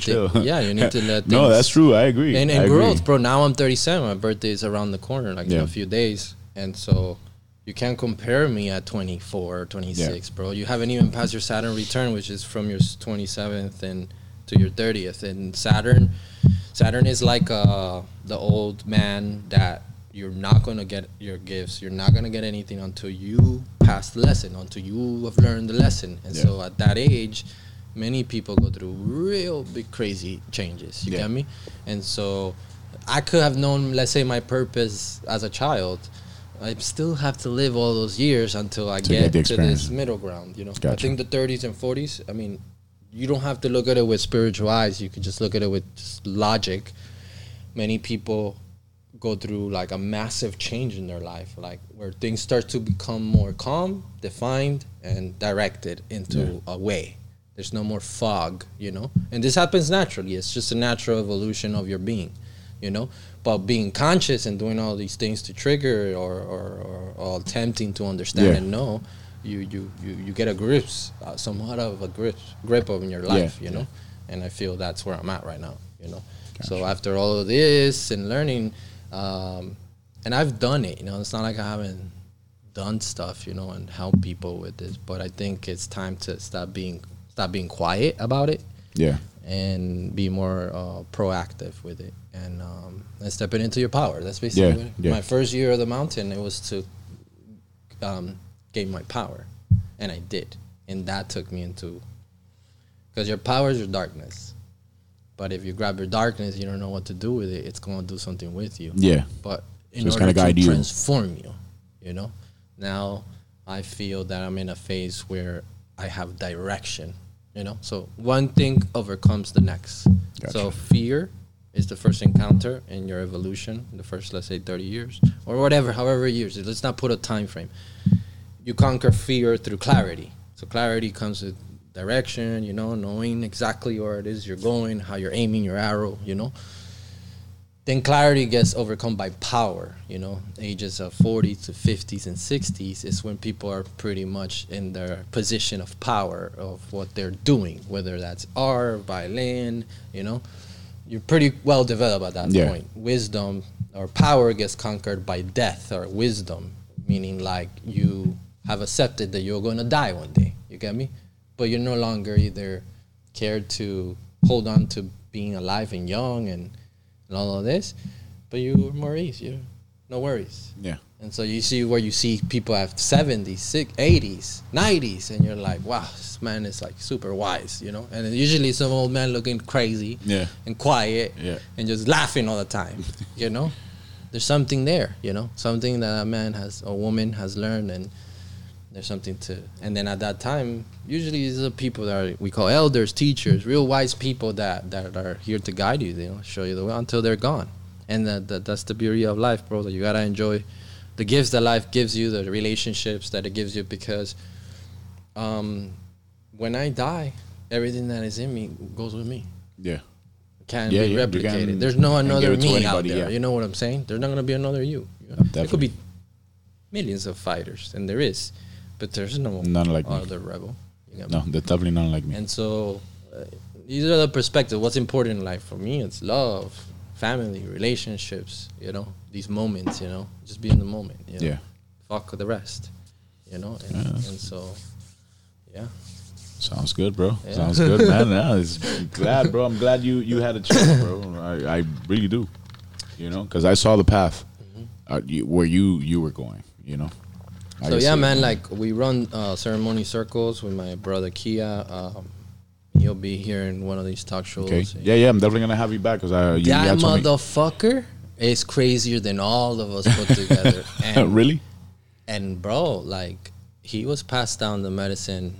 chill. Yeah, you need to let things. No, that's true. I agree. And I growth agree. Bro, now I'm 37, my birthday is around the corner, like in a few days, and so you can't compare me at 24 or 26. Bro, you haven't even passed your Saturn return, which is from your 27th and to your 30th. And Saturn is like the old man that you're not going to get your gifts. You're not going to get anything until you pass the lesson, until you have learned the lesson. And so at that age, many people go through real big crazy changes. You get me? And so I could have known, let's say, my purpose as a child. I still have to live all those years until I get to this middle ground. You know, gotcha. I think the 30s and 40s, I mean, you don't have to look at it with spiritual eyes. You can just look at it with just logic. Many people go through like a massive change in their life, like where things start to become more calm, defined, and directed into a way. There's no more fog, you know, and this happens naturally. It's just a natural evolution of your being, you know, but being conscious and doing all these things to trigger or attempting to understand and know, you get a grips, somewhat of a grip of in your life, you know, and I feel that's where I'm at right now, you know. Gotcha. So after all of this and learning, and I've done it, you know, it's not like I haven't done stuff, you know, and help people with this, but I think it's time to stop being quiet about it, and be more proactive with it, and stepping into your power. That's basically what my first year of the mountain, it was to gain my power, and I did, and that took me into, because your power is your darkness. But if you grab your darkness, you don't know what to do with it. It's going to do something with you. Yeah. But in order to transform you, you know. Now I feel that I'm in a phase where I have direction, you know. So one thing overcomes the next. Gotcha. So fear is the first encounter in your evolution, in the first, let's say, 30 years or whatever, however years. Let's not put a time frame. You conquer fear through clarity. So clarity comes with direction, you know, knowing exactly where it is you're going, how you're aiming your arrow, you know. Then clarity gets overcome by power, you know. Ages of 40s to 50s and 60s is when people are pretty much in their position of power of what they're doing, whether that's art, violin, you know. You're pretty well developed at that point. Wisdom or power gets conquered by death or wisdom, meaning like you have accepted that you're going to die one day. You get me? But you're no longer either cared to hold on to being alive and young and all of this, but you were Maurice, you know, no worries. Yeah. And so you see where you see people have 70s, 80s, 90s, and you're like, wow, this man is like super wise, you know? And usually some old man looking crazy and quiet and just laughing all the time, you know? There's something there, you know? Something that a man has, a woman has learned, and there's something to... And then at that time, usually these are people that are, we call elders, teachers, real wise people that are here to guide you, you know, show you the way until they're gone. And that's the beauty of life, bro, that you gotta enjoy the gifts that life gives you, the relationships that it gives you, because when I die, everything that is in me goes with me. Yeah. Can't be replicated. There's no another me anybody, out there. Yeah. You know what I'm saying? There's not going to be another you. There could be millions of fighters, and there is, but there's no none like other me. Rebel. You know? No, they're definitely not like me. And so these are the perspective. What's important in life for me, it's love, family, relationships, you know, these moments, you know, just be in the moment, you know? Fuck the rest, you know, and so, yeah. Sounds good, bro. Yeah. Sounds good, man. I'm glad, bro. I'm glad you had a chance, bro. I really do, you know, because I saw the path where you were going, you know. So, yeah, man, like, we run ceremony circles with my brother Kia. You'll be here in one of these talk shows. Okay. Yeah, I'm definitely going to have you back. Cause that motherfucker is crazier than all of us put together. And, really? And, bro, like, he was passed down the medicine,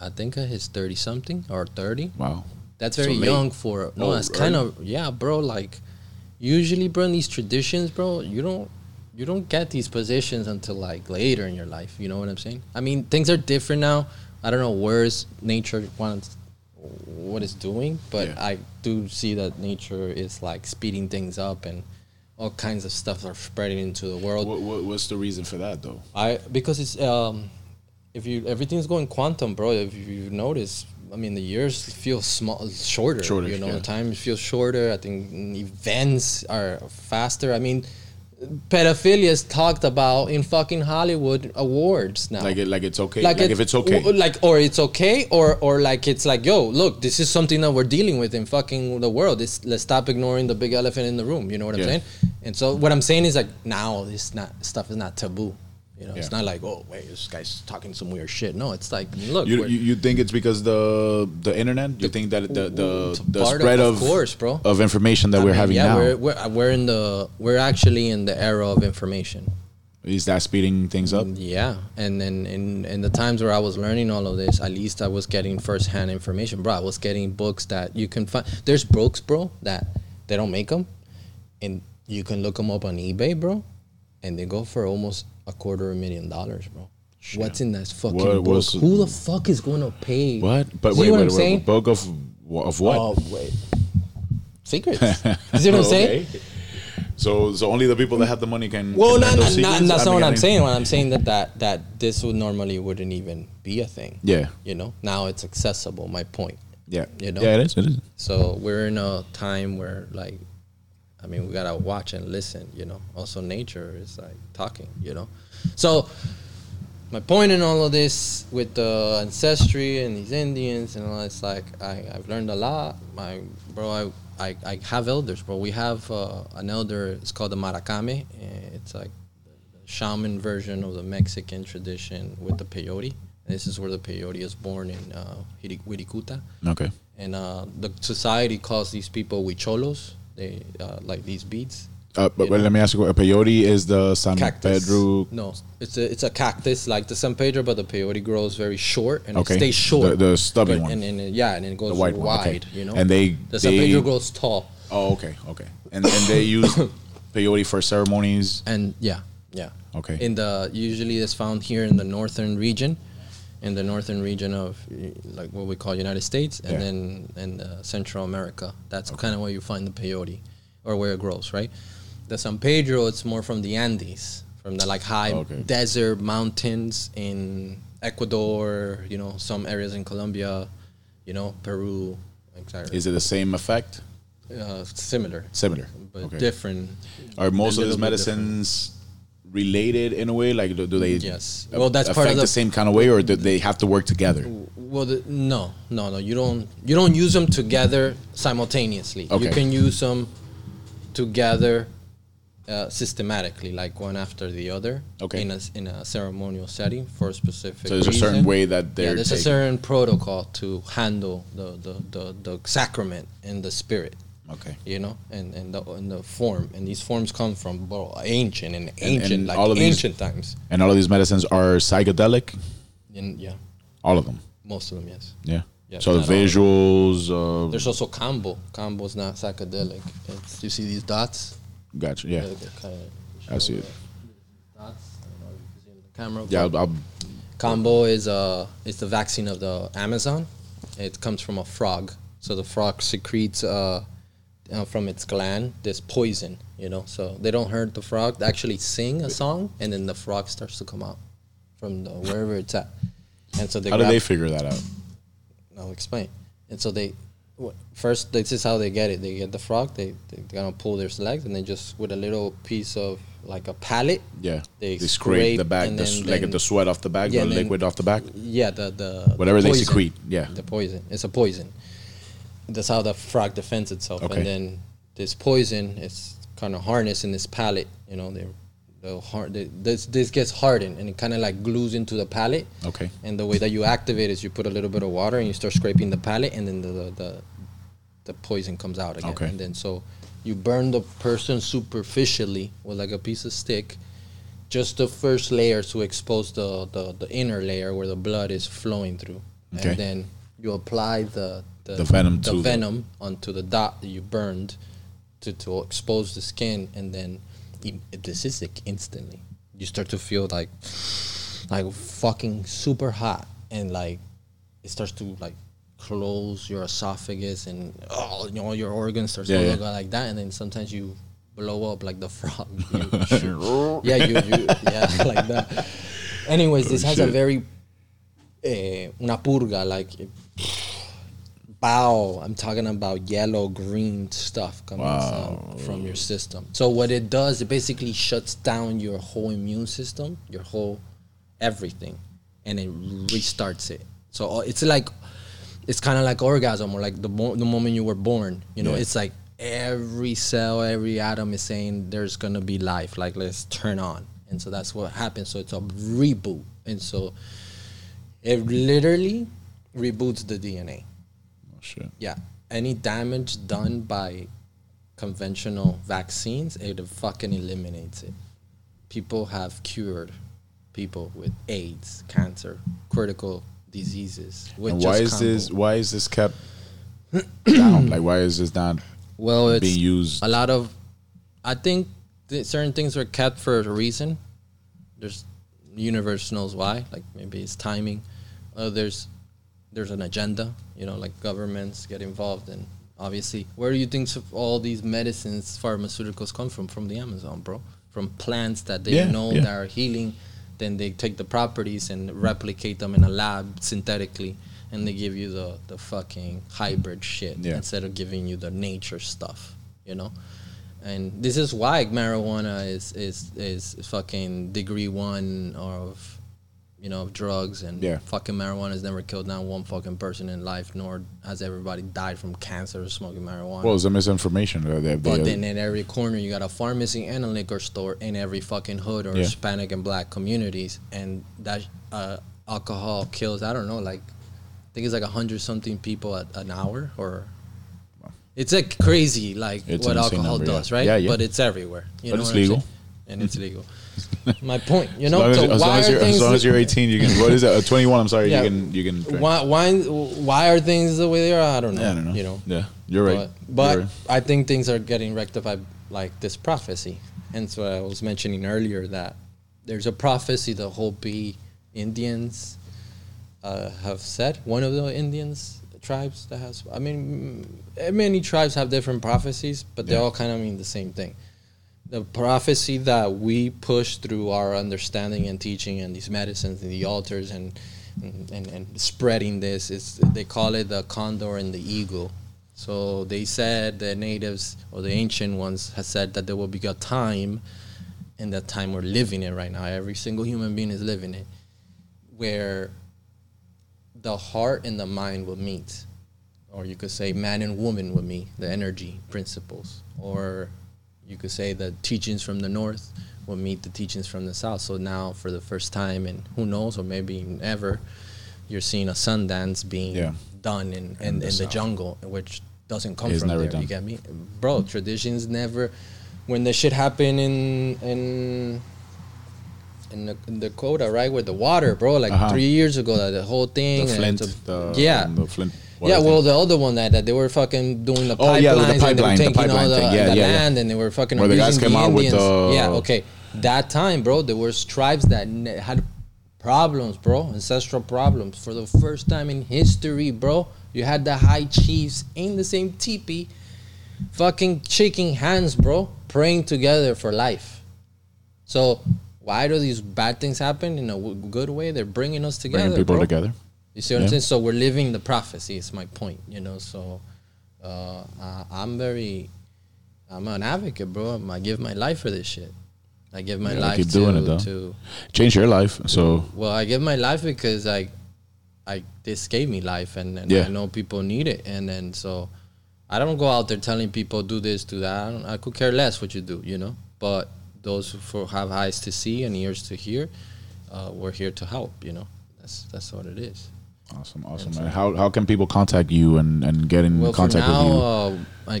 I think, at his 30-something or 30. Wow. That's very young for... No, that's kind of... Yeah, bro, like, usually, bro, in these traditions, bro, you don't get these positions until, like, later in your life. You know what I'm saying? I mean, things are different now. I don't know where is nature wants... what it's doing, but I do see that nature is like speeding things up, and all kinds of stuff are spreading into the world. What's the reason for that, though? Because it's everything's going quantum, bro. If you notice, I mean, the years feel shorter. You know, time feels shorter. I think events are faster. I mean, pedophilia is talked about in fucking Hollywood awards now. Like it's okay. Like if it's okay. Or it's okay, or like it's like, yo, look, this is something that we're dealing with in fucking the world. Let's stop ignoring the big elephant in the room. You know what I'm saying? And so what I'm saying is like, now stuff is not taboo. You know, it's not like, oh, wait, this guy's talking some weird shit. No, it's like, look. You think it's because the internet? You think that the spread of information that we're having now? Yeah, we're actually in the era of information. Is that speeding things up? Yeah, and then in the times where I was learning all of this, at least I was getting firsthand information, bro. I was getting books that you can find. There's books, bro, that they don't make them, and you can look them up on eBay, bro, and they go for almost $250,000, bro. Shit. What's in that fucking book? Who the fuck is going to pay? What? But wait, book of what? Oh, wait. Secrets. You see what I'm saying? So only the people that have the money can... Well, that's not what I'm saying. What I'm saying that this would normally wouldn't even be a thing. Yeah. You know? Now it's accessible, my point. Yeah. You know? Yeah, it is. So we're in a time where, like, I mean, we gotta watch and listen, you know. Also, nature is like talking, you know. So, my point in all of this with the ancestry and these Indians and all, it's like I've learned a lot. I have elders, bro. We have an elder. It's called the Maracame. It's like the shaman version of the Mexican tradition with the peyote. And this is where the peyote is born in Wirikuta. Okay. And the society calls these people Huicholos. They like these beads. But let me ask you, a peyote is the San Pedro? No, it's a cactus like the San Pedro, but the peyote grows very short and it stays short. The stubby one. And it goes wide, you know. And the San Pedro grows tall. Oh, okay. And they use peyote for ceremonies. And yeah. Okay. Usually it's found here in the northern region. In the northern region of, like, what we call United States, and then in Central America. That's kind of where you find the peyote, or where it grows, right? The San Pedro, it's more from the Andes, from the, like, high desert mountains in Ecuador, you know, some areas in Colombia, you know, Peru, etc. Is it the same effect? Similar. But different. Are most of these medicines... related in a way, like do they? Yes. Well, that's part of the same kind of way, or do they have to work together? Well, no. You don't use them together simultaneously. Okay. You can use them together systematically, like one after the other, okay, in a ceremonial setting for a specific reason. So there's a certain way that they're there's a certain protocol to handle the sacrament and the spirit. Okay. You know, and the form, and these forms come from ancient times. And all of these medicines are psychedelic. Yeah. All of them. Most of them, yes. Yeah. Yeah, so the visuals. There's also Kambo. Kambo's not psychedelic. You see these dots? Gotcha. Yeah. Kind of I see it. Dots. I don't know if you can see the camera. Yeah. Kambo is it's the vaccine of the Amazon. It comes from a frog. So the frog secretes from its gland this poison. You know, so they don't hurt the frog. They actually sing a song, and then the frog starts to come out from wherever it's at. And so how do they figure that out? I'll explain. And so first, this is how they get it. They get the frog, they're going to pull their legs, and they just, with a little piece of, like a pallet. Yeah. They scrape the back, the sweat off the back, the liquid off the back. Yeah. Whatever the poison, they secrete. Yeah. The poison. It's a poison. That's how the frog defends itself. Okay. And then this poison is kind of harnessed in this pallet. You know, this gets hardened, and it kind of like glues into the palate. Okay. And the way that you activate is you put a little bit of water and you start scraping the palate, and then the poison comes out again. Okay. And then so you burn the person superficially with like a piece of stick, just the first layer to expose the inner layer where the blood is flowing through. Okay. And then you apply the venom onto the dot that you burned to expose the skin, and then this is sick instantly. You start to feel like fucking super hot, and like it starts to like close your esophagus, and all your organs start to go like that, and then sometimes you blow up like the frog. Like that. Anyways, this has a very una purga, like bow. I'm talking about yellow, green stuff coming out from your system. So what it does, it basically shuts down your whole immune system, your whole everything, and it restarts it. So it's kind of like orgasm, or like the moment you were born. You know, it's like every cell, every atom is saying there's gonna be life. Like, let's turn on, and so that's what happens. So it's a reboot, and so it literally reboots the DNA. Shit. Yeah, any damage done by conventional vaccines, it fucking eliminates it. People have cured people with AIDS, cancer, critical diseases. And why is this kept down? Like, why is this not being used? A lot of, I think certain things are kept for a reason. The universe knows why. Like, maybe it's timing. There's an agenda, you know, like governments get involved. And obviously, where do you think all these medicines, pharmaceuticals come from? From the Amazon, bro. From plants that they know that are healing. Then they take the properties and replicate them in a lab synthetically. And they give you the fucking hybrid shit instead of giving you the nature stuff, you know? And this is why marijuana is fucking degree 1 of... you know, of drugs, and fucking marijuana has never killed not one fucking person in life, nor has everybody died from cancer or smoking marijuana. Well, it's a misinformation. But then in every corner, you got a pharmacy and a liquor store in every fucking hood or Hispanic and black communities, and that alcohol kills, I don't know, like, I think it's like 100-something people at an hour, or... It's like crazy, like, it's what alcohol does, right? Yeah, yeah. But it's everywhere. You know what I'm saying? And it's legal. My point, you know. As long as you're 18, you can. What is that? 21. I'm sorry. Yeah. You can. Drink. Why are things the way they are? I don't know. You know. Yeah, you're right. But you're right. I think things are getting rectified, like this prophecy. And so I was mentioning earlier that there's a prophecy the Hopi Indians have said. One of the Indians tribes that has. I mean, many tribes have different prophecies, but they all kind of mean the same thing. The prophecy that we push through our understanding and teaching and these medicines and the altars and spreading this is, they call it the condor and the eagle. So they said, the natives or the ancient ones have said that there will be a time, and that time we're living it right now. Every single human being is living it, where the heart and the mind will meet, or you could say man and woman will meet, the energy principles, or you could say the teachings from the north will meet the teachings from the south. So now for the first time, and who knows, or maybe never, you're seeing a sun dance being done in the jungle, which doesn't come from there. Done. You get me? Bro, traditions never... When the shit happened in Dakota, right, with the water, bro, like 3 years ago, that the whole thing. The Flint. Yeah, well, the other one that they were fucking doing the pipelines. Oh, yeah, the pipeline thing. Land, and they were fucking... Where the guys came out with the... Yeah, okay. That time, bro, there were tribes that had problems, bro, ancestral problems. For the first time in history, bro, you had the high chiefs in the same teepee, fucking shaking hands, bro, praying together for life. So why do these bad things happen? In a good way, they're bringing us together, bringing people together. You see what I'm saying? So we're living the prophecy. It's my point, you know. So I'm an advocate, bro. I give my life for this shit. I give my life to change your life. So I give my life because this gave me life, and I know people need it, and then so. I don't go out there telling people do this, do that. I could care less what you do, you know. But those who have eyes to see and ears to hear, we're here to help, you know. That's what it is. Awesome, man. How can people contact you and get in contact with you? Well, for now,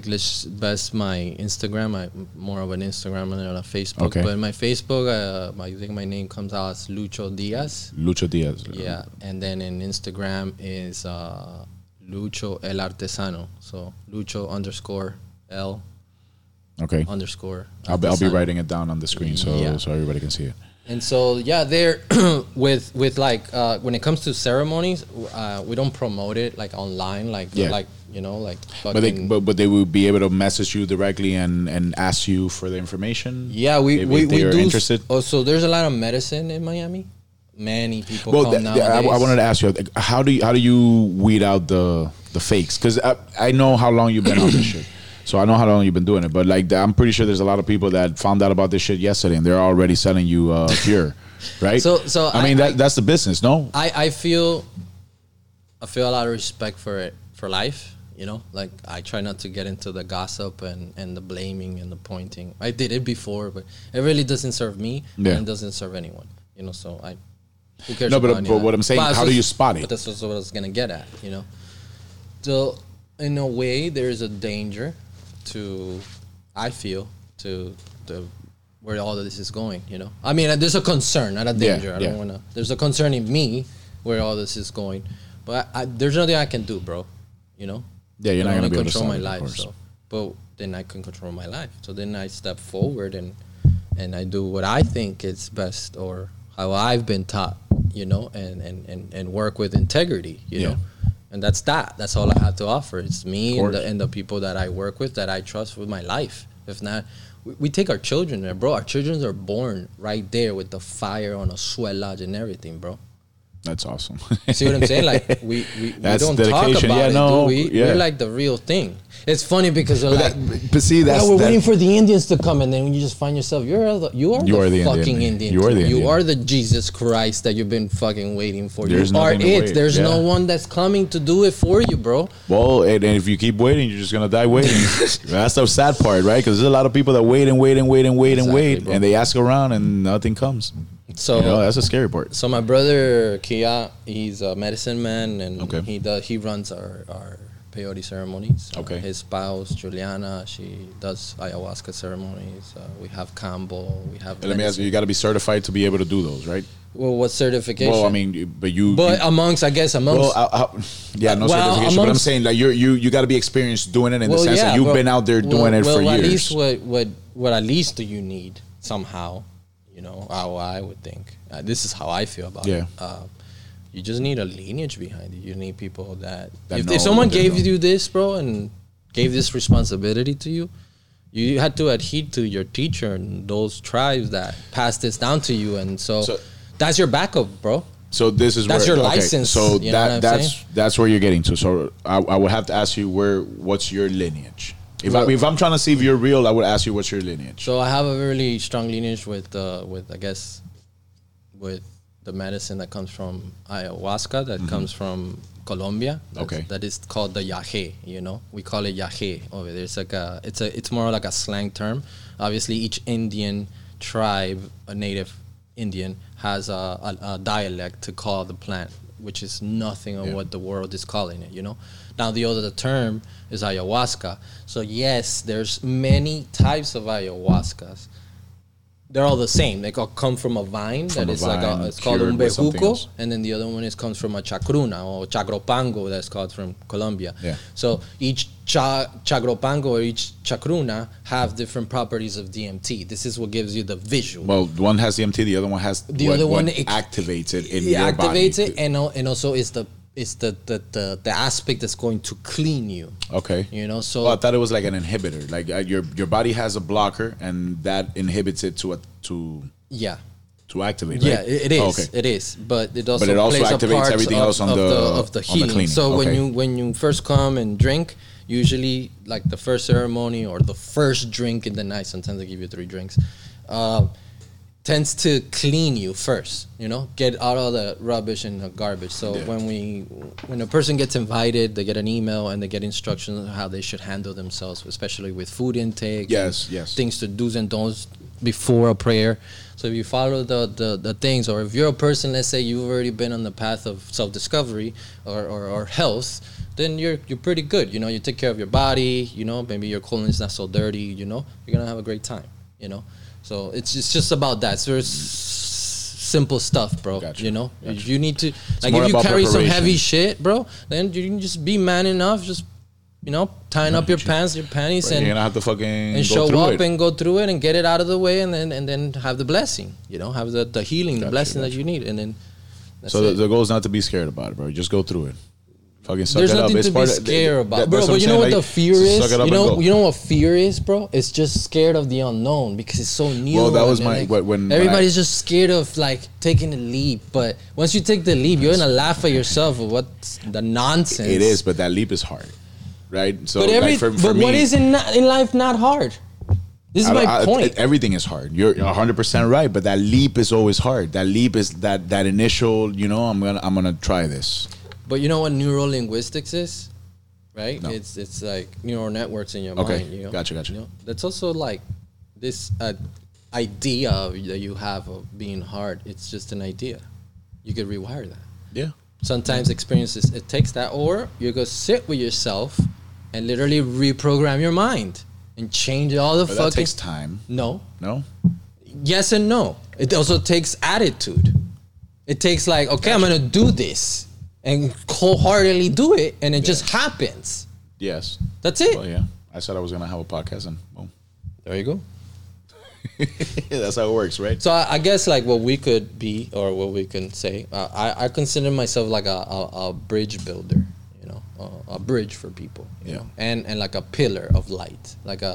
best my Instagram. I'm more of an Instagram than a Facebook. Okay. But my Facebook, I think my name comes out as Lucho Diaz. Yeah, and then in Instagram is... Lucho El Artesano. So Lucho_L. Okay. _ I'll be writing it down on the screen so everybody can see it. And so there with like when it comes to ceremonies, we don't promote it like online, but they will be able to message you directly and ask you for the information. Yeah, we are interested. Also, there's a lot of medicine in Miami. Many people come nowadays. I wanted to ask you, how do you weed out the fakes? Because I know how long you've been on this shit, so I know how long you've been doing it. But I'm pretty sure there's a lot of people that found out about this shit yesterday, and they're already selling you pure, right? So that's the business, no? I feel a lot of respect for it, for life. You know, like I try not to get into the gossip and the blaming and the pointing. I did it before, but it really doesn't serve me and doesn't serve anyone. You know, so I. Who cares but what I'm saying, how do you spot it? But that's what I was going to get at, you know. So, in a way, there's a danger to where all of this is going, you know. I mean, there's a concern, not a danger. Yeah, I don't want to. There's a concern in me where all this is going. But there's nothing I can do, bro, you know. Yeah, you're not going to be able to control my life. So, but then I can control my life. So then I step forward and I do what I think is best or how I've been taught. You know, and work with integrity, you know, and that's all I have to offer. It's me and the people that I work with, that I trust with my life. If not, we take our children there, bro. Our children are born right there with the fire on a sweat lodge and everything, bro. That's awesome. See what I'm saying? Like we don't dedication. Talk about it, do we? Yeah. We're like the real thing. It's funny because we're waiting for the Indians to come, and then when you just find yourself, you are the fucking Indian. You are the Indian. You are the Jesus Christ that you've been fucking waiting for. There's you are it. Wait. There's no one that's coming to do it for you, bro. Well, and if you keep waiting, you're just gonna die waiting. That's the sad part, right? Because there's a lot of people that wait and wait, bro. And they ask around, and nothing comes. So that's a scary part. So my brother Kia, he's a medicine man, and he runs our peyote ceremonies. His spouse Juliana, she does ayahuasca ceremonies. We have combo. Let me ask you: you got to be certified to be able to do those, right? Well, what certification? Well, I mean, amongst. Certification. But I'm saying, like, you got to be experienced doing it in the sense that you've been out there doing it for years. What at least do you need somehow? You know, how I would think. This is how I feel about it. You just need a lineage behind it. You need people that if someone gave you this, bro, and gave this responsibility to you, you had to adhere to your teacher and those tribes that passed this down to you. And so that's your backup, bro. So this is that's where, your license. Okay, so you that's where you're getting to. So I would have to ask you what's your lineage? If I'm trying to see if you're real, I would ask you what's your lineage. So I have a really strong lineage with the medicine that comes from ayahuasca, that comes from Colombia. Okay. That is called the yaje, you know. We call it yaje over there. It's like it's more like a slang term. Obviously, each Indian tribe, a native Indian, has a dialect to call the plant, which is nothing of what the world is calling it, you know. Now, the other term is ayahuasca. So, yes, there's many types of ayahuascas. They're all the same. They all come from a vine it's called umbejuko, and then the other one comes from a chacruna or chagropango that's called from Colombia. Yeah. So each chagropango or each chacruna have different properties of DMT. This is what gives you the visual. Well, one has DMT, the other one has activates it in your body. It activates it, and also is the aspect that's going to clean you. Okay. You know, so... Well, I thought it was like an inhibitor. Like, your body has a blocker, and that inhibits it to activate. Yeah, right? It is. Oh, okay. It is. But it also plays activates everything else of the healing. So when you first come and drink, usually, like, the first ceremony or the first drink in the night, sometimes they give you 3 drinks, tends to clean you first, you know, get out all the rubbish and the garbage. So when a person gets invited, they get an email and they get instructions on how they should handle themselves, especially with food intake. Yes. Things to do's and don'ts before a prayer. So if you follow the things, or if you're a person, let's say you've already been on the path of self-discovery or health, then you're pretty good. You know, you take care of your body, you know, maybe your colon's not so dirty, you know, you're going to have a great time, you know. So it's just about that. So it's simple stuff, bro. Gotcha. You know, you need to, like, if you carry some heavy shit, bro, then you can just be man enough, just, you know, tying up your panties, right, and you're gonna have to fucking and go through it and get it out of the way, and then have the blessing, you know, have the healing, the blessing that you need, and then. That's so the goal is not to be scared about it, bro. Just go through it. Fucking suck There's it nothing up. To it's be scared about, bro. But you know what the fear is? You know what fear is, bro? It's just scared of the unknown because it's so new. Well, that was when everybody's just scared of, like, taking the leap. But once you take the leap, you're gonna laugh at yourself of what's the nonsense. It is, but that leap is hard, right? So, but what is in life not hard? This is my point. Everything is hard. You're 100% right, but that leap is always hard. That leap is that initial. You know, I'm gonna try this. But you know what neurolinguistics is, right? No. It's like neural networks in your mind. You know? Gotcha. You know? That's also like this idea that you have of being hard. It's just an idea. You could rewire that. Yeah. Sometimes experiences, it takes that. Or you go sit with yourself and literally reprogram your mind and change all the fucking... That takes time. No? Yes and no. It also takes attitude. It takes like, okay, I'm going to do this. And wholeheartedly do it, and it just happens. Yes. That's it. Well, yeah. I said I was going to have a podcast, and boom. There you go. That's how it works, right? So I guess, like, what we could be, or what we can say, I consider myself like a bridge builder, you know, a bridge for people, you know, and like a pillar of light, like a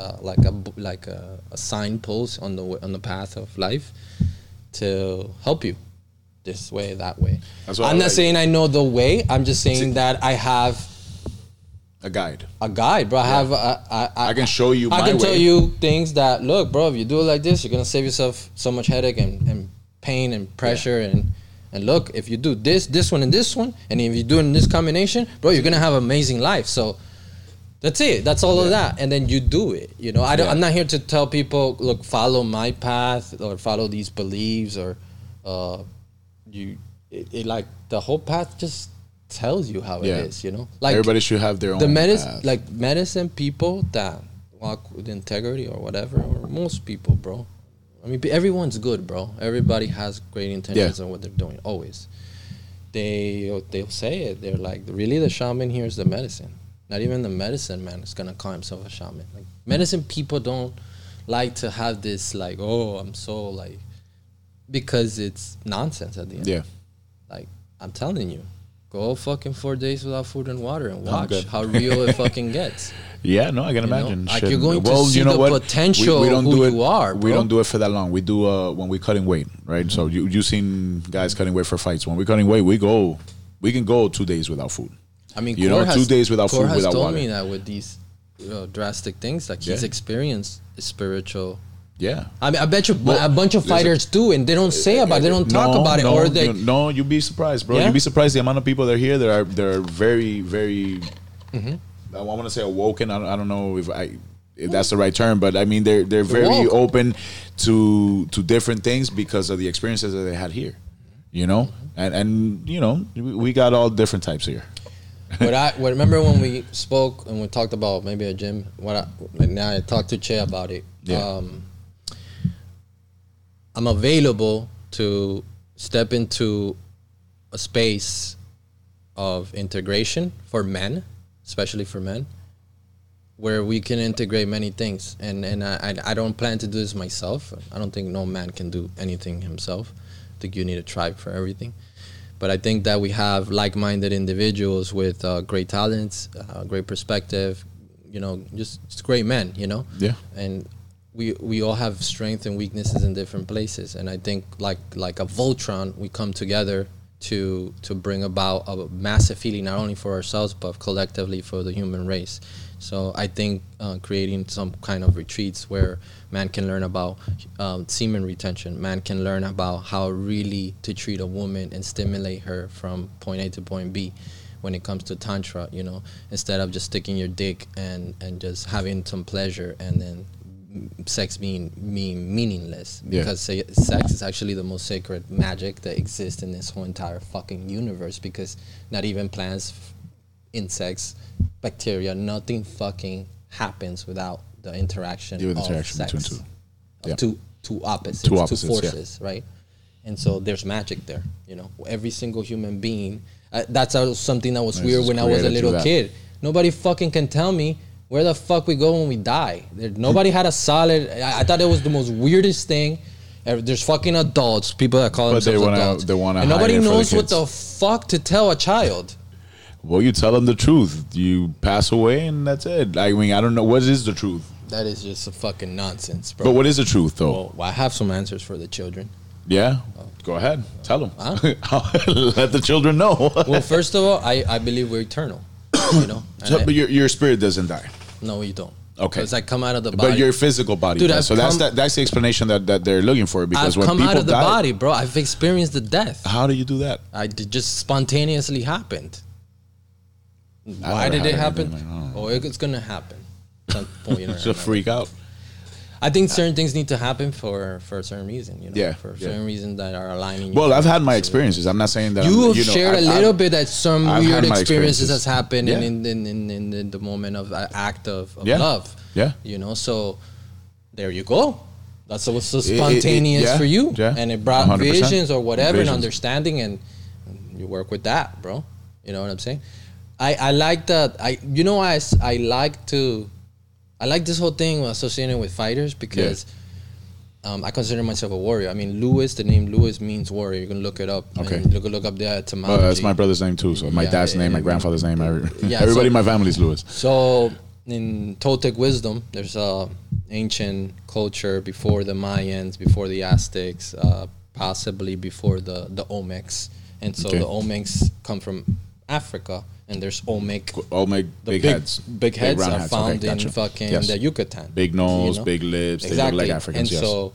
signpost on the path of life to help you. This way, that way. I'm not saying I know the way. I'm just saying that I have a guide. A guide, bro. I have. I can show you. I can tell you things that, look, bro, if you do it like this, you're gonna save yourself so much headache and pain and pressure and look, if you do this one, and if you do it in this combination, bro, you're gonna have an amazing life. So that's it. That's all of that, and then you do it. You know, I'm not here to tell people, look, follow my path or follow these beliefs or. Like the whole path just tells you how it is, you know. Like everybody should have their own. Like medicine people that walk with integrity or whatever, or most people, bro. I mean, everyone's good, bro. Everybody has great intentions on what they're doing. Always, they'll say it. They're like, really, the shaman here is the medicine. Not even the medicine man is gonna call himself a shaman. Like medicine people don't like to have this, like, oh, I'm so like. Because it's nonsense at the end. Yeah. Like, I'm telling you, go fucking 4 days without food and water and watch how real it fucking gets. Yeah, no, I can imagine. Like, you're going to see the potential of who you are, bro. We don't do it for that long. We do when we're cutting weight, right? Mm-hmm. So you've seen guys cutting weight for fights. When we're cutting weight, we can go 2 days without food. I mean, you know, 2 days without food, without water. He told me that with these drastic things, like he's experienced spiritual Yeah, I mean, I bet you a bunch of fighters do, and they don't say about it. They don't talk about it, or they. No, you'd be surprised, bro. Yeah? You'd be surprised the amount of people that are here. They're very, very. Mm-hmm. I want to say awoken. I don't know if that's the right term, but I mean they're very open to different things because of the experiences that they had here, you know. Mm-hmm. And you know, we got all different types here. What I remember when we spoke and we talked about maybe a gym. Now I talked to Che about it. Yeah. I'm available to step into a space of integration for men, especially for men, where we can integrate many things. And I don't plan to do this myself. I don't think no man can do anything himself. I think you need a tribe for everything. But I think that we have like-minded individuals with great talents, great perspective, you know, just great men, you know? Yeah. And we all have strengths and weaknesses in different places, and I think like a Voltron, we come together to bring about a massive healing, not only for ourselves but collectively for the human race. So I think creating some kind of retreats where man can learn about semen retention, man can learn about how really to treat a woman and stimulate her from point A to point B. When it comes to tantra, you know, instead of just sticking your dick and just having some pleasure and then sex being meaningless, because sex is actually the most sacred magic that exists in this whole entire fucking universe, because not even plants, insects, bacteria, nothing fucking happens without the interaction of sex between two forces, right? And so there's magic there, you know. Every single human being, that's something that was weird when I was a little kid. Nobody fucking can tell me where the fuck we go when we die. Nobody had a solid... I thought it was the most weirdest thing. There's fucking adults, people that call themselves adults. And nobody knows what the fuck to tell a child. Well, you tell them the truth. You pass away and that's it. I mean, I don't know. What is the truth? That is just a fucking nonsense, bro. But what is the truth, though? Well, I have some answers for the children. Yeah? Go ahead. Tell them. Huh? Let the children know. Well, first of all, I believe we're eternal. You know, but your spirit doesn't die. No, you don't. Okay, because I come out of the body. But your physical body, dude, dies. So that's the explanation that they're looking for. Because I've come out of the body, bro. I've experienced the death. How do you do that? It just spontaneously happened. Why did it happen? Oh, it's gonna happen. So freak out. I think certain things need to happen for a certain reason, you know, for certain reason that are aligning. Well, I've had my experiences. I'm not saying that I've shared a little bit that some weird experiences has happened in the moment of act of love. Yeah, you know, so there you go. That's what's so spontaneous for you, and it brought 100%. Visions or whatever, and understanding, and you work with that, bro. You know what I'm saying? I like that. I like this whole thing associated with fighters because I consider myself a warrior. I mean, the name Lewis means warrior. You can look it up. Okay. Look up the etymology. That's my brother's name too. So my dad's name, my grandfather's name. Everybody in my family's Lewis. So in Toltec wisdom, there's an ancient culture before the Mayans, before the Aztecs, possibly before the Olmecs. And so the Olmecs come from Africa. And there's Olmec. Olmec, big heads. Big heads are found in fucking the Yucatan. Big nose, you know? Big lips. Exactly. They look like Africans, and so,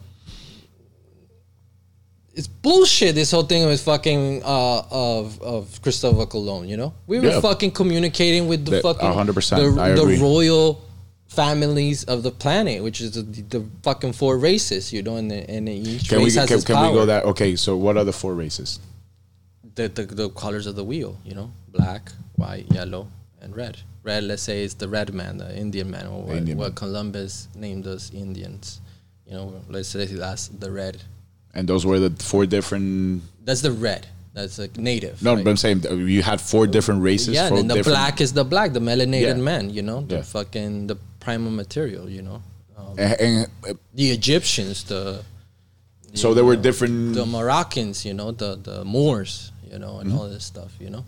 it's bullshit, this whole thing with fucking, of Christopher Colon, you know? We were fucking communicating with the fucking... 100%. The royal families of the planet, which is the fucking four races, you know? And each race has its power. Can we go that? Okay, so what are the four races? The colors of the wheel, you know? Black, white, yellow, and red. Red, let's say, is the red man, the Indian man, or what Columbus named us Indians. You know, let's say that's the red. And those were the four different... That's the red. That's like native. No, right? But I'm saying you had four different races. Yeah, and the black is the black, the melanated man, you know, the fucking, the primal material, you know. And the Egyptians, so there were different... The Moroccans, you know, the Moors, you know, and all this stuff, you know.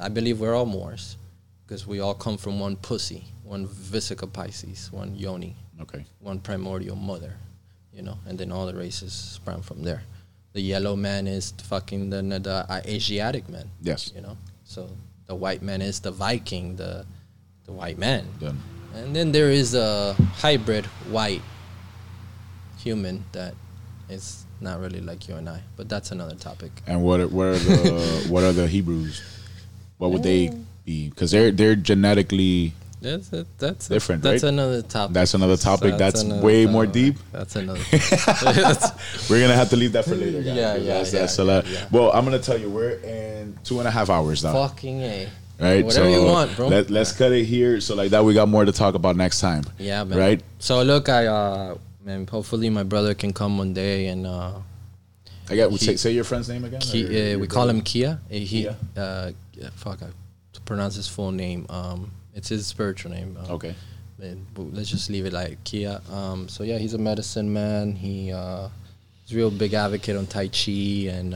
I believe we're all Moors because we all come from one pussy, one Visica Pisces, one Yoni, one primordial mother, you know, and then all the races sprang from there. The yellow man is fucking the Asiatic man. Yes. You know, so the white man is the Viking, the white man. Done. And then there is a hybrid white human that is not really like you and I. But that's another topic. And what are the Hebrews? What would they be? Because they're genetically different. That's right? Another topic. That's another topic. That's way more deep. That's another topic. We're gonna have to leave that for later, guys. That's a lot. Yeah. Well, I'm gonna tell you, we're in 2.5 hours now. Fucking A. Right? Whatever you want, bro. Let's cut it here so like that we got more to talk about next time. Yeah, man. Right? So look, hopefully my brother can come one day and say your friend's name again. We call him Kia. Kia. I pronounce his full name. It's his spiritual name. Okay. Let's just leave it like Kia. So yeah, he's a medicine man. He's a real big advocate on Tai Chi, and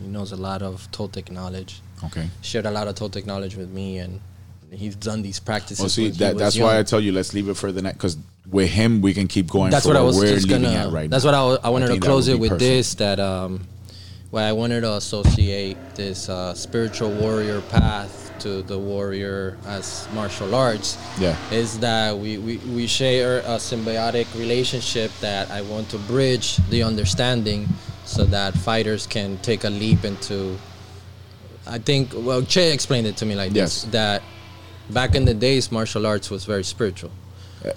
he knows a lot of Toltec knowledge. Okay. Shared a lot of Toltec knowledge with me, and he's done these practices. Well, see, that's young. Why I tell you, let's leave it for the next, because with him we can keep going. That's what I was just gonna. Right, that's now. What I wanted to close it with personal. This that where I wanted to associate this spiritual warrior path to the warrior as martial arts. Yeah, is that we share a symbiotic relationship that I want to bridge the understanding so that fighters can take a leap into. I think, well, Che explained it to me like this, that back in the days, martial arts was very spiritual.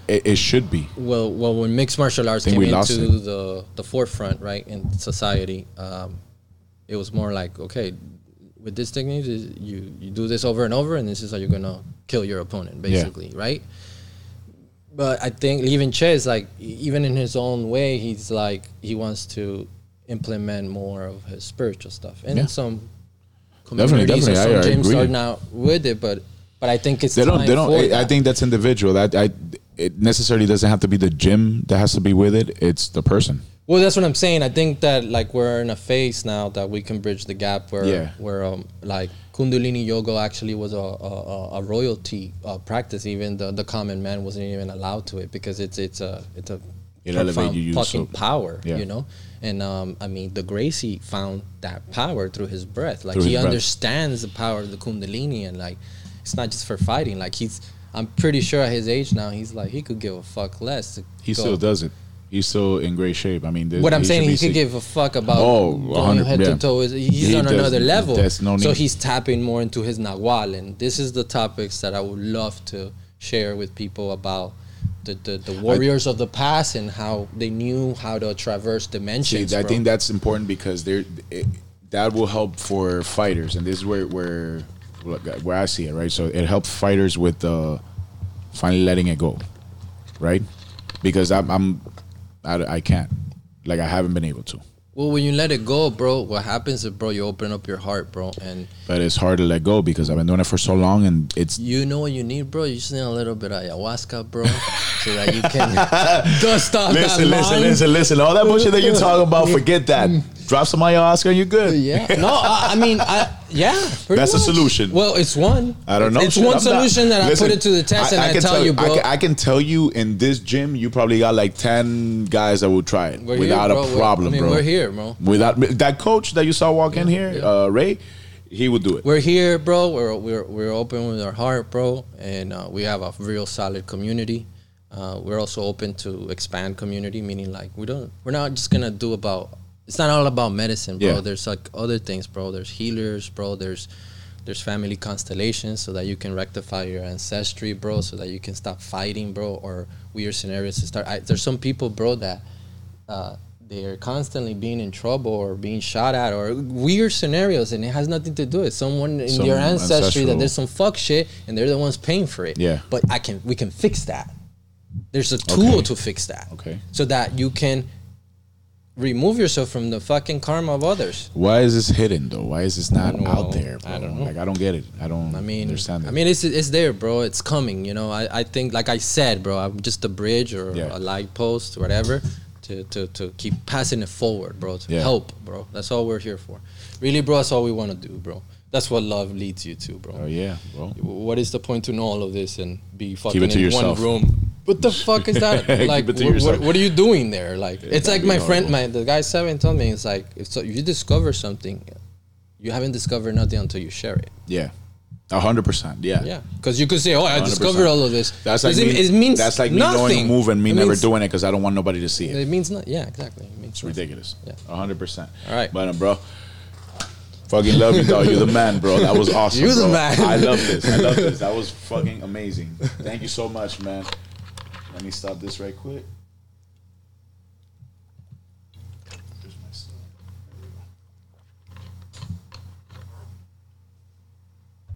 It should be. Well, when mixed martial arts came into the forefront, right, in society, it was more like, okay, with this technique, you do this over and over, and this is how you're going to kill your opponent, basically, right? But I think even Che is like, even in his own way, he's like, he wants to implement more of his spiritual stuff. And some... Definitely. Some gyms are not with it, but I think it's they don't. I think that's individual. It necessarily doesn't have to be the gym that has to be with it. It's the person. Well, that's what I'm saying. I think that like we're in a phase now that we can bridge the gap where like Kundalini yoga actually was a royalty practice. Even the common man wasn't even allowed to it because it's a fucking power, you know. And I mean, the Gracie found that power through his breath. Like he understands the power of the Kundalini, and like it's not just for fighting. Like I'm pretty sure at his age now, he's like he could give a fuck less. He still does it. He's still in great shape. I mean, what I'm saying, he could give a fuck about going head to toe. He's on another level. So he's tapping more into his Nahual, and this is the topics that I would love to share with people about. The warriors of the past and how they knew how to traverse dimensions. See, I think that's important because that will help for fighters, and this is where I see it, right? So it helps fighters with finally letting it go, right? Because I can't, like I haven't been able to. Well, when you let it go, bro, what happens is, bro, you open up your heart, bro. But it's hard to let go because I've been doing it for so long, and it's... You know what you need, bro? You just need a little bit of ayahuasca, bro, so that you can dust off that mind. Listen. All that bullshit that you talk about, forget that. Drop some ayahuasca and you're good. Yeah. No, that's a solution. Well, it's one. I don't know. It's one solution that I put it to the test, and I tell you, bro. I can tell you in this gym, you probably got like 10 guys that will try it without a problem, bro. We're here, bro. Without that coach that you saw walk in here, Ray, he would do it. We're here, bro. We're open with our heart, bro, and we have a real solid community. We're also open to expand community, meaning like we're not just gonna do about. It's not all about medicine, bro. Yeah. There's like other things, bro. There's healers, bro. There's family constellations so that you can rectify your ancestry, bro. So that you can stop fighting, bro, or weird scenarios to start. There's some people, bro, that they're constantly being in trouble or being shot at or weird scenarios, and it has nothing to do with someone in your ancestry that there's some fuck shit, and they're the ones paying for it. Yeah. But we can fix that. There's a tool to fix that. Okay. So that you can remove yourself from the fucking karma of others. Why is this hidden though? Why is this not out there, bro? I don't know. Like I don't get it. I don't understand it. I mean it's there, bro. It's coming, you know. I think like I said, bro, I'm just a bridge or a light post, whatever, to keep passing it forward, bro. To help, bro. That's all we're here for. Really, bro, that's all we want to do, bro. That's what love leads you to, bro. Oh yeah, bro. What is the point to know all of this and be fucking in yourself. One room? What the fuck is that? Like, what are you doing there? Like, it's like my friend, the guy Seven told me, it's like, if you discover something, you haven't discovered nothing until you share it. Yeah. 100%, yeah. Yeah, because you could say, oh, I 100%. Discovered all of this. That's like me, it means that's like me nothing. Knowing a move and me it never doing it because I don't want nobody to see it. It means nothing. Yeah, exactly. It means it's ridiculous. Yeah. 100%. All right. But, bro, fucking love you, dog. You're the man, bro. That was awesome. You're the man. I love this. I love this. That was fucking amazing. Thank you so much, man. Let me stop this right quick.